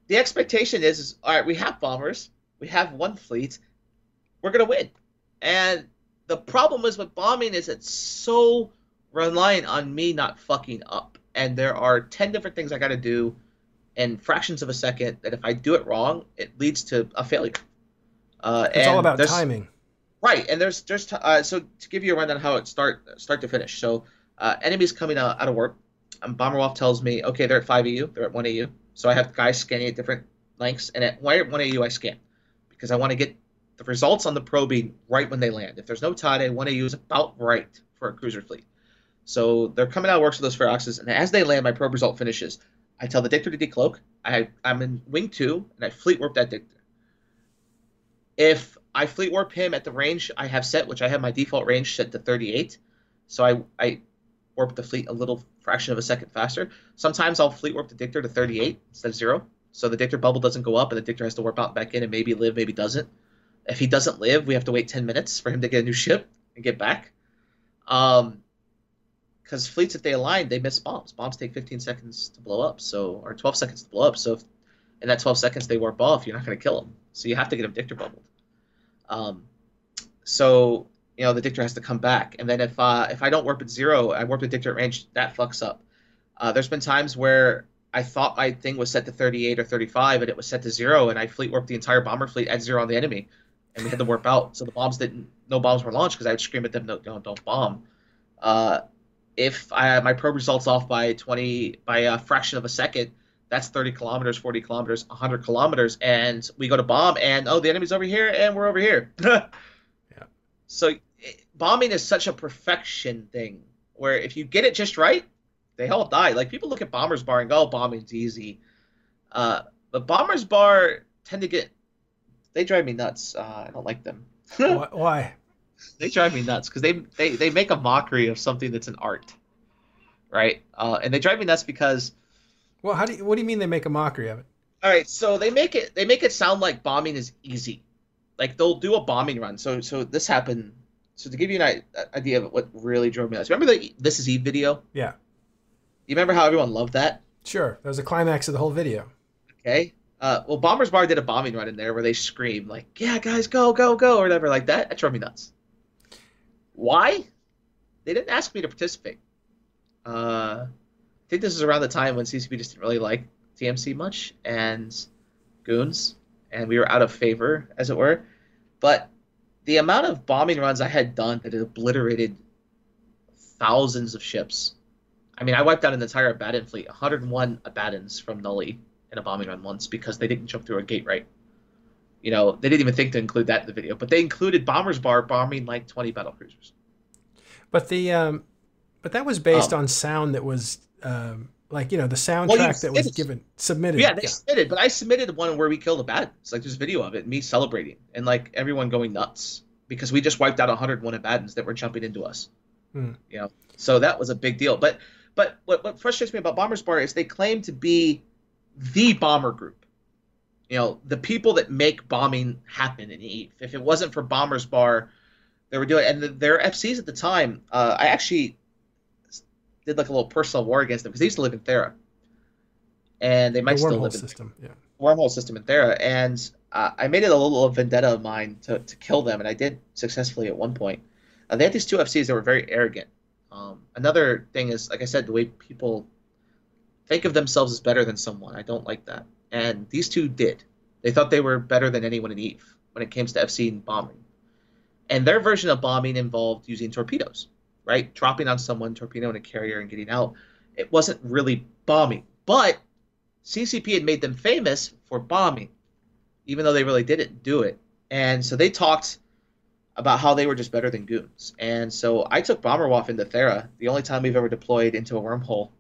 the expectation is all right, we have bombers, we have one fleet, we're going to win. And the problem is with bombing is it's so reliant on me not fucking up. And there are 10 different things I got to do in fractions of a second that if I do it wrong, it leads to a failure. It's all about timing. Right, and so to give you a rundown how it start to finish. So enemies coming out of warp, and Bomber Waff tells me, okay, they're at 5 AU, they're at 1 AU. So I have guys scanning at different lengths, and at 1 AU I scan because I want to get the results on the probing right when they land. If there's no tide, 1 AU is about right for a cruiser fleet. So they're coming out of warp with those Feroxes, and as they land, my probe result finishes. I tell the Dictor to decloak. I'm in Wing 2, and I fleet warp that Dictor. If I fleet warp him at the range I have set, which I have my default range set to 38. So I warp the fleet a little fraction of a second faster. Sometimes I'll fleet warp the Dictor to 38 instead of 0. So the Dictor bubble doesn't go up, and the Dictor has to warp out and back in and maybe live, maybe doesn't. If he doesn't live, we have to wait 10 minutes for him to get a new ship and get back. Because fleets, if they align, they miss bombs. Bombs take 15 seconds to blow up, so or 12 seconds to blow up. So if in that 12 seconds they warp off, you're not going to kill them. So you have to get him Dictor bubbled. So, you know, the Dictor has to come back. And then if I don't warp at 0, I warp the Dictor at range, that fucks up. There's been times where I thought my thing was set to 38 or 35, and it was set to 0, and I fleet warped the entire bomber fleet at 0 on the enemy. And we had to warp out. So the bombs no bombs were launched because I would scream at them, no, don't bomb. If my probe results off by a fraction of a second, that's 30 kilometers, 40 kilometers, 100 kilometers, and we go to bomb, and, oh, the enemy's over here, and we're over here. Yeah. So bombing is such a perfection thing, where if you get it just right, they all die. Like, people look at Bomber's Bar and go, oh, bombing's easy. But Bomber's Bar tend to get – they drive me nuts. I don't like them. Why? They drive me nuts because they make a mockery of something that's an art, right? And they drive me nuts because – well, what do you mean they make a mockery of it? All right, so they make it sound like bombing is easy. Like they'll do a bombing run. So this happened. So to give you an idea of what really drove me nuts. Remember the This Is Eve video? Yeah. You remember how everyone loved that? Sure. That was the climax of the whole video. Okay. Well, Bomber's Bar did a bombing run in there where they scream like, "Yeah, guys, go, go, go," or whatever like that. That drove me nuts. Why? They didn't ask me to participate. I think this is around the time when CCP just didn't really like TMC much and Goons, and we were out of favor, as it were. But the amount of bombing runs I had done that had obliterated thousands of ships. I mean, I wiped out an entire Abaddon fleet, 101 Abaddons from Nully in a bombing run once because they didn't jump through a gate right. You know, they didn't even think to include that in the video, but they included Bombers Bar bombing like 20 battlecruisers. But the but that was based on sound that was like, you know, the soundtrack that was given submitted. Yeah, they submitted, but I submitted one where we killed a Abaddon. It's like there's video of it, me celebrating and like everyone going nuts because we just wiped out 101 Abaddons that were jumping into us. Hmm. You know, so that was a big deal. But what frustrates me about Bombers Bar is they claim to be the bomber group. You know, the people that make bombing happen in EVE. If it wasn't for Bombers Bar, they were doing it. And their FCs at the time, I actually did like a little personal war against them because they used to live in Thera. And they might still live in Thera. Yeah. Wormhole system in Thera. And I made it a little vendetta of mine to kill them, and I did successfully at one point. They had these two FCs that were very arrogant. Another thing is, like I said, the way people think of themselves as better than someone. I don't like that. And these two did. They thought they were better than anyone in EVE when it came to FC and bombing. And their version of bombing involved using torpedoes, right? Dropping on someone, torpedoing a carrier, and getting out. It wasn't really bombing. But CCP had made them famous for bombing, even though they really didn't do it. And so they talked about how they were just better than Goons. And so I took Bomberwaff into Thera, the only time we've ever deployed into a wormhole.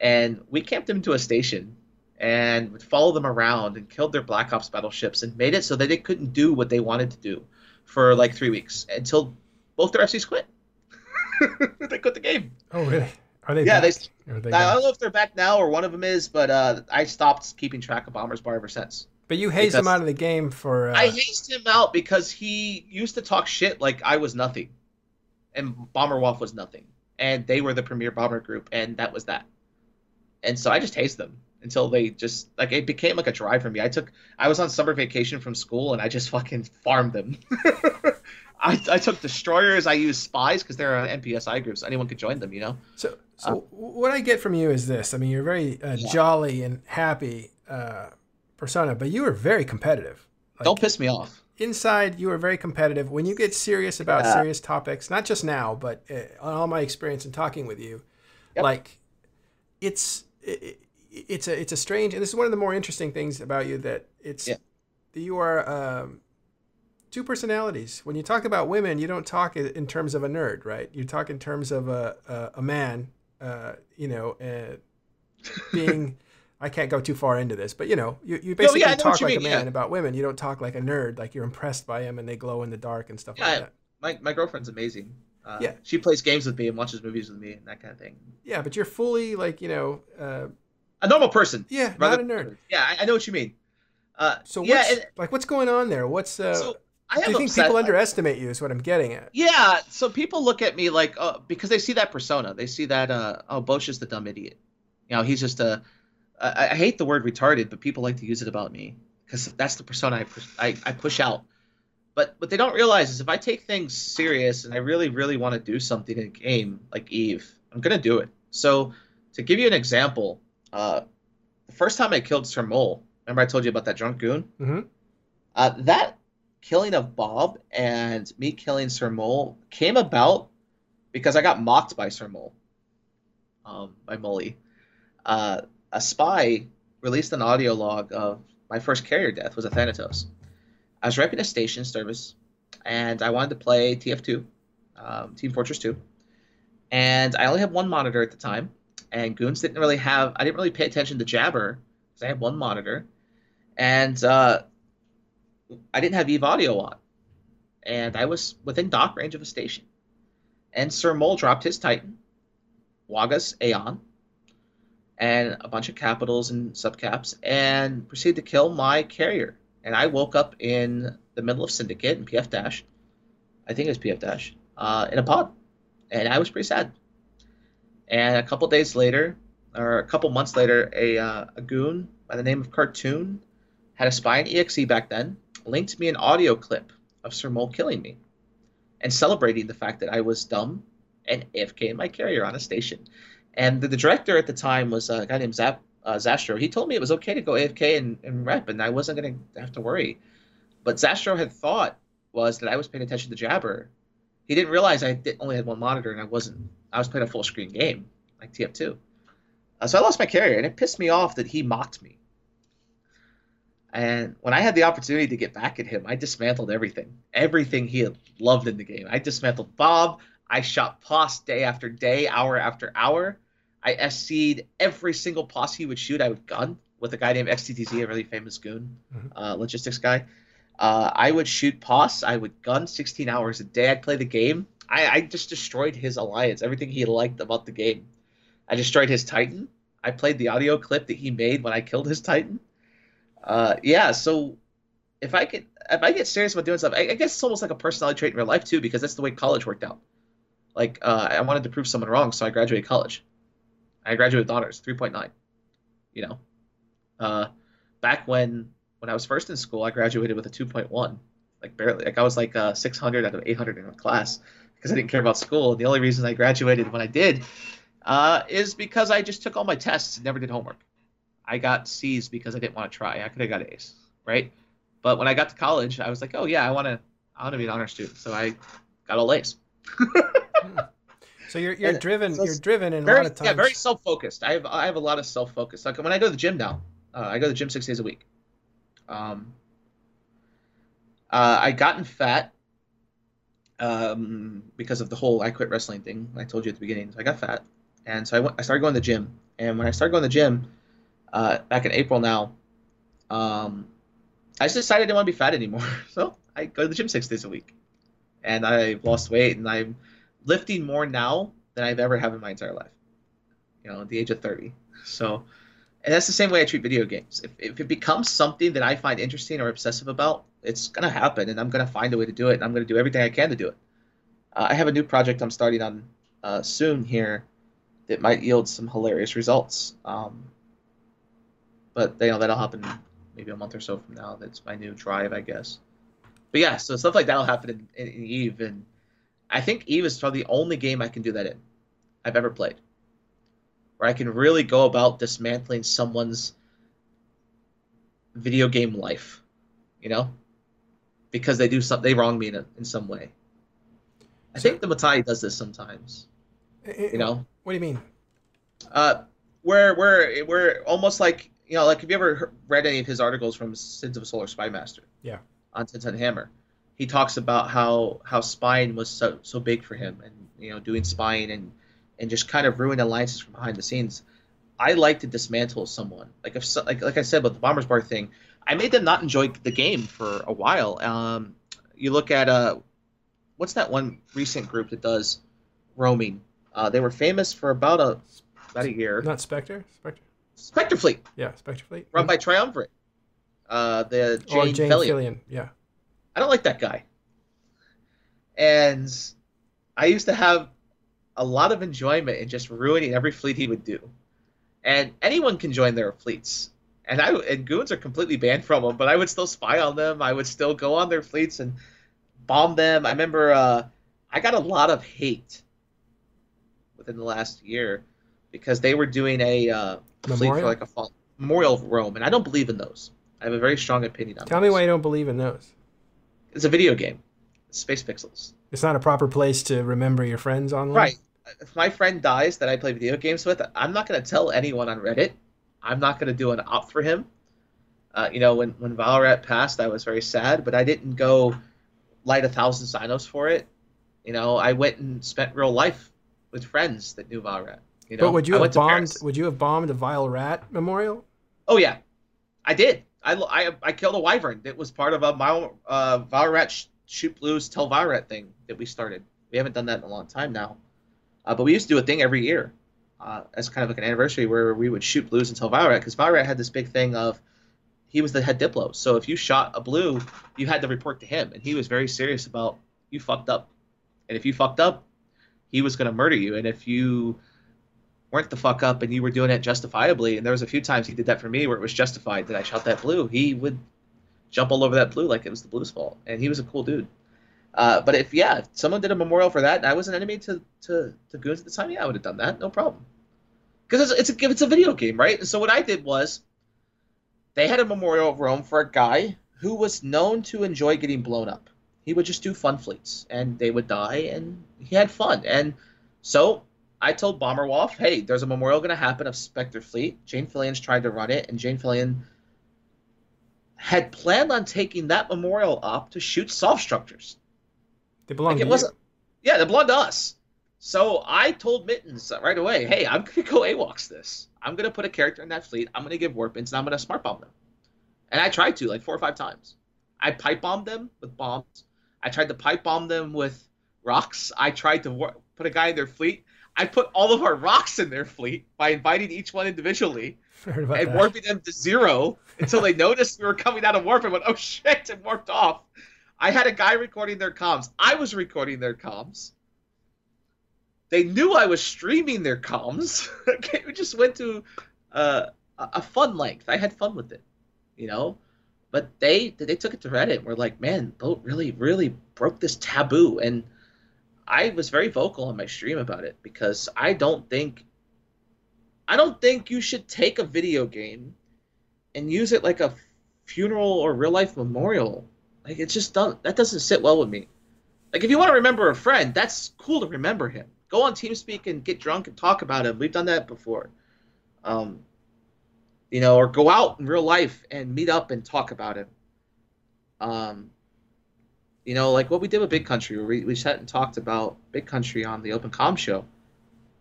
And we camped them to a station and would follow them around and killed their Black Ops battleships and made it so that they couldn't do what they wanted to do for like 3 weeks until both their FCs quit. They quit the game. Oh, really? Are they back? Yeah, they I don't know if they're back now or one of them is, but I stopped keeping track of Bombers Bar ever since. But you hazed him out of the game for... I hazed him out because he used to talk shit like I was nothing and Bomberwaff was nothing. And they were the premier bomber group, and that was that. And so I just hazed them. Until they just like it became like a drive for me. I was on summer vacation from school and I just fucking farmed them. I took destroyers. I used spies because they're NPSI groups. Anyone could join them, you know. So what I get from you is this. I mean, you're very jolly and happy persona, but you were very competitive. Like, don't piss me off. Inside, you were very competitive. When you get serious about serious topics, not just now, but on all my experience in talking with you, like it's a strange, and this is one of the more interesting things about you, that it's you are two personalities. When you talk about women, you don't talk in terms of a nerd, right? You talk in terms of a man, you know, being I can't go too far into this, but you know, you basically talk like a man about women. You don't talk like a nerd, like you're impressed by him and they glow in the dark and stuff like that. My girlfriend's amazing. She plays games with me and watches movies with me and that kind of thing. Yeah, but you're fully like, you know, a normal person. Yeah, not a nerd. Yeah, I know what you mean. So what's going on there? What's so do you think people underestimate you is what I'm getting at? Yeah, so people look at me like, because they see that persona. They see that, oh, Bosch is the dumb idiot. You know, he's just I hate the word retarded, but people like to use it about me because that's the persona I push out. But what they don't realize is if I take things serious and I really, really want to do something in a game like EVE, I'm going to do it. So to give you an example... the first time I killed Sir Mole, remember I told you about that drunk goon? Mm-hmm. That killing of Bob and me killing Sir Mole came about because I got mocked by Sir Mole, by Mully. A spy released an audio log of my first carrier death was a Thanatos. I was repping a station service, and I wanted to play TF2, Team Fortress 2, and I only had one monitor at the time. And Goons didn't really have... I didn't really pay attention to Jabber because I had one monitor. And I didn't have EVE audio on. And I was within dock range of a station. And Sir Mole dropped his Titan, Waga's Aeon, and a bunch of capitals and subcaps, and proceeded to kill my carrier. And I woke up in the middle of Syndicate in PF-. I think it was PF-, in a pod. And I was pretty sad. And a couple days later, or a couple months later, a goon by the name of Cartoon had a spy in EXE back then, linked me an audio clip of Sir Mole killing me. and celebrating the fact that I was dumb and AFK in my carrier on a station. And the director at the time was a guy named Zastro. He told me it was okay to go AFK and rep, and I wasn't going to have to worry. But Zastro had thought was that I was paying attention to Jabber. He didn't realize I only had one monitor, and I was playing a full screen game like TF2. So I lost my carrier, and it pissed me off that he mocked me. And when I had the opportunity to get back at him, I dismantled everything. Everything he had loved in the game. I dismantled Bob. I shot POS day after day, hour after hour. I SC'd every single POS he would shoot. I would gun with a guy named XTTZ, a really famous goon, logistics guy. I would shoot POS. I would gun 16 hours a day. I'd play the game. I just destroyed his alliance, everything he liked about the game. I destroyed his Titan. I played the audio clip that he made when I killed his Titan. Yeah, so if I get serious about doing stuff, I guess it's almost like a personality trait in real life too, because that's the way college worked out. Like I wanted to prove someone wrong, so I graduated college. I graduated with honors, 3.9. You know, back when I was first in school, I graduated with a 2.1, like barely. Like I was like 600 out of 800 in a class because I didn't care about school. And the only reason I graduated when I did is because I just took all my tests and never did homework. I got C's because I didn't want to try. I could have got A's, right? But when I got to college, I was like, oh yeah, I want to be an honor student. So I got all A's. So you're driven. So you're driven, and a lot of times, yeah, very self focused. I have a lot of self focus. Like when I go to the gym now, I go to the gym 6 days a week. I gotten fat because of the whole I quit wrestling thing I told you at the beginning. So I got fat, and so I started going to the gym. And when I started going to the gym. Back in April now, I just decided I didn't want to be fat anymore. So I go to the gym 6 days a week, and I've lost weight, and I'm lifting more now than I've ever had in my entire life, you know, at the age of 30. So, and that's the same way I treat video games. If it becomes something that I find interesting or obsessive about, it's going to happen, and I'm going to find a way to do it, and I'm going to do everything I can to do it. I have a new project I'm starting on soon here that might yield some hilarious results. But you know, that'll happen maybe a month or so from now. That's my new drive, I guess. But yeah, so stuff like that'll happen in Eve, and I think Eve is probably the only game I can do that in I've ever played, where I can really go about dismantling someone's video game life, you know, because they do something, they wrong me in some way. I think the Matai does this sometimes. You know. What do you mean? We're almost like. You know, like, have you ever read any of his articles from Sins of a Solar Spy Master? Yeah. On Tintin Hammer. He talks about how spying was so big for him, and, you know, doing spying and just kind of ruined alliances from behind the scenes. I like to dismantle someone. Like, like I said, with the Bombers Bar thing, I made them not enjoy the game for a while. You look at, what's that one recent group that does roaming? They were famous for about a year. Not Spectre? Spectre? Spectre Fleet. Yeah, Spectre Fleet. Run by Triumvirate. The Jane Fillion. Yeah. I don't like that guy. And I used to have a lot of enjoyment in just ruining every fleet he would do. And anyone can join their fleets. And goons are completely banned from them, but I would still spy on them. I would still go on their fleets and bomb them. I remember I got a lot of hate within the last year because they were doing a Memorial? Fleet for like a Memorial of Rome, and I don't believe in those. I have a very strong opinion on those. Tell me why you don't believe in those. It's a video game. It's space pixels. It's not a proper place to remember your friends online? Right. If my friend dies that I play video games with, I'm not going to tell anyone on Reddit. I'm not going to do an op for him. You know, when Valorant passed, I was very sad, but I didn't go light 1,000 signups for it. You know, I went and spent real life with friends that knew Valorant. You know, but would you have bombed a Vile Rat memorial? Oh yeah, I did. I killed a wyvern that was part of a Vile Rat shoot blues tell Vile Rat thing that we started. We haven't done that in a long time now, but we used to do a thing every year as kind of like an anniversary where we would shoot blues and tell Vile Rat, because Vile Rat had this big thing of he was the head diplo, so if you shot a blue, you had to report to him, and he was very serious about you fucked up, and if you fucked up, he was gonna murder you, and if you weren't the fuck up and you were doing it justifiably, and there was a few times he did that for me where it was justified that I shot that blue, he would jump all over that blue like it was the blue's fault, and he was a cool dude. But if someone did a memorial for that, and I was an enemy to goons at the time, yeah, I would have done that, no problem. Because it's a video game, right? And so what I did was, they had a memorial of Rome for a guy who was known to enjoy getting blown up. He would just do fun fleets, and they would die, and he had fun. And so I told Bomberwolf, hey, there's a memorial going to happen of Spectre Fleet. Jane Fillion's tried to run it, and Jane Fillion had planned on taking that memorial up to shoot soft structures. They belong to you. Yeah, they belong to us. So I told Mittens right away, hey, I'm going to go AWOX this. I'm going to put a character in that fleet. I'm going to give warpins, and I'm going to smart bomb them. And I tried to, like, 4 or 5 times. I pipe bombed them with bombs. I tried to pipe bomb them with rocks. I tried to put a guy in their fleet. I put all of our rocks in their fleet by inviting each one individually and warping them to 0 until they noticed we were coming out of warp and went, oh shit, and warped off. I had a guy recording their comms. I was recording their comms. They knew I was streaming their comms. We just went to a fun length. I had fun with it, you know? But they took it to Reddit and were like, man, Boat really, really broke this taboo. And I was very vocal on my stream about it because I don't think you should take a video game and use it like a funeral or real life memorial. Like, it's just that doesn't sit well with me. Like, if you want to remember a friend, that's cool to remember him. Go on TeamSpeak and get drunk and talk about him. We've done that before. You know, or go out in real life and meet up and talk about him. You know, like what we did with Big Country, where we sat and talked about Big Country on the Open Comm show.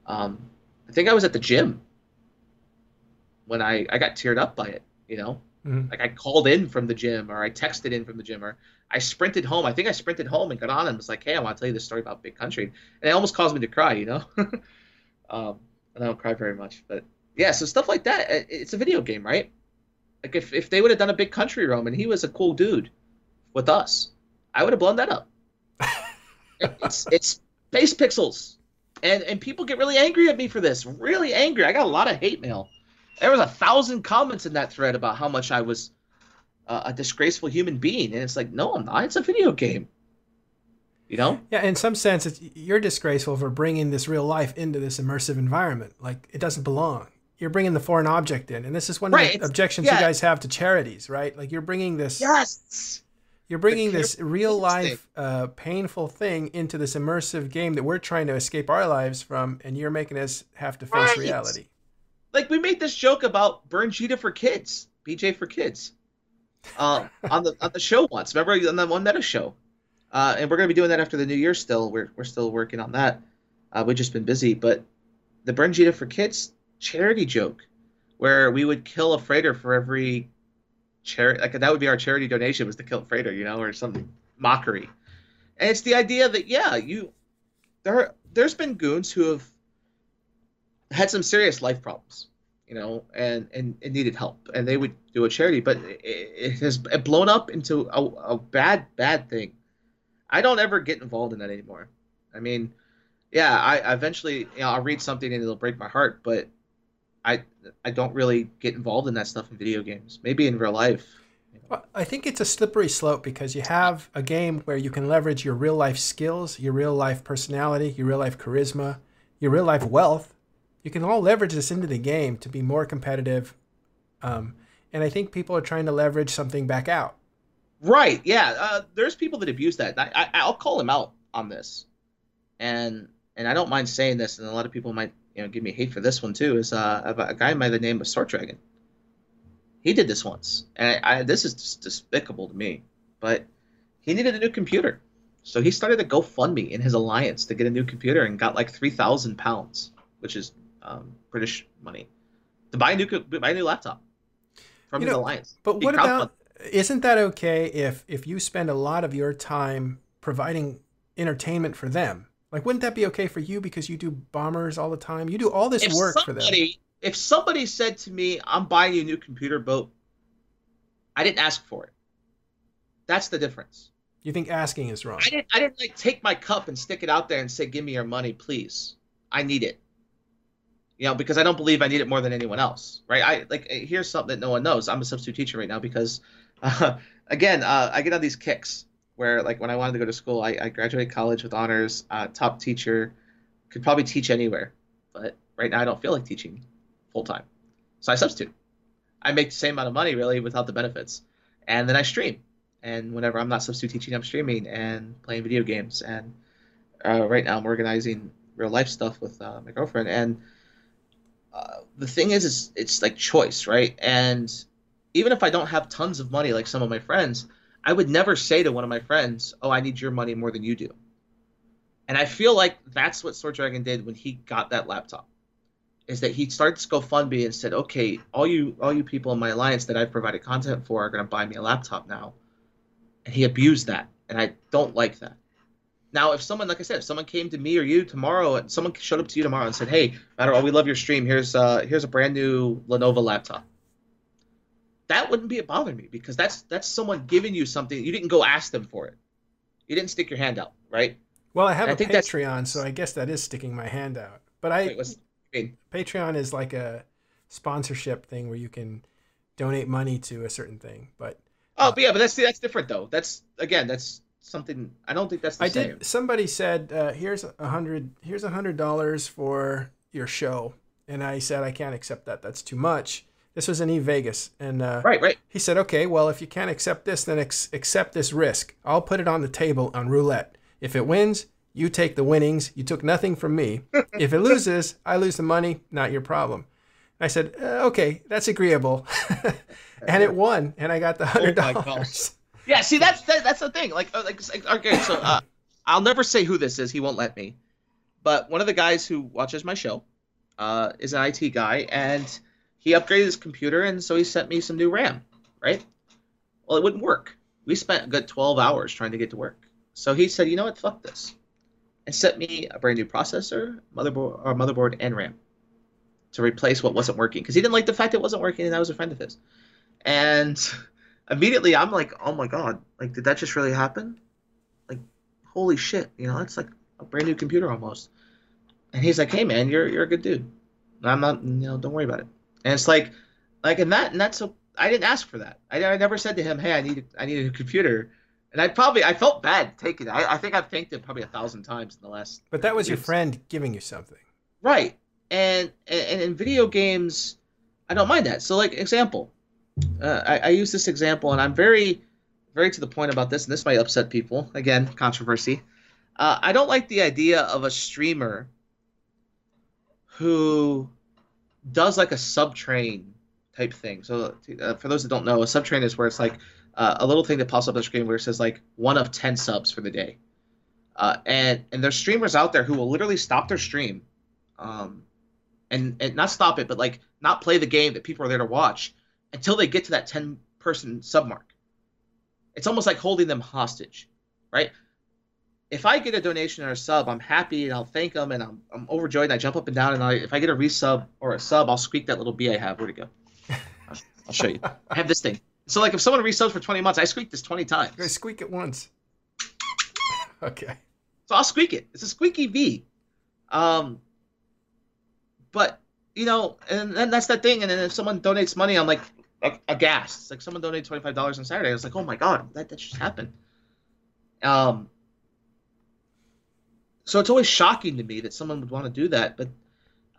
I think I was at the gym when I got teared up by it, you know? Mm-hmm. Like I called in from the gym or I texted in from the gym or I sprinted home. I think I sprinted home and got on and was like, hey, I want to tell you this story about Big Country. And it almost caused me to cry, you know? And I don't cry very much, but... Yeah, so stuff like that. It's a video game, right? Like if they would have done a Big Country Rome and he was a cool dude with us, I would have blown that up. it's base pixels, and people get really angry at me for this. Really angry. I got a lot of hate mail. There was 1,000 comments in that thread about how much I was a disgraceful human being, and it's like, no, I'm not. It's a video game. You know? Yeah, in some sense, you're disgraceful for bringing this real life into this immersive environment. Like it doesn't belong. You're bringing the foreign object in, and this is one of the objections you guys have to charities, right? Like you're bringing this, you're bringing this real life, painful thing into this immersive game that we're trying to escape our lives from, and you're making us have to face reality. Like we made this joke about Burnjita for kids, BJ for kids, on the show once. Remember on that one meta show, and we're gonna be doing that after the new year. Still, we're still working on that. We've just been busy, but the Burnjita for kids charity joke where we would kill a freighter for every charity, like that would be our charity donation, was to kill a freighter, you know, or some mockery. And it's the idea that there's been goons who have had some serious life problems, you know, and needed help, and they would do a charity, but it has blown up into a bad thing. I don't ever get involved in that anymore. I mean, yeah, I eventually, you know, I'll read something and it'll break my heart, but I don't really get involved in that stuff in video games, maybe in real life. Well, I think it's a slippery slope because you have a game where you can leverage your real life skills, your real life personality, your real life charisma, your real life wealth. You can all leverage this into the game to be more competitive. And I think people are trying to leverage something back out. Right. Yeah. There's people that abuse that. I'll call them out on this. And I don't mind saying this, and a lot of people might, you know, give me hate for this one too, is a guy by the name of Sword Dragon. He did this once, and this is just despicable to me, but he needed a new computer. So he started a GoFundMe in his alliance to get a new computer and got like £3,000, which is British money, to buy a new laptop from his alliance. But what about, isn't that okay if you spend a lot of your time providing entertainment for them? Like, wouldn't that be okay for you because you do bombers all the time? You do all this work for them. If somebody said to me, I'm buying you a new computer, Boat, I didn't ask for it. That's the difference. You think asking is wrong? I didn't like take my cup and stick it out there and say, give me your money, please. I need it. You know, because I don't believe I need it more than anyone else, right? Here's something that no one knows. I'm a substitute teacher right now because, again, I get on these kicks where like when I wanted to go to school, I graduated college with honors, top teacher, could probably teach anywhere, but right now I don't feel like teaching full time. So I substitute. I make the same amount of money really without the benefits. And then I stream. And whenever I'm not substitute teaching, I'm streaming and playing video games. And right now I'm organizing real life stuff with my girlfriend. And the thing is it's like choice, right? And even if I don't have tons of money like some of my friends, I would never say to one of my friends, oh, I need your money more than you do. And I feel like that's what Sword Dragon did when he got that laptop, is that he started to GoFundMe and said, okay, all you people in my alliance that I've provided content for are going to buy me a laptop now. And he abused that, and I don't like that. Now, if someone, like I said, if someone came to me or you tomorrow, and someone showed up to you tomorrow and said, hey, Matterall, we love your stream, here's a brand new Lenovo laptop. That wouldn't be bother me, because that's someone giving you something. You didn't go ask them for it. You didn't stick your hand out, right? Well, I have a Patreon, so I guess that is sticking my hand out. But I... Wait, what's the mean? Patreon is like a sponsorship thing where you can donate money to a certain thing. But but yeah, but that's different though. That's again, that's something I don't think that's the same. Somebody said, here's $100 for your show, and I said I can't accept that. That's too much. This was in eVegas, and right. He said, okay, well if you can't accept this, then accept this risk. I'll put it on the table on roulette. If it wins, you take the winnings. You took nothing from me. If it loses, I lose the money. Not your problem. And I said, okay, that's agreeable. And it won, and I got the $100. Oh yeah, see, that's the thing. Like okay, so I'll never say who this is. He won't let me. But one of the guys who watches my show is an IT guy, and he upgraded his computer, and so he sent me some new RAM, right? Well, it wouldn't work. We spent a good 12 hours trying to get to work. So he said, you know what, fuck this. And sent me a brand new processor, motherboard, and RAM to replace what wasn't working. Because he didn't like the fact it wasn't working, and I was a friend of his. And immediately I'm like, oh my God, like, did that just really happen? Like, holy shit, you know, that's like a brand new computer almost. And he's like, hey man, you're a good dude. I'm not, you know, don't worry about it. And it's like, and that's I didn't ask for that. I never said to him, hey, I need a new computer. And I felt bad taking it. I think I've thanked him probably 1,000 times in the last. But that was years. Your friend giving you something. Right. And in video games, I don't mind that. So like example, I use this example, and I'm very, very to the point about this, and this might upset people. Again, controversy. I don't like the idea of a streamer who does like a sub-train type thing. So for those that don't know, a sub-train is where it's like a little thing that pops up on the screen where it says like 1 of 10 subs for the day. And there's streamers out there who will literally stop their stream and not stop it, but like not play the game that people are there to watch until they get to that 10-person sub mark. It's almost like holding them hostage, right? If I get a donation or a sub, I'm happy and I'll thank them and I'm overjoyed and I jump up and down, and if I get a resub or a sub, I'll squeak that little bee I have. Where'd it go? I'll show you. I have this thing. So like if someone resubs for 20 months, I squeak this 20 times. I squeak it once. Okay. So I'll squeak it. It's a squeaky bee. But, you know, and then that's that thing. And then if someone donates money, I'm like aghast. It's like someone donated $25 on Saturday. I was like, oh my God, that just happened. So it's always shocking to me that someone would want to do that, but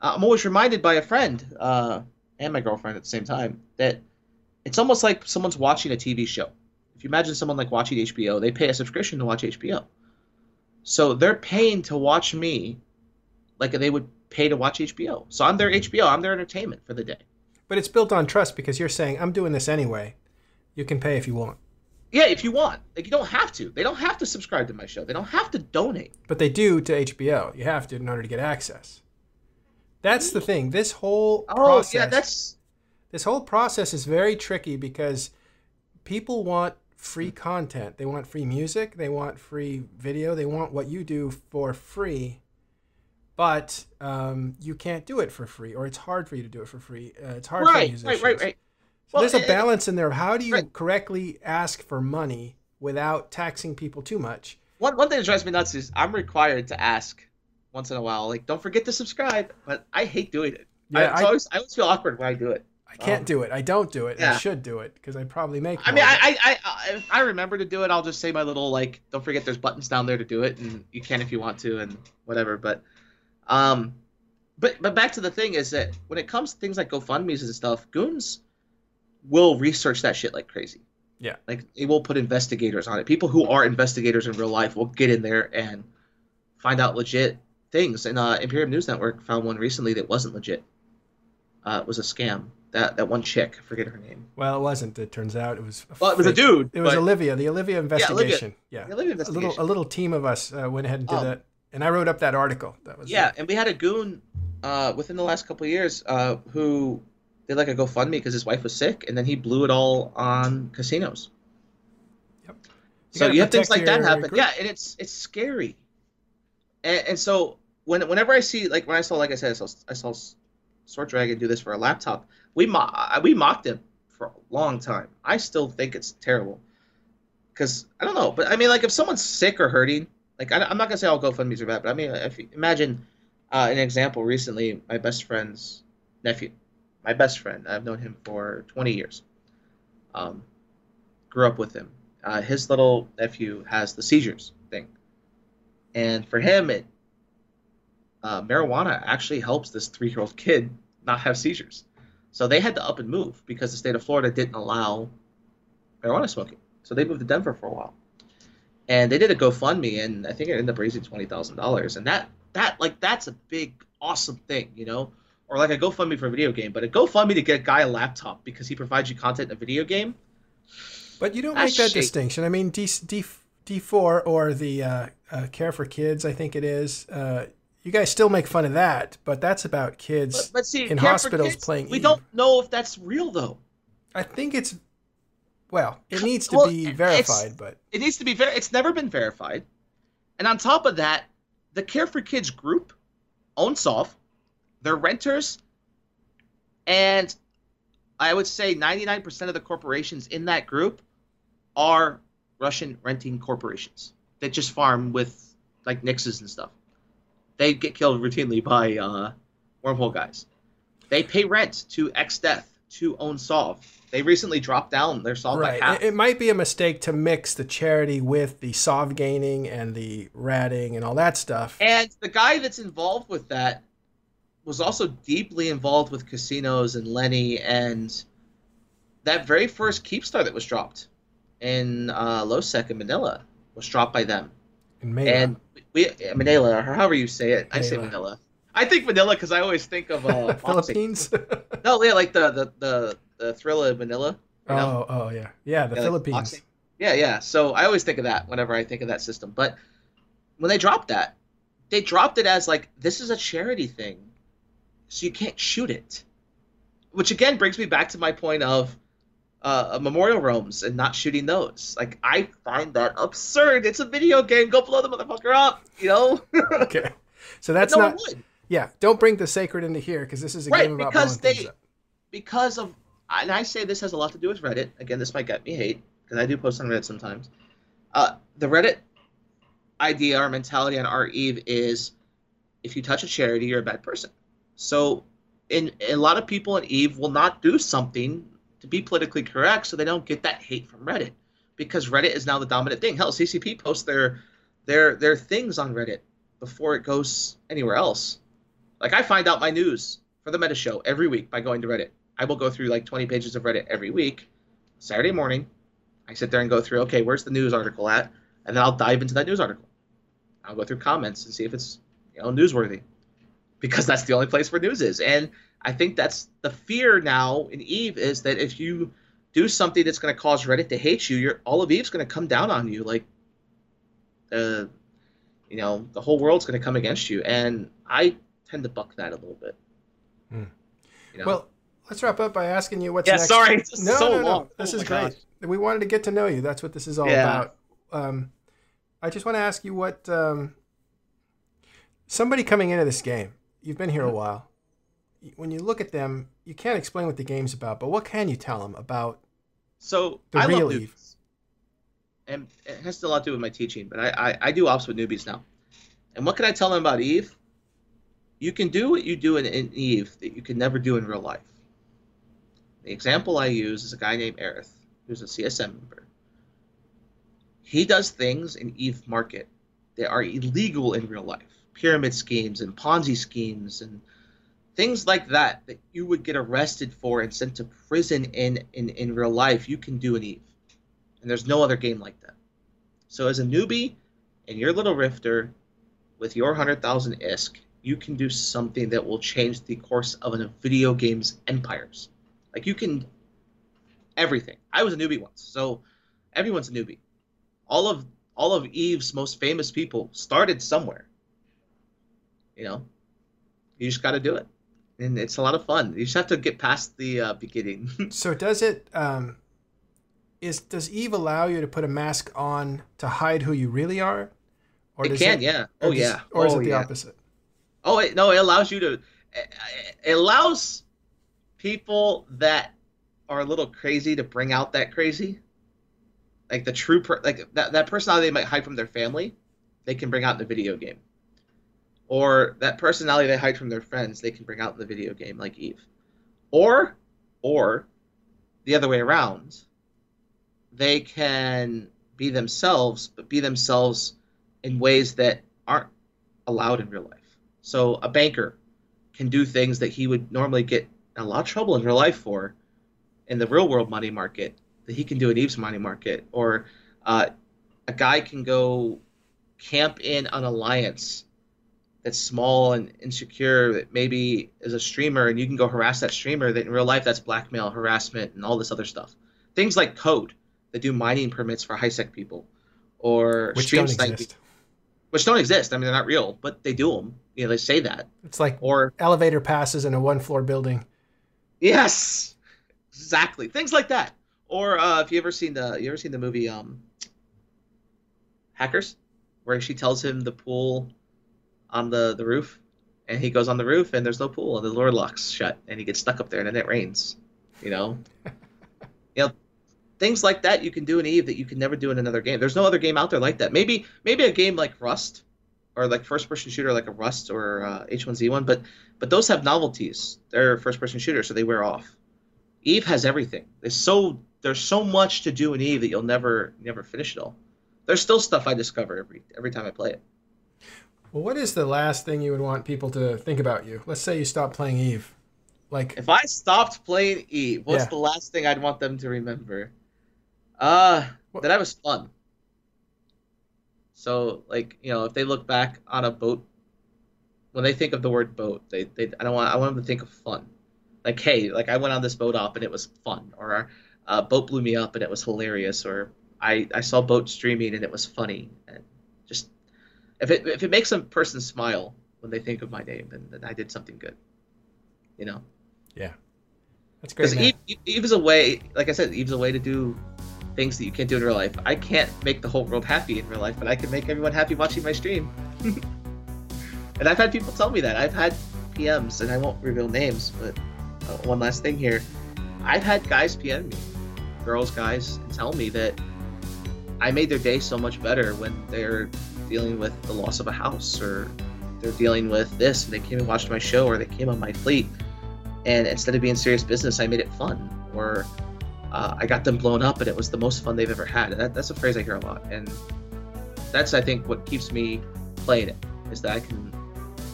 I'm always reminded by a friend and my girlfriend at the same time that it's almost like someone's watching a TV show. If you imagine someone like watching HBO, they pay a subscription to watch HBO. So they're paying to watch me like they would pay to watch HBO. So I'm their HBO, I'm their entertainment for the day. But it's built on trust because you're saying, I'm doing this anyway. You can pay if you want. Yeah, if you want. Like, you don't have to. They don't have to subscribe to my show. They don't have to donate. But they do to HBO. You have to in order to get access. That's the thing. This whole process. Oh, yeah, this whole process is very tricky because people want free content. They want free music. They want free video. They want what you do for free. But you can't do it for free, or it's hard for you to do it for free. It's hard for musicians. Right. So well, there's a balance in there of how do you correctly ask for money without taxing people too much. One thing that drives me nuts is I'm required to ask once in a while, like, don't forget to subscribe, but I hate doing it. Yeah, I always feel awkward when I do it. I can't do it. I don't do it. Yeah. I should do it because I probably make. I mean, I remember to do it. I'll just say my little like, don't forget there's buttons down there to do it, and you can if you want to, and whatever. But back to the thing is that when it comes to things like GoFundMe's and stuff, goons will research that shit like crazy. Yeah, like it will put investigators on it. People who are investigators in real life will get in there and find out legit things. And Imperium News Network found one recently that wasn't legit. It was a scam. That one chick, I forget her name. Well, it wasn't. It turns out it was. Well, it was a dude. It was Olivia. The Olivia investigation. Yeah, the Olivia investigation. A little team of us went ahead and did that, and I wrote up that article. That was. Yeah, and we had a goon within the last couple of years who did like a GoFundMe because his wife was sick, and then he blew it all on casinos. Yep. So you have things like that happen. Group. Yeah, and it's scary. And so whenever I see when I saw I saw Sword Dragon do this for a laptop. We mocked him for a long time. I still think it's terrible, because I don't know. But I mean, like if someone's sick or hurting, like I'm not gonna say all GoFundMe's are bad, but I mean, if you imagine an example recently, my best friend's nephew, my best friend, I've known him for 20 years. Grew up with him. His little nephew has the seizures thing, and for him, marijuana actually helps this 3-year-old kid not have seizures. So they had to up and move because the state of Florida didn't allow marijuana smoking. So they moved to Denver for a while, and they did a GoFundMe, and I think it ended up raising $20,000. And that's a big awesome thing, you know, or like a GoFundMe for a video game, but a GoFundMe to get a guy a laptop because he provides you content in a video game. But you don't make that distinction. I mean, D4 or the Care for Kids, I think it is. You guys still make fun of that, but that's about kids but see, in hospitals kids, playing. We don't know if that's real, though. I think it's, well, it needs to be verified, but it needs to be it's never been verified. And on top of that, the Care for Kids group owns off. They're renters, and I would say 99% of the corporations in that group are Russian renting corporations that just farm with like Nixes and stuff. They get killed routinely by wormhole guys. They pay rent to XDeath to own Solve. They recently dropped down their Solve by half. It might be a mistake to mix the charity with the Solve gaining and the ratting and all that stuff. And the guy that's involved with that was also deeply involved with casinos and Lenny and that very first Keepstar that was dropped in Losec in Manila was dropped by them. And Manila, or however you say it, Manila. I say Manila. I think Manila because I always think of Philippines. No, yeah, like the thrill of Manila. You know? Oh, yeah, yeah, the Philippines. Boxing. Yeah, yeah. So I always think of that whenever I think of that system. But when they dropped that, they dropped it as like this is a charity thing, so you can't shoot it. Which again brings me back to my point of. Memorial roams and not shooting those. Like, I find that absurd. It's a video game. Go blow the motherfucker up, you know? Okay. So that's no not... Yeah, don't bring the sacred into here because this is a game about blowing things up. Because of... And I say this has a lot to do with Reddit. Again, this might get me hate because I do post on Reddit sometimes. The Reddit idea or mentality on Our Eve is if you touch a charity, you're a bad person. So in a lot of people in Eve will not do something to be politically correct so they don't get that hate from Reddit because Reddit is now the dominant thing. Hell, CCP posts their things on Reddit before it goes anywhere else. Like I find out my news for the Meta Show every week by going to Reddit. I will go through like 20 pages of Reddit every week. Saturday morning, I sit there and go through, okay, where's the news article at? And then I'll dive into that news article. I'll go through comments and see if it's, you know, newsworthy because that's the only place where news is. And I think that's the fear now in Eve is that if you do something that's going to cause Reddit to hate you, all of Eve's going to come down on you. Like, you know, the whole world's going to come against you. And I tend to buck that a little bit. Hmm. You know? Well, let's wrap up by asking you what's next. Yeah, sorry. This is so long. This is great. We wanted to get to know you. That's what this is all about. I just want to ask you what somebody coming into this game, you've been here a while. When you look at them, you can't explain what the game's about, but what can you tell them about the real Eve? And it has a lot to do with my teaching, but I do ops with newbies now. And what can I tell them about Eve? You can do what you do in Eve that you can never do in real life. The example I use is a guy named Aerith, who's a CSM member. He does things in EVE Market that are illegal in real life. Pyramid schemes and Ponzi schemes and things like that that you would get arrested for and sent to prison in real life, you can do in EVE. And there's no other game like that. So as a newbie in your little rifter with your 100,000 ISK, you can do something that will change the course of a video game's empires. Like, you can everything. I was a newbie once, so everyone's a newbie. All of EVE's most famous people started somewhere. You know, you just got to do it, and it's a lot of fun. You just have to get past the beginning. So does it? Does EVE allow you to put a mask on to hide who you really are? Or it can, yeah. Oh, yeah. Or is it the opposite? Oh, no, it allows you to... It allows people that are a little crazy to bring out that crazy. Like, the true... That personality they might hide from their family, they can bring out in the video game. Or that personality they hide from their friends, they can bring out in the video game, like EVE. Or the other way around, they can be themselves, but be themselves in ways that aren't allowed in real life. So a banker can do things that he would normally get in a lot of trouble in real life for in the real world money market that he can do in EVE's money market. Or a guy can go camp in an alliance that's small and insecure that maybe is a streamer, and you can go harass that streamer that in real life that's blackmail, harassment, and all this other stuff. Things like Code that do mining permits for high-sec people or stream sniping. Which don't exist. I mean, they're not real, but they do them. You know, they say that. It's like elevator passes in a one-floor building. Yes, exactly. Things like that. Or if you ever seen the movie Hackers, where she tells him the pool on the roof, and he goes on the roof, and there's no pool, and the door locks shut, and he gets stuck up there, and then it rains. You know, Things like that you can do in EVE that you can never do in another game. There's no other game out there like that. Maybe a game like Rust, or like first-person shooter like a Rust or H1Z1, but those have novelties. They're first-person shooters, so they wear off. EVE has everything. There's so much to do in EVE that you'll never finish it all. There's still stuff I discover every time I play it. Well, what is the last thing you would want people to think about you? Let's say you stop playing EVE. Like, if I stopped playing EVE, what's the last thing I'd want them to remember? That I was fun. So, like, you know, if they look back on a boat, when they think of the word boat, I want them to think of fun. Like, hey, like, I went on this boat up and it was fun, or a boat blew me up and it was hilarious, or I saw boat streaming and it was funny. And just if it makes a person smile when they think of my name, then I did something good. You know? Yeah. That's great. Because EVE is a way, like I said, EVE's a way to do things that you can't do in real life. I can't make the whole world happy in real life, but I can make everyone happy watching my stream. And I've had people tell me that. I've had PMs, and I won't reveal names, but one last thing here. I've had guys PM me, guys, and tell me that I made their day so much better when they're dealing with the loss of a house, or they're dealing with this, and they came and watched my show, or they came on my fleet, and instead of being serious business, I made it fun, or I got them blown up, and it was the most fun they've ever had. And that's a phrase I hear a lot, and that's, I think, what keeps me playing it, is that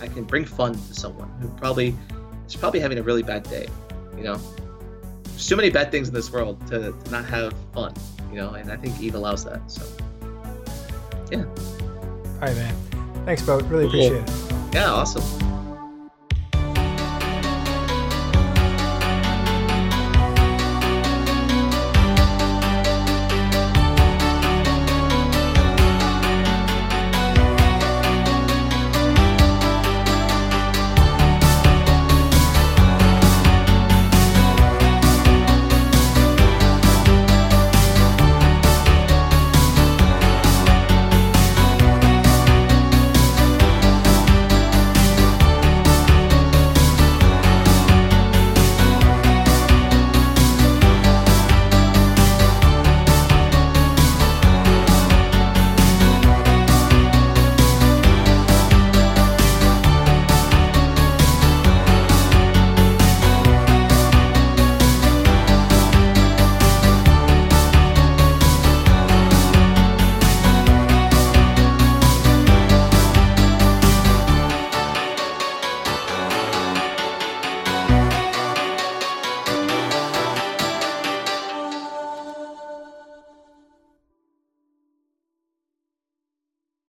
I can bring fun to someone who is probably having a really bad day. You know, there's too many bad things in this world to not have fun. You know, and I think EVE allows that. So, yeah. All right, man. Thanks, Boat. Really appreciate it. Yeah, awesome.